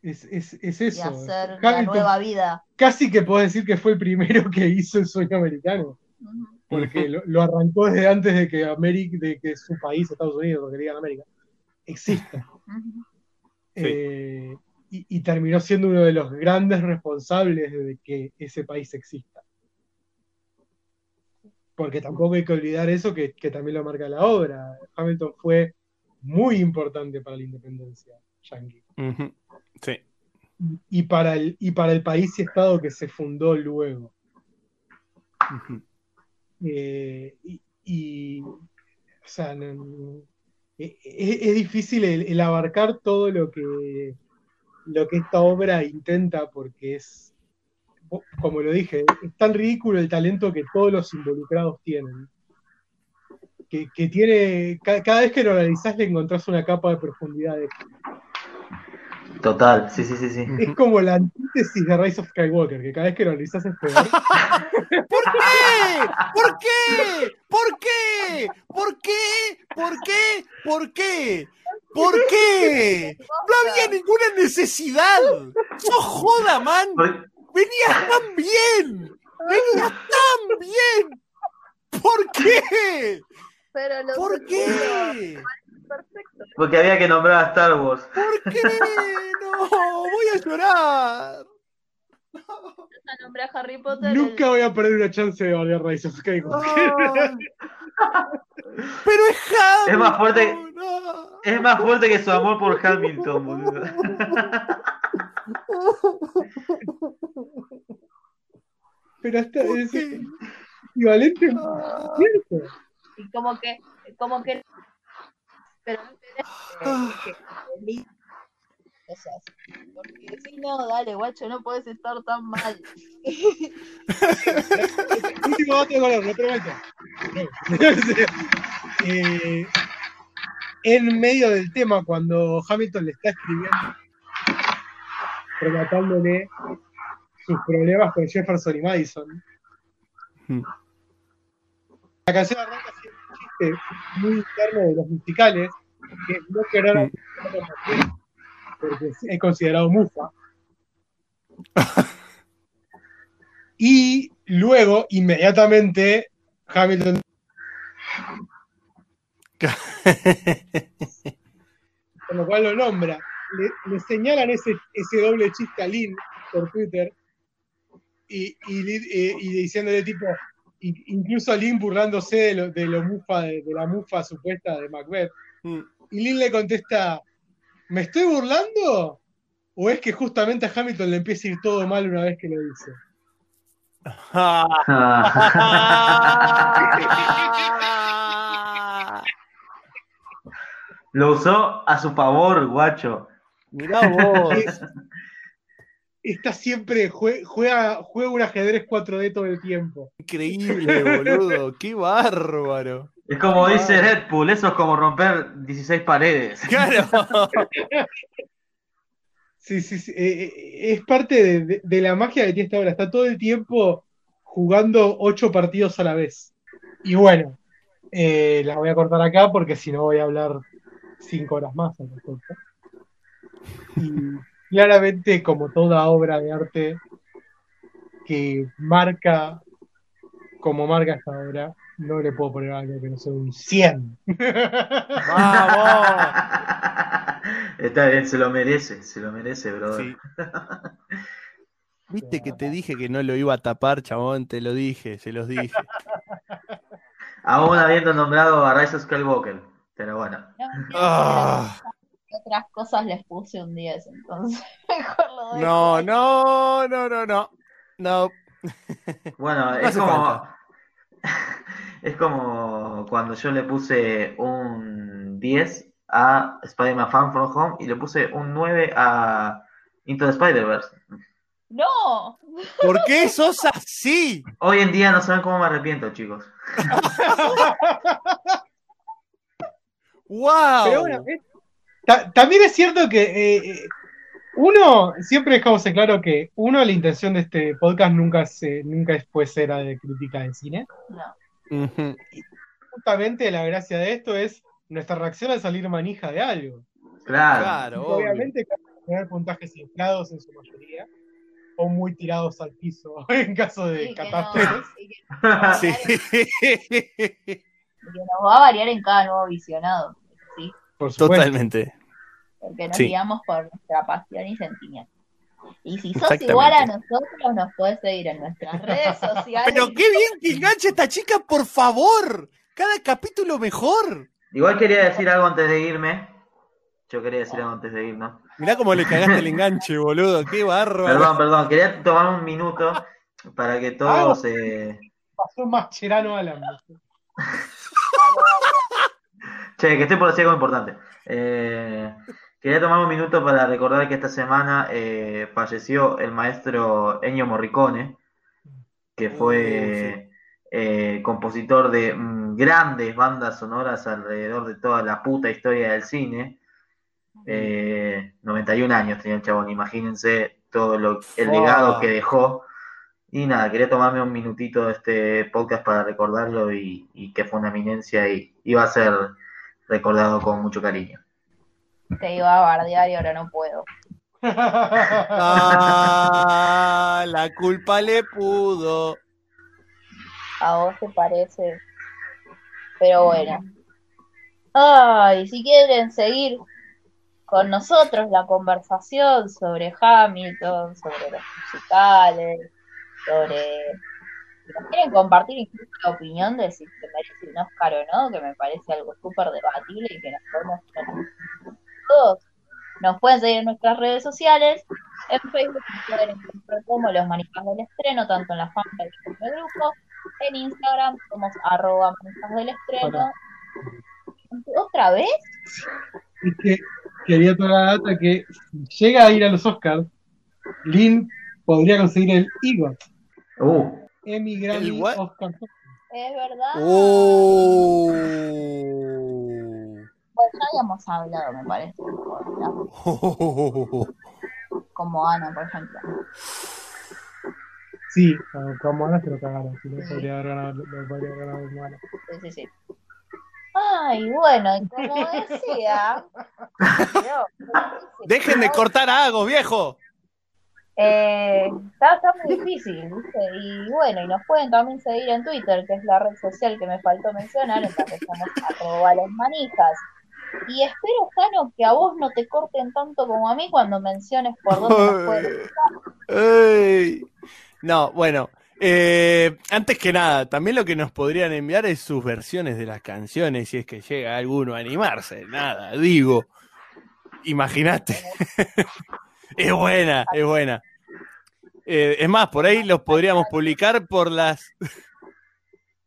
Es, es, es eso. Y hacer Hamilton, la nueva vida. Casi que puedo decir que fue el primero que hizo el sueño americano. Uh-huh. Porque lo, lo arrancó desde antes de que América, de que su país, Estados Unidos, lo que digan América, exista. Uh-huh. Eh, sí. y, y terminó siendo uno de los grandes responsables de que ese país exista. Porque tampoco hay que olvidar eso, que, que también lo marca la obra. Hamilton fue muy importante para la independencia yanqui. Uh-huh. Sí. Y para el, y para el país y estado que se fundó luego. Uh-huh. Eh, y, y o sea, no, no, es, es difícil el, el abarcar todo lo que lo que esta obra intenta, porque es, como lo dije, es tan ridículo el talento que todos los involucrados tienen, que, que tiene, cada, cada vez que lo analizás le encontrás una capa de profundidad de... Total, sí, sí, sí, sí. Es como la antítesis de Rise of Skywalker, que cada vez que lo analizas es peor. ¿Por qué? ¿Por qué? ¿Por qué? ¿Por qué? ¿Por qué? ¿Por qué? ¿Por qué? No había ninguna necesidad. ¡No joda, man! ¡Venías tan bien! ¡Venías tan bien! ¿Por qué? ¿Por qué? Perfecto. Porque había que nombrar a Star Wars. ¿Por qué? No, voy a llorar. No. A nombrar a Harry Potter. Nunca el... voy a perder una chance de volver a Rise of Skywalker. Pero es Hamilton. Es más fuerte que, no. es más fuerte que su amor por Hamilton, boludo. Pero hasta es equivalente. Y como que, como que pero no tenés cosas, porque decís, no, dale, guacho, no podés estar tan mal. Último dato de color, lo prometo. eh, en medio del tema, cuando Hamilton le está escribiendo, relatándole sus problemas con Jefferson y Madison, hmm. la canción arranca siempre muy interno de los musicales, que no querer sí. porque es considerado mufa. Y luego, inmediatamente, Hamilton con lo cual lo nombra, le, le señalan ese, ese doble chiste a Lin por Twitter y, y, y, y diciéndole tipo, incluso Lin burlándose de lo, de, lo mufa, de, de la mufa supuesta de Macbeth. Mm. Y Lin le contesta, ¿me estoy burlando? ¿O es que justamente a Hamilton le empieza a ir todo mal una vez que lo dice? Lo usó a su favor, guacho. Mirá vos. Es, Está siempre, juega, juega, juega un ajedrez cuatro D todo el tiempo. Increíble, boludo, qué bárbaro. Es como ah. dice Deadpool, eso es como romper dieciséis paredes. Claro. Sí, sí, sí. Eh, es parte de, de, de la magia que tiene esta obra. Está todo el tiempo jugando ocho partidos a la vez. Y bueno, eh, las voy a cortar acá porque si no voy a hablar cinco horas más. Y claramente, como toda obra de arte que marca, como marca esta obra, no le puedo poner algo que no sea un cien. ¡Vamos! Está bien, se lo merece, se lo merece, brother. Sí. Viste que te dije que no lo iba a tapar, chabón, te lo dije, se los dije. Aún habiendo nombrado a Rise of Skywalker, pero bueno. No, oh. Otras cosas les puse un diez, entonces mejor lo dejo. No, no, no, no, no. No. Bueno, no es como... Falta. Es como cuando yo le puse un diez a Spider-Man Fan From Home y le puse un nueve a Into the Spider-Verse. ¡No! ¿Por qué sos así? Hoy en día no saben cómo me arrepiento, chicos. ¡Wow! Pero bueno, es, ta, también es cierto que eh, uno, siempre dejamos en claro que uno, la intención de este podcast nunca, se, nunca fue ser de crítica de cine. No. Uh-huh. Y justamente la gracia de esto es nuestra reacción al salir manija de algo. Claro. claro obviamente obvio. Tener puntajes inflados en su mayoría. O muy tirados al piso en caso de sí, catástrofes. No, no sí. Que nos va a variar en cada nuevo visionado. ¿Sí? Por supuesto. Totalmente. Porque nos sí. guiamos por nuestra pasión y sentimiento. Y si sos igual a nosotros, nos podés seguir en nuestras redes sociales. Pero qué bien que enganche esta chica, por favor. Cada capítulo mejor. Igual quería decir algo antes de irme. Yo quería decir algo antes de ir, ¿no? Mirá cómo le cagaste el enganche, boludo. Qué bárbaro. Perdón, perdón. Quería tomar un minuto para que todos... Ah, eh... Pasó más cherano a la... Che, que estoy por decir algo importante. Eh... Quería tomar un minuto para recordar que esta semana eh, falleció el maestro Ennio Morricone, que fue eh, compositor de mm, grandes bandas sonoras alrededor de toda la puta historia del cine. Eh, noventa y un años tenía el chabón, imagínense todo lo, el legado oh. que dejó. Y nada, quería tomarme un minutito de este podcast para recordarlo y, y que fue una eminencia y iba a ser recordado con mucho cariño. Te iba a bardear y ahora no puedo. Ah, la culpa le pudo. A vos te parece. Pero bueno. Ay, si quieren seguir con nosotros la conversación sobre Hamilton, sobre los musicales, sobre... Si nos quieren compartir incluso la opinión de si te merece un Oscar o no, que me parece algo súper debatible y que nos podemos tratar todos. Nos pueden seguir en nuestras redes sociales, en Facebook nos pueden encontrar como Los Manijas del Estreno, tanto en la fanpage como en el grupo, en Instagram somos arroba manijas del estreno. ¿Otra vez? Es que quería toda la data que si llega a ir a los Oscars, Lin podría conseguir el Igor. Oh. Emmy, Grammy, Oscar. Es verdad. Oh. Bueno, ya habíamos hablado, me parece. Oh. Como Ana, por ejemplo. Sí, como Ana se lo cagaron. Si no, sí. podría haber ganado, podría haber ganado como Ana. Sí, sí, sí. Ay, bueno, como decía. Dejen de cortar agos, viejo. Eh, está, está muy difícil, ¿viste? Y bueno, y nos pueden también seguir en Twitter, que es la red social que me faltó mencionar, en la que estamos arroba los manijas. Y espero, Jano, que a vos no te corten tanto como a mí cuando menciones por dónde nos pueden estar. No, bueno, eh, antes que nada, también lo que nos podrían enviar es sus versiones de las canciones, si es que llega alguno a animarse, nada, digo, imagínate. Es buena, es buena. Eh, es más, por ahí los podríamos publicar por las...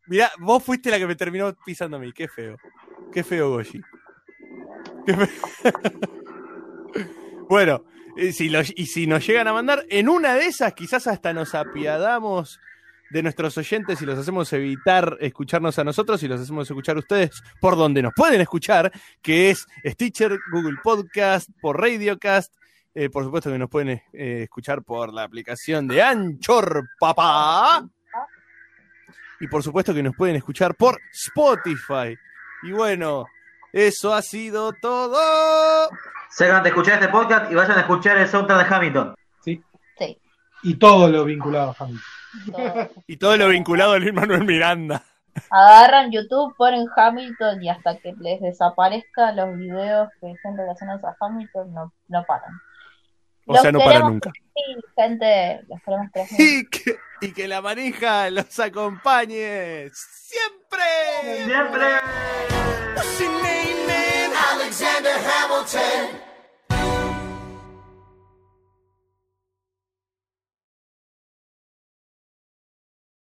Mirá, vos fuiste la que me terminó pisando a mí. Qué feo. Qué feo, Goshi. Qué feo. Bueno, eh, si los, y si nos llegan a mandar, en una de esas quizás hasta nos apiadamos de nuestros oyentes y los hacemos evitar escucharnos a nosotros y los hacemos escuchar a ustedes por donde nos pueden escuchar, que es Stitcher, Google Podcast, por Radiocast. Eh, por supuesto que nos pueden eh, escuchar por la aplicación de Anchor, papá. y por supuesto que nos pueden escuchar por Spotify. Y bueno, eso ha sido todo. Salgan de escuchar este podcast y vayan a escuchar el soundtrack de Hamilton. Sí. Sí. Y todo lo vinculado a Hamilton. Todo. Y todo lo vinculado a Lin-Manuel Miranda. Agarran YouTube, ponen Hamilton y hasta que les desaparezcan los videos que están relacionados a Hamilton, no, no paran. O los sea, no paran nunca. Sí, gente, los queremos presentes. Y que, y que la manija los acompañe siempre. Siempre.